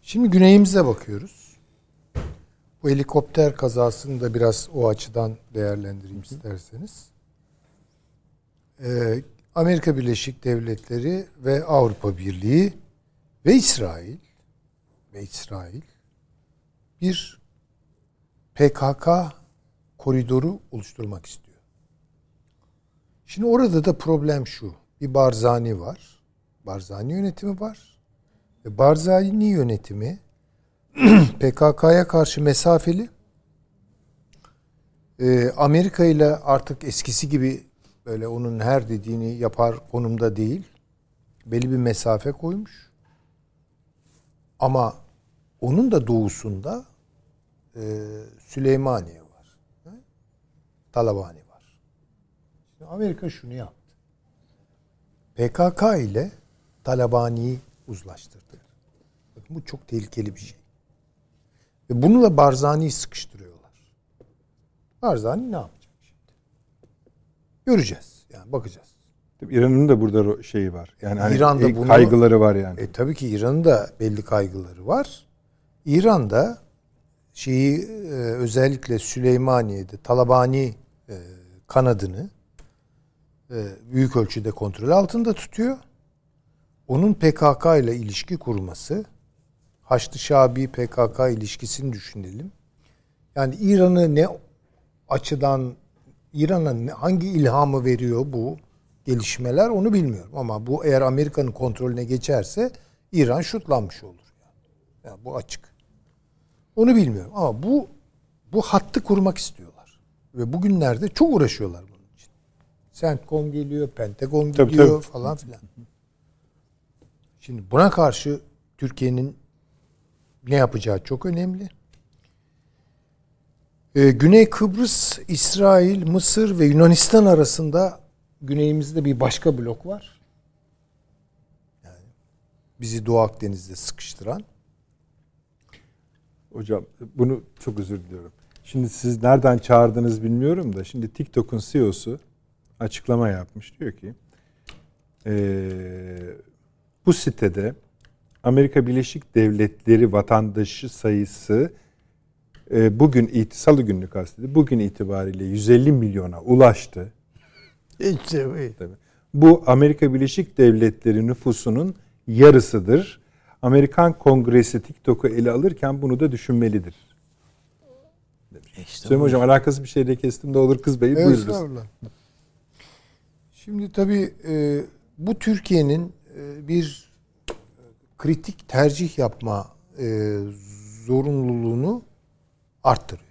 Şimdi güneyimize bakıyoruz. Bu helikopter kazasını da biraz o açıdan değerlendireyim isterseniz. Amerika Birleşik Devletleri ve Avrupa Birliği ve İsrail bir PKK koridoru oluşturmak istiyor. Şimdi orada da problem şu. Bir Barzani var. Barzani yönetimi var. Ve Barzani yönetimi PKK'ya karşı mesafeli. Amerika ile artık eskisi gibi böyle onun her dediğini yapar konumda değil. Belli bir mesafe koymuş. Ama onun da doğusunda Süleymaniye var. Talabani var. Şimdi Amerika şunu yaptı. PKK ile Talabani'yi uzlaştırdı. Bakın bu çok tehlikeli bir şey. Ve bununla Barzani'yi sıkıştırıyorlar. Barzani ne yapacak şimdi? Göreceğiz. Yani bakacağız. İran'ın da burada şeyi var. Yani hani kaygıları var yani. Tabii ki İran'ın da belli kaygıları var. İran'da özellikle Süleymaniye'de Talabani kanadını büyük ölçüde kontrol altında tutuyor. Onun PKK ile ilişki kurması, Haçlı Şabi PKK ilişkisini düşünelim. Yani İran'ı ne açıdan, İran'a hangi ilhamı veriyor bu gelişmeler onu bilmiyorum. Ama bu eğer Amerika'nın kontrolüne geçerse İran şutlanmış olur. Yani bu açık. Onu bilmiyorum ama bu hattı kurmak istiyorlar. Ve bugünlerde çok uğraşıyorlar bunu. CENTCOM geliyor, Pentagon gidiyor tabii. Falan filan. Şimdi buna karşı Türkiye'nin ne yapacağı çok önemli. Güney Kıbrıs, İsrail, Mısır ve Yunanistan arasında güneyimizde bir başka blok var. Yani bizi Doğu Akdeniz'de sıkıştıran. Hocam bunu çok özür diliyorum. Şimdi siz nereden çağırdınız bilmiyorum da şimdi TikTok'un CEO'su açıklama yapmış. Diyor ki bu sitede Amerika Birleşik Devletleri vatandaşı sayısı Salı gününü kastediyor. Bugün itibariyle 150 milyona ulaştı. Tabii. Bu Amerika Birleşik Devletleri nüfusunun yarısıdır. Amerikan Kongresi TikTok'u ele alırken bunu da düşünmelidir. İşte Süleyman Hocam alakası bir şeyle kestim de olur kız beyi buyuruz. Şimdi tabii bu Türkiye'nin bir kritik tercih yapma zorunluluğunu arttırıyor.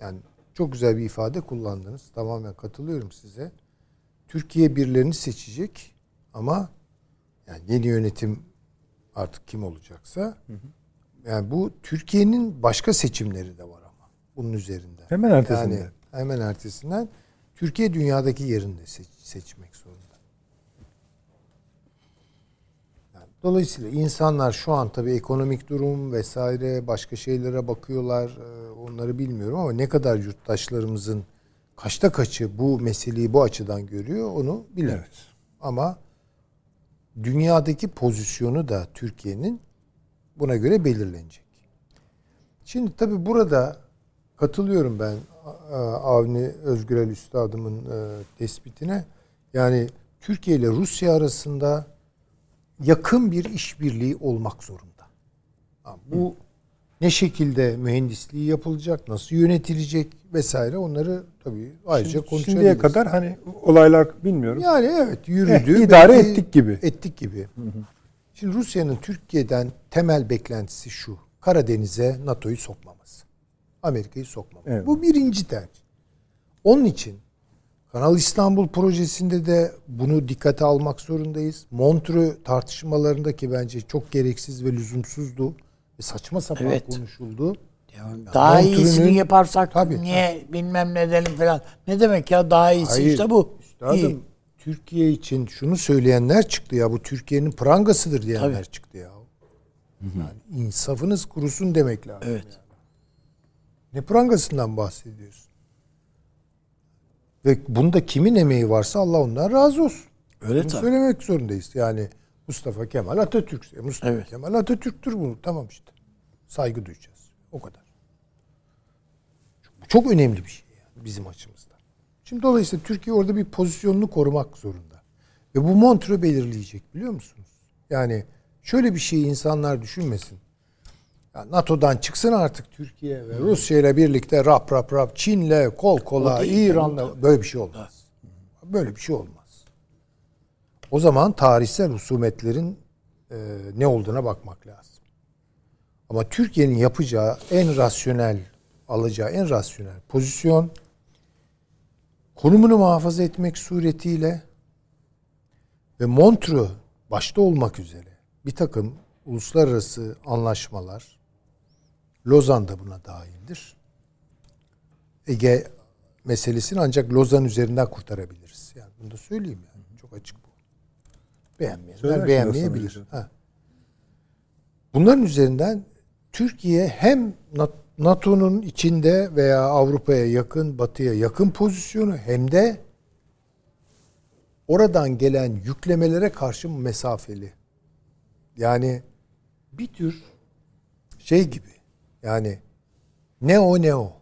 Yani çok güzel bir ifade kullandınız. Tamamen katılıyorum size. Türkiye birilerini seçecek ama yani yeni yönetim artık kim olacaksa yani bu Türkiye'nin başka seçimleri de var ama bunun üzerinden. Hemen ertesinden. Yani hemen ertesinden Türkiye dünyadaki yerini de seçmek zorunda. Yani dolayısıyla insanlar şu an tabii ekonomik durum vesaire başka şeylere bakıyorlar. Onları bilmiyorum ama ne kadar yurttaşlarımızın kaçta kaçı bu meseleyi bu açıdan görüyor onu bilemiyoruz. Evet. Ama dünyadaki pozisyonu da Türkiye'nin buna göre belirlenecek. Şimdi tabii burada katılıyorum ben Avni Özgürel Üstadımın tespitine. Yani Türkiye ile Rusya arasında yakın bir işbirliği olmak zorunda. Bu ne şekilde mühendisliği yapılacak, nasıl yönetilecek vesaire onları tabii ayrıca konuşabiliriz. Şimdiye kadar hani olaylar bilmiyorum. Yani evet yürüdü. İdare ettik gibi. Hı-hı. Şimdi Rusya'nın Türkiye'den temel beklentisi şu. Karadeniz'e NATO'yu sokmaması. Amerika'yı sokmaması. Evet. Bu birinci tercih. Onun için Kanal İstanbul projesinde de bunu dikkate almak zorundayız. Montreux tartışmalarındaki bence çok gereksiz ve lüzumsuzdu. Saçma sapan konuşuldu. Yani daha iyisini yaparsak tabii, niye bilmem ne edelim falan. Ne demek ya daha iyisi işte bu. Üstadım, Türkiye için şunu söyleyenler çıktı ya. Bu Türkiye'nin prangasıdır diyenler çıktı ya. Yani insafınız kurusun demek lazım. Evet. Yani. Ne prangasından bahsediyorsun? Ve bunda kimin emeği varsa Allah ondan razı olsun. Öyle bunu söylemek zorundayız. Yani Mustafa Kemal Atatürk. Mustafa Kemal Atatürk'tür bunu. Tamam işte. Saygı duyacağız. O kadar. Bu çok önemli bir şey yani bizim açımızdan. Şimdi dolayısıyla Türkiye orada bir pozisyonunu korumak zorunda. Ve bu Montreux belirleyecek biliyor musunuz? Yani şöyle bir şeyi insanlar düşünmesin. Yani NATO'dan çıksın artık Türkiye ve Rusya ile birlikte rap Çin'le kol kola İran'la böyle bir şey olmaz. Böyle bir şey olmaz. O zaman tarihsel husumetlerin ne olduğuna bakmak lazım. Ama Türkiye'nin yapacağı en rasyonel, alacağı en rasyonel pozisyon konumunu muhafaza etmek suretiyle ve Montreux başta olmak üzere bir takım uluslararası anlaşmalar, Lozan da buna dahildir. Ege meselesini ancak Lozan üzerinden kurtarabiliriz. Yani bunu da söyleyeyim yani. Çok açık bu. Beğenmeyenler beğenmeyebilir. Bunların üzerinden Türkiye hem NATO'nun içinde veya Avrupa'ya yakın, Batı'ya yakın pozisyonu hem de oradan gelen yüklemelere karşı mesafeli. Yani bir tür şey gibi. Yani neo.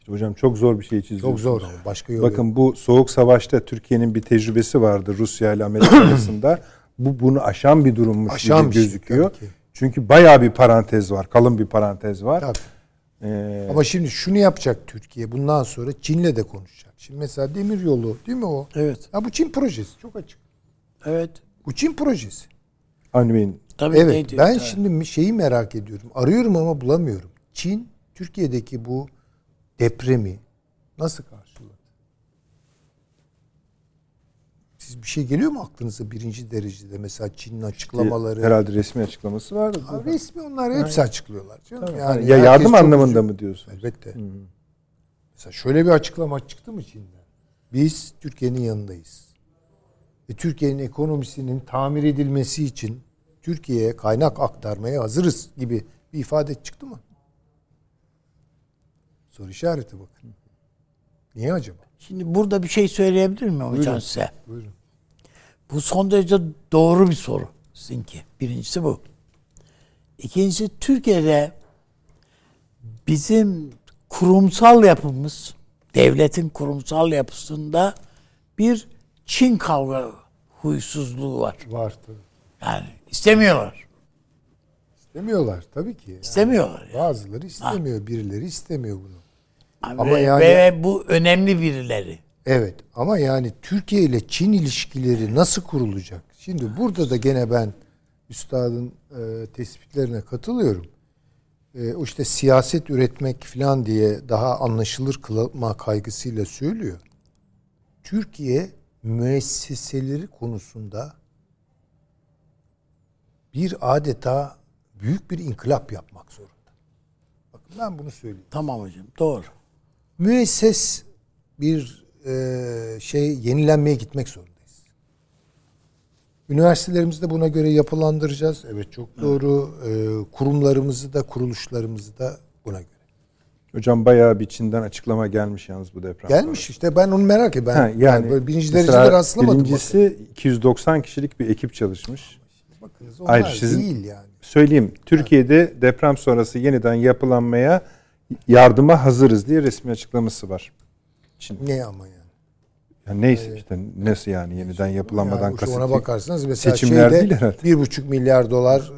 İşte hocam çok zor bir şey çiziyorsunuz. Çok zor. Başka yol Bakın yok. Bu soğuk savaşta Türkiye'nin bir tecrübesi vardı Rusya ile Amerika arasında. Bunu aşan bir durummuş gibi gözüküyor. Çünkü bayağı bir parantez var. Kalın bir parantez var. Ama şimdi şunu yapacak Türkiye. Bundan sonra Çin'le de konuşacak. Şimdi mesela demiryolu değil mi o? Evet. Ya bu Çin projesi çok açık. Evet. Bu Çin projesi. Anlayın. Tabii evet. Ben şimdi şeyi merak ediyorum. Arıyorum ama bulamıyorum. Çin Türkiye'deki bu depremi nasıl karşıladı? Siz bir şey geliyor mu aklınıza birinci derecede mesela Çin'in açıklamaları? Herhalde resmi açıklaması vardı. Resmi onlar hepsi açıklıyorlar. Canım. Yani ya yardım anlamında mı diyorsun? Elbette. Mesela şöyle bir açıklama çıktı mı Çin'den? Biz Türkiye'nin yanındayız. Ve Türkiye'nin ekonomisinin tamir edilmesi için Türkiye'ye kaynak aktarmaya hazırız gibi bir ifade çıktı mı? Soru işareti bakın. Niye acaba? Şimdi burada bir şey söyleyebilir miyim hocam size? Buyurun. Bu son derece doğru bir soru sizinki. Birincisi bu. İkincisi Türkiye'de bizim kurumsal yapımız, devletin kurumsal yapısında bir Çin kavga huysuzluğu var. Var tabii. Yani istemiyorlar. İstemiyorlar tabii ki. Yani istemiyorlar. Yani. Bazıları istemiyor, birileri istemiyor bunu. Ama ve bu önemli birileri. Evet ama yani Türkiye ile Çin ilişkileri nasıl kurulacak? Şimdi burada da gene ben üstadın tespitlerine katılıyorum. O işte siyaset üretmek falan diye daha anlaşılır kılma kaygısıyla söylüyor. Türkiye müesseseleri konusunda bir adeta büyük bir inkılap yapmak zorunda. Bakın ben bunu söyleyeyim. Tamam hocam doğru. Müesses bir yenilenmeye gitmek zorundayız. Üniversitelerimizi de buna göre yapılandıracağız. Evet çok doğru. Kurumlarımızı da kuruluşlarımızı da buna göre. Hocam bayağı bir Çin'den açıklama gelmiş yalnız bu deprem. Gelmiş olarak. İşte ben onu merak ediyorum. Yani birinci dereceleri rastlamadım. Birincisi bakın. 290 kişilik bir ekip çalışmış. Bakınız onlar ayrıca değil yani. Söyleyeyim Türkiye'de deprem sonrası yeniden yapılanmaya yardıma hazırız diye resmi açıklaması var. Çin'de. Ne ama yani? Yani neyse işte nasıl yani yeniden yapılanmadan yani kasıt. Ona bakarsınız mesela şeyde 1,5 milyar dolar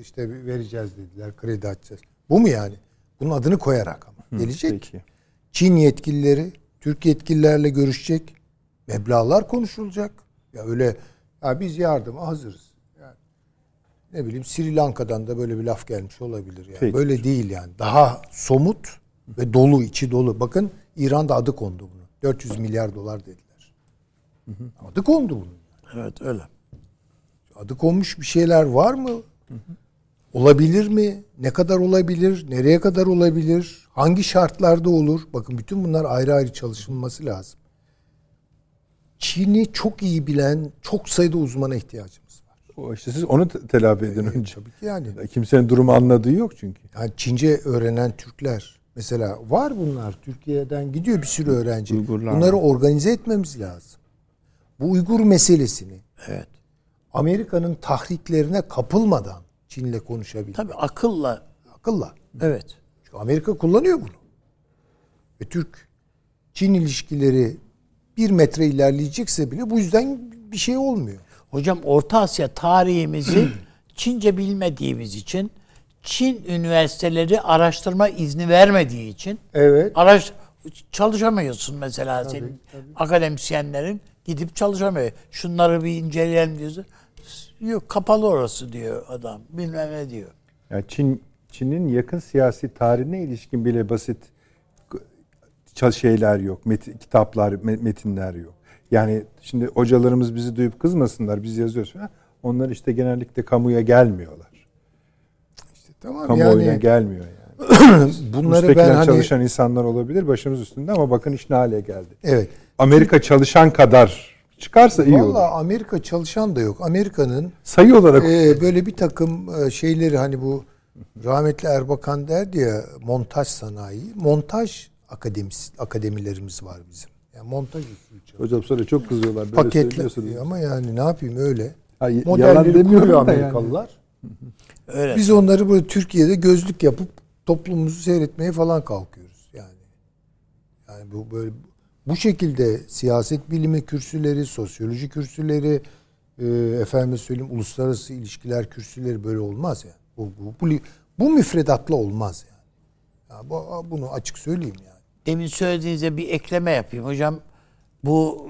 işte vereceğiz dediler, kredi açacağız. Bu mu yani? Bunun adını koyarak ama gelecek. Peki. Çin yetkilileri Türk yetkililerle görüşecek. Meblağlar konuşulacak. Ya öyle ya biz yardıma hazırız. Yani ne bileyim Sri Lanka'dan da böyle bir laf gelmiş olabilir yani. Peki. Böyle değil yani. Daha somut ve dolu, içi dolu. Bakın İran'da adı kondu bunu. 400 milyar dolar dediler. Adı kondu bunun. Evet öyle. Adı konmuş bir şeyler var mı? Olabilir mi? Ne kadar olabilir? Nereye kadar olabilir? Hangi şartlarda olur? Bakın bütün bunlar ayrı ayrı çalışılması lazım. Çin'i çok iyi bilen çok sayıda uzmana ihtiyacımız var. O işte siz onu telafi edin önce. Tabii ki yani. Kimsenin durumu anladığı yok çünkü. Yani Çince öğrenen Türkler mesela var bunlar. Türkiye'den gidiyor bir sürü öğrenci. Uygurlar. Bunları organize etmemiz lazım. Bu Uygur meselesini. Evet. Amerika'nın tahriklerine kapılmadan Çin'le konuşabilir. Tabii akılla. Akılla. Evet. Çünkü Amerika kullanıyor bunu. Ve Türk-Çin ilişkileri bir metre ilerleyecekse bile bu yüzden bir şey olmuyor. Hocam Orta Asya tarihimizi Çince bilmediğimiz için, Çin üniversiteleri araştırma izni vermediği için evet. Çalışamıyorsun mesela tabii, senin tabii. Akademisyenlerin gidip çalışamıyor. Şunları bir inceleyelim diyorsun. Yok kapalı orası diyor adam. Bilmem ne diyor. Yani Çin'in yakın siyasi tarihine ilişkin bile basit şeyler yok. Kitaplar, metinler yok. Yani şimdi hocalarımız bizi duyup kızmasınlar. Biz yazıyoruz. Onlar işte genellikle kamuya gelmiyorlar. İşte tamam kamuoyuna yani, gelmiyor yani. Bunları ben çalışan hani, insanlar olabilir başımız üstünde ama bakın iş ne hale geldi. Evet. Amerika çalışan kadar çıkarsa iyi olur. Valla Amerika çalışan da yok. Amerika'nın sayı olarak böyle bir takım şeyleri hani bu rahmetli Erbakan derdi ya montaj sanayi. Montaj akademilerimiz var bizim. Yani montaj usulü. Hocam sonra çok kızıyorlar. Böyle paketli ama yani ne yapayım öyle. Hayır, modelleri kuruyor Amerikalılar. Yani. Öyle. Biz onları böyle Türkiye'de gözlük yapıp toplumumuzu seyretmeye falan kalkıyoruz. Yani bu böyle bu şekilde siyaset bilimi kürsüleri, sosyoloji kürsüleri, efendim söyleyeyim uluslararası ilişkiler kürsüleri böyle olmaz yani. Bu müfredatla olmaz yani. Yani bunu açık söyleyeyim yani. Demin söylediğinize bir ekleme yapayım hocam. Bu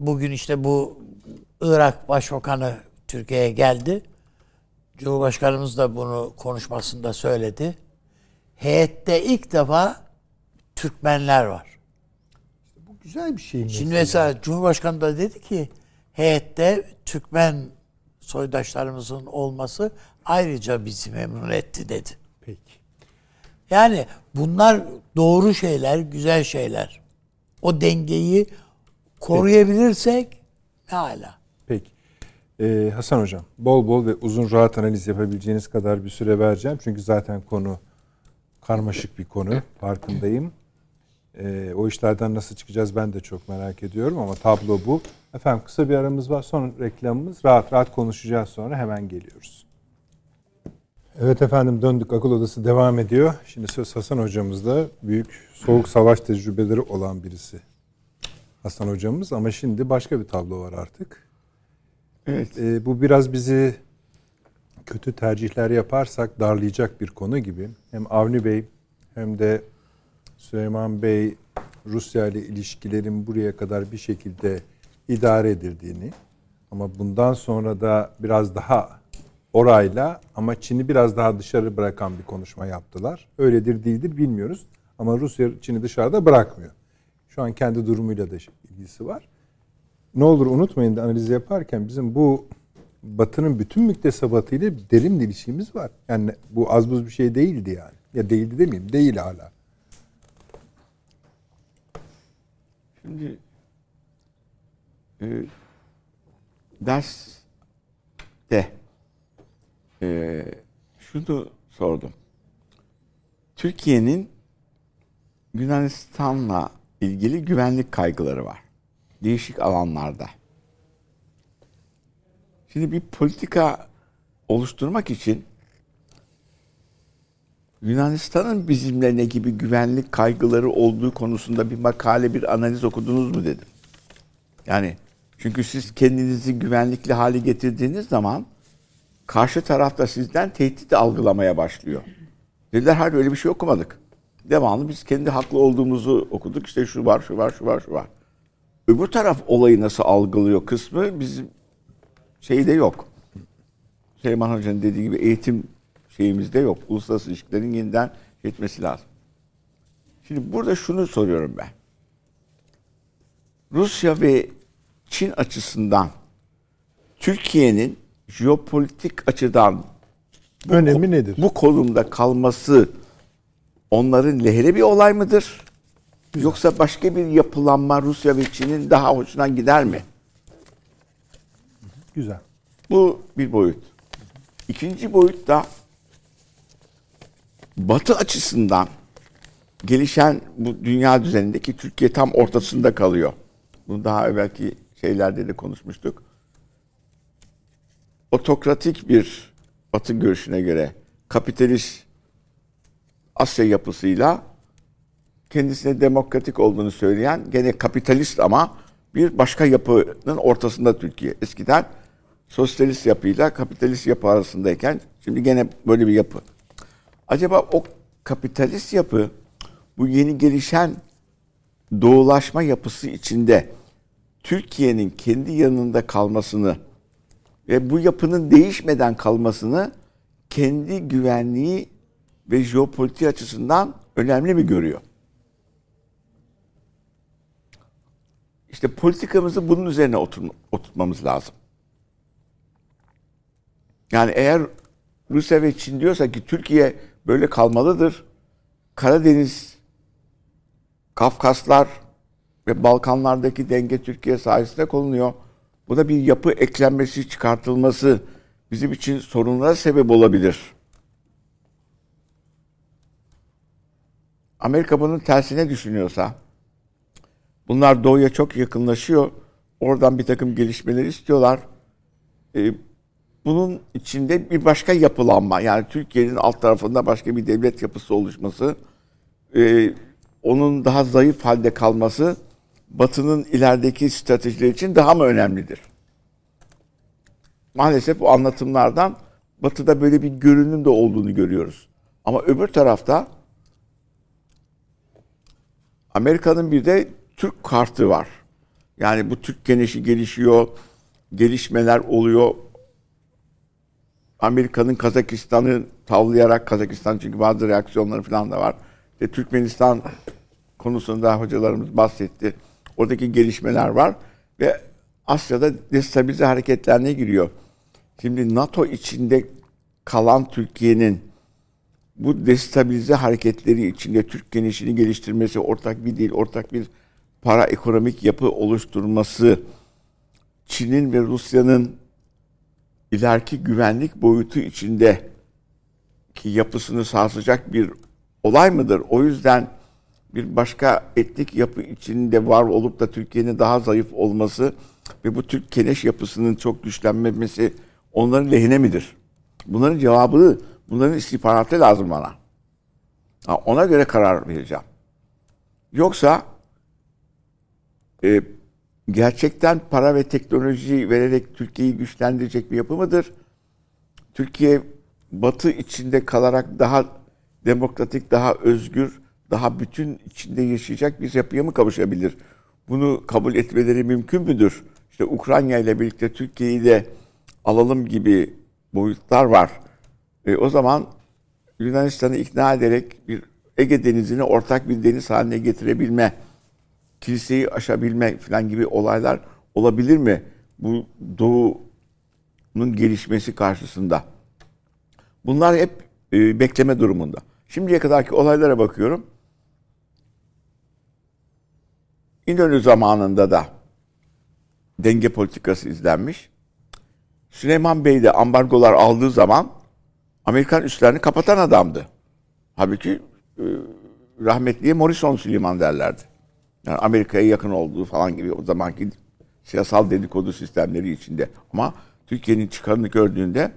bugün işte bu Irak Başbakanı Türkiye'ye geldi. Cumhurbaşkanımız da bunu konuşmasında söyledi. Heyette ilk defa Türkmenler var. Güzel bir şey mi? Şimdi mesela Cumhurbaşkanı da dedi ki heyette Türkmen soydaşlarımızın olması ayrıca bizi memnun etti dedi. Peki. Yani bunlar doğru şeyler, güzel şeyler. O dengeyi koruyabilirsek ne hala. Peki. Hasan Hocam bol bol ve uzun rahat analiz yapabileceğiniz kadar bir süre vereceğim. Çünkü zaten konu karmaşık bir konu. Farkındayım. O işlerden nasıl çıkacağız ben de çok merak ediyorum ama tablo bu. Efendim kısa bir aramız var. Son reklamımız. Rahat rahat konuşacağız sonra hemen geliyoruz. Evet efendim döndük. Akıl Odası devam ediyor. Şimdi söz Hasan hocamızda büyük soğuk savaş tecrübeleri olan birisi. Hasan hocamız ama şimdi başka bir tablo var artık. Evet. Bu biraz bizi kötü tercihler yaparsak darlayacak bir konu gibi. Hem Avni Bey hem de Süleyman Bey, Rusya ile ilişkilerin buraya kadar bir şekilde idare edildiğini ama bundan sonra da biraz daha orayla ama Çin'i biraz daha dışarı bırakan bir konuşma yaptılar. Öyledir değildir bilmiyoruz ama Rusya Çin'i dışarıda bırakmıyor. Şu an kendi durumuyla da ilgisi var. Ne olur unutmayın da analiz yaparken bizim bu Batı'nın bütün müktesebatıyla derin bir ilişkimiz var. Yani bu az buz bir şey değildi yani. Ya değildi demeyeyim, değil hala. Şimdi derste şunu sordum. Türkiye'nin Yunanistan'la ilgili güvenlik kaygıları var. Değişik alanlarda. Şimdi bir politika oluşturmak için Yunanistan'ın bizimle ne gibi güvenlik kaygıları olduğu konusunda bir makale, bir analiz okudunuz mu dedim. Yani çünkü siz kendinizi güvenlikli hale getirdiğiniz zaman karşı taraf da sizden tehdit algılamaya başlıyor. Dediler hayır öyle bir şey okumadık. Devamlı biz kendi haklı olduğumuzu okuduk. İşte şu var, şu var, şu var, şu var. Öbür taraf olayı nasıl algılıyor kısmı bizim şeyde yok. Süleyman Hoca'nın dediği gibi eğitim şeyimizde yok. Uluslararası ilişkilerin yeniden etmesi lazım. Şimdi burada şunu soruyorum ben. Rusya ve Çin açısından Türkiye'nin jeopolitik açıdan önemi nedir? Bu konumda kalması onların lehine bir olay mıdır? Güzel. Yoksa başka bir yapılanma Rusya ve Çin'in daha hoşuna gider mi? Güzel. Bu bir boyut. İkinci boyut da Batı açısından gelişen bu dünya düzenindeki Türkiye tam ortasında kalıyor. Bunu daha evvelki şeylerde de konuşmuştuk. Otokratik bir Batı görüşüne göre kapitalist Asya yapısıyla kendisine demokratik olduğunu söyleyen gene kapitalist ama bir başka yapının ortasında Türkiye. Eskiden sosyalist yapıyla kapitalist yapı arasındayken şimdi gene böyle bir yapı. Acaba o kapitalist yapı bu yeni gelişen doğulaşma yapısı içinde Türkiye'nin kendi yanında kalmasını ve bu yapının değişmeden kalmasını kendi güvenliği ve jeopolitik açısından önemli mi görüyor? İşte politikamızı bunun üzerine oturtmamız lazım. Yani eğer Rusya ve Çin diyorsa ki Türkiye böyle kalmalıdır, Karadeniz, Kafkaslar ve Balkanlardaki denge Türkiye sayesinde korunuyor. Bu da bir yapı eklenmesi, çıkartılması bizim için sorunlara sebep olabilir. Amerika bunun tersine düşünüyorsa, bunlar doğuya çok yakınlaşıyor, oradan bir takım gelişmeleri istiyorlar. Bunun içinde bir başka yapılanma, yani Türkiye'nin alt tarafında başka bir devlet yapısı oluşması, onun daha zayıf halde kalması, Batı'nın ilerideki stratejileri için daha mı önemlidir? Maalesef bu anlatımlardan Batı'da böyle bir görünüm de olduğunu görüyoruz. Ama öbür tarafta Amerika'nın bir de Türk kartı var. Yani bu Türk genişi gelişiyor, gelişmeler oluyor. Amerika'nın Kazakistan'ı tavlayarak, Kazakistan çünkü bazı reaksiyonları falan da var. İşte Türkmenistan konusunda hocalarımız bahsetti. Oradaki gelişmeler var ve Asya'da destabilize hareketlerine giriyor. Şimdi NATO içinde kalan Türkiye'nin bu destabilize hareketleri içinde Türk genişini geliştirmesi, ortak bir dil, ortak bir para ekonomik yapı oluşturması, Çin'in ve Rusya'nın ileriki güvenlik boyutu içindeki yapısını sarsacak bir olay mıdır? O yüzden bir başka etnik yapı içinde var olup da Türkiye'nin daha zayıf olması ve bu Türk keneş yapısının çok güçlenmemesi onların lehine midir? Bunların cevabını, bunların istihbaratı lazım bana. Ona göre karar vereceğim. Yoksa gerçekten para ve teknoloji vererek Türkiye'yi güçlendirecek bir yapı mıdır? Türkiye Batı içinde kalarak daha demokratik, daha özgür, daha bütün içinde yaşayacak bir yapıya mı kavuşabilir? Bunu kabul etmeleri mümkün müdür? İşte Ukrayna ile birlikte Türkiye'yi de alalım gibi boyutlar var. O zaman Yunanistan'ı ikna ederek bir Ege Denizi'ni ortak bir deniz haline getirebilme, kiliseyi aşabilme falan gibi olaylar olabilir mi? Bu Doğu'nun gelişmesi karşısında. Bunlar hep bekleme durumunda. Şimdiye kadarki olaylara bakıyorum. İnönü zamanında da denge politikası izlenmiş. Süleyman Bey de ambargolar aldığı zaman Amerikan üslerini kapatan adamdı. Halbuki rahmetliye Morrison Süleyman derlerdi. Yani Amerika'ya yakın olduğu falan gibi o zamanki siyasal dedikodu sistemleri içinde. Ama Türkiye'nin çıkarını gördüğünde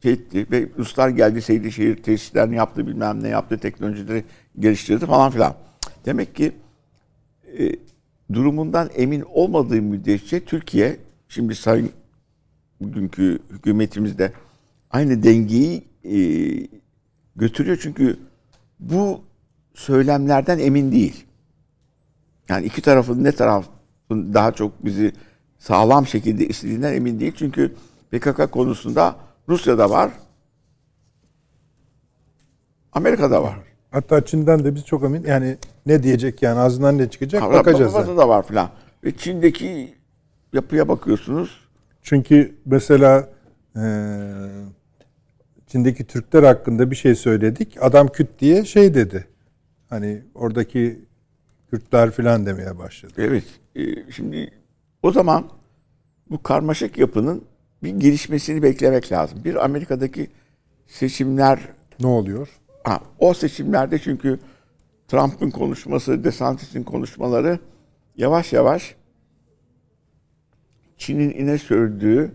tehditli ve Ruslar geldi, Seydişehir tesislerini yaptı, bilmem ne yaptı, teknolojileri geliştirdi falan filan. Demek ki durumundan emin olmadığı müddetçe Türkiye, şimdi sayın bugünkü hükümetimizde aynı dengeyi götürüyor. Çünkü bu söylemlerden emin değil. Yani iki tarafın ne tarafın daha çok bizi sağlam şekilde istediğinden emin değil. Çünkü PKK konusunda Rusya'da var, Amerika'da var. Hatta Çin'den de biz çok emin. Yani ne diyecek, yani ağzından ne çıkacak, bakacağız. Rusya'da da var filan. Ve Çin'deki yapıya bakıyorsunuz. Çünkü mesela Çin'deki Türkler hakkında bir şey söyledik. Adam Kürt diye şey dedi. Hani oradaki Kürtler filan demeye başladı. Evet. Şimdi o zaman bu karmaşık yapının bir gelişmesini beklemek lazım. Bir, Amerika'daki seçimler ne oluyor? Ha, o seçimlerde çünkü Trump'ın konuşması, DeSantis'in konuşmaları yavaş yavaş Çin'in ine sürdüğü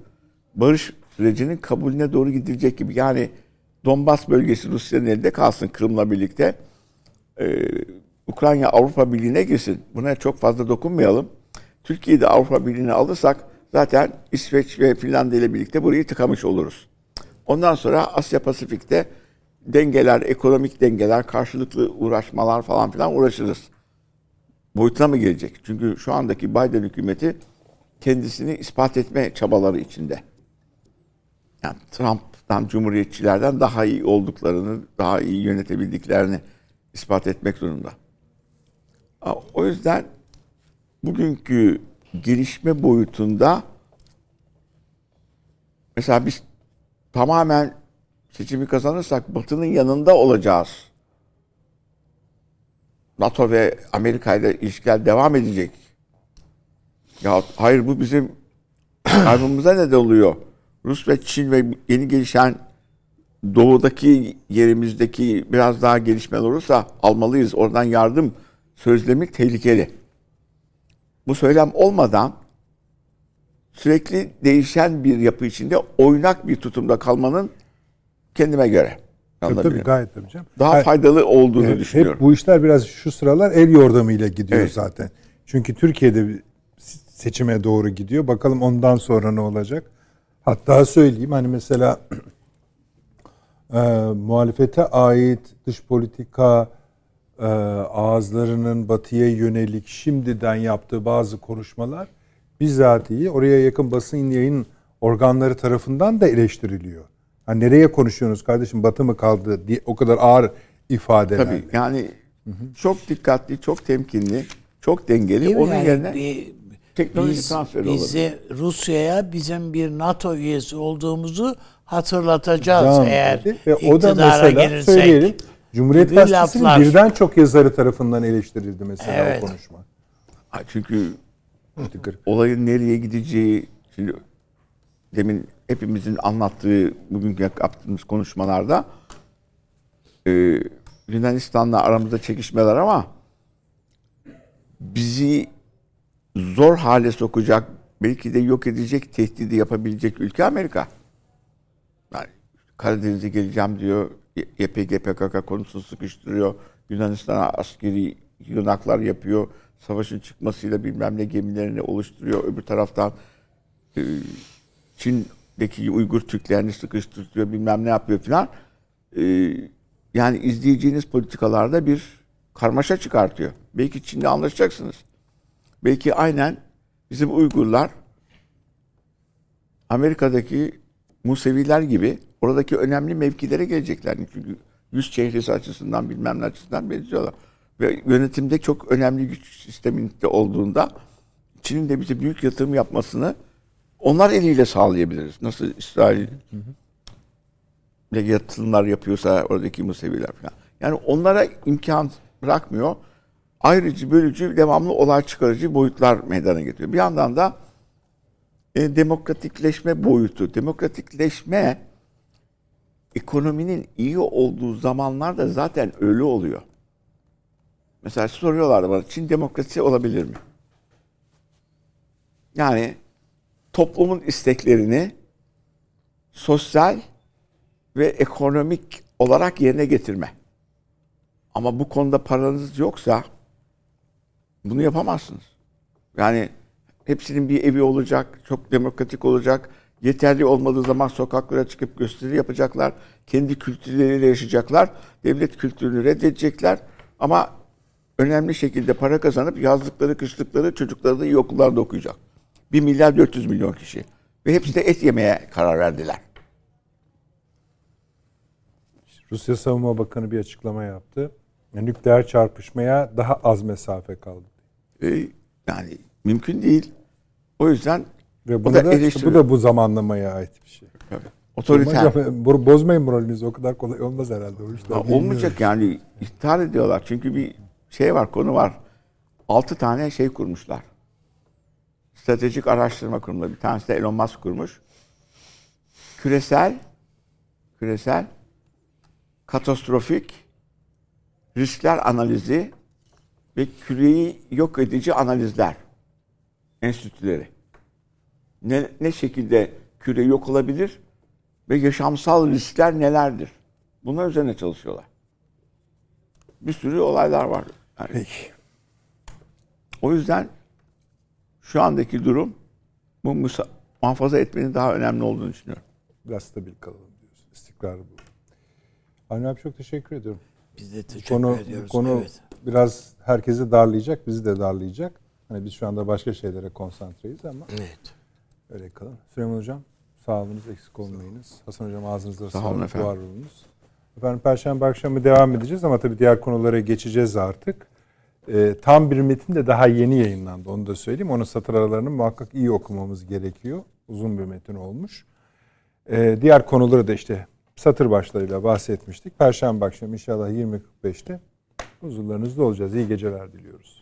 barış sürecinin kabulüne doğru gidilecek gibi. Yani Donbas bölgesi Rusya'nın elinde kalsın, Kırım'la birlikte. Ukrayna Avrupa Birliği'ne girsin. Buna çok fazla dokunmayalım. Türkiye'yi de Avrupa Birliği'ne alırsak zaten İsveç ve Finlandiya ile birlikte burayı tıkamış oluruz. Ondan sonra Asya Pasifik'te dengeler, ekonomik dengeler, karşılıklı uğraşmalar falan filan uğraşırız. Boyutuna mı gelecek? Çünkü şu andaki Biden hükümeti kendisini ispat etme çabaları içinde. Yani Trump'tan, cumhuriyetçilerden daha iyi olduklarını, daha iyi yönetebildiklerini ispat etmek durumunda. O yüzden bugünkü gelişme boyutunda mesela biz tamamen seçimi kazanırsak Batı'nın yanında olacağız. NATO ve Amerika ile ilişkiler devam edecek. Ya hayır, bu bizim kaybımıza neden oluyor. Rus ve Çin ve yeni gelişen doğudaki yerimizdeki biraz daha gelişmeler olursa almalıyız. Oradan yardım sözlemi tehlikeli. Bu söylem olmadan sürekli değişen bir yapı içinde oynak bir tutumda kalmanın kendime göre. Tabii, gayet tabii canım. Daha faydalı olduğunu düşünüyorum. Hep bu işler biraz şu sıralar el yordamıyla gidiyor, evet, zaten. Çünkü Türkiye'de bir seçime doğru gidiyor. Bakalım ondan sonra ne olacak? Hatta söyleyeyim, hani mesela muhalefete ait dış politika ağızlarının Batı'ya yönelik şimdiden yaptığı bazı konuşmalar bizatihi oraya yakın basın yayın organları tarafından da eleştiriliyor. Hani nereye konuşuyorsunuz kardeşim, Batı mı kaldı diye o kadar ağır ifadeler. Tabii yani, hı-hı, çok dikkatli, çok temkinli, çok dengeli. Değil onun yani, yerine teknoloji transferi olur. Bize Rusya'ya bizim bir NATO üyesi olduğumuzu hatırlatacağız eğer iktidara gelirsek. Söyleyelim. Cumhuriyet Gazetesi'nin birden çok yazarı tarafından eleştirildi mesela, evet, o konuşma. Çünkü olayın nereye gideceği, şimdi demin hepimizin anlattığı bugünkü yaptığımız konuşmalarda Yunanistan'la aramızda çekişmeler ama bizi zor hale sokacak, belki de yok edecek tehdidi yapabilecek ülke Amerika. Yani Karadeniz'e geleceğim diyor. YPG, PKK konusunu sıkıştırıyor. Yunanistan'a askeri yığınaklar yapıyor. Savaşın çıkmasıyla bilmem ne gemilerini oluşturuyor. Öbür taraftan Çin'deki Uygur Türklerini sıkıştırıyor. Bilmem ne yapıyor filan. Yani izleyeceğiniz politikalarda bir karmaşa çıkartıyor. Belki Çin'le anlaşacaksınız. Belki aynen bizim Uygurlar Amerika'daki Museviler gibi oradaki önemli mevkilere gelecekler. Çünkü yüz çehresi açısından, bilmem ne açısından benziyorlar. Ve yönetimde çok önemli güç sisteminde olduğunda Çin'in de bize büyük yatırım yapmasını onlar eliyle sağlayabiliriz. Nasıl İsrail yatırımlar yapıyorsa oradaki Museviler falan. Yani onlara imkan bırakmıyor. Ayrıcı, bölücü, devamlı olay çıkarıcı boyutlar meydana getiriyor. Bir yandan da demokratikleşme boyutu. Demokratikleşme ekonominin iyi olduğu zamanlarda zaten öyle oluyor. Mesela soruyorlardı bana, Çin demokrasi olabilir mi? Yani toplumun isteklerini sosyal ve ekonomik olarak yerine getirme. Ama bu konuda paranız yoksa bunu yapamazsınız. Yani hepsinin bir evi olacak, çok demokratik olacak. Yeterli olmadığı zaman sokaklara çıkıp gösteri yapacaklar. Kendi kültürleriyle yaşayacaklar. Devlet kültürünü reddedecekler. Ama önemli şekilde para kazanıp yazlıkları, kışlıkları, çocukları da iyi okullarda okuyacak. 1.400.000.000 kişi. Ve hepsi de et yemeye karar verdiler. Rusya Savunma Bakanı bir açıklama yaptı. Nükleer çarpışmaya daha az mesafe kaldı. Yani mümkün değil. O yüzden ve bunu da işte bu da bu zamanlamaya ait bir şey. Evet. Otoriter. Bozmayın moralinizi, o kadar kolay olmaz herhalde. Olmayacak yani, ihtar ediyorlar. Çünkü bir şey var, konu var. 6 tane şey kurmuşlar. Stratejik araştırma kurumları. Bir tanesi de Elon Musk kurmuş. Küresel katastrofik riskler analizi ve küreyi yok edici analizler enstitüleri. Ne şekilde küre yok olabilir ve yaşamsal riskler nelerdir? Bunlar üzerine çalışıyorlar. Bir sürü olaylar var. Yani. Peki. O yüzden şu andaki durum bu muhafaza etmenin daha önemli olduğunu düşünüyorum. Biraz stabil kalalım diyoruz. İstikrarı bu. Avni abi çok teşekkür ediyorum. Biz de teşekkür ediyoruz. Konu evet. Biraz herkesi darlayacak, bizi de darlayacak. Hani biz şu anda başka şeylere konsantreyiz ama. Evet. Öyle kalın. Süleyman Hocam, sağolunuz, eksik olmayınız. Hasan Hocam, ağzınızda sağlık, var olunuz. Efendim, Perşembe akşamı devam edeceğiz ama tabii diğer konulara geçeceğiz artık. Tam bir metin de daha yeni yayınlandı, onu da söyleyeyim. Onun satır aralarını muhakkak iyi okumamız gerekiyor. Uzun bir metin olmuş. Diğer konuları da işte satır başlarıyla bahsetmiştik. Perşembe akşamı inşallah 20.45'te huzurlarınızda olacağız. İyi geceler diliyoruz.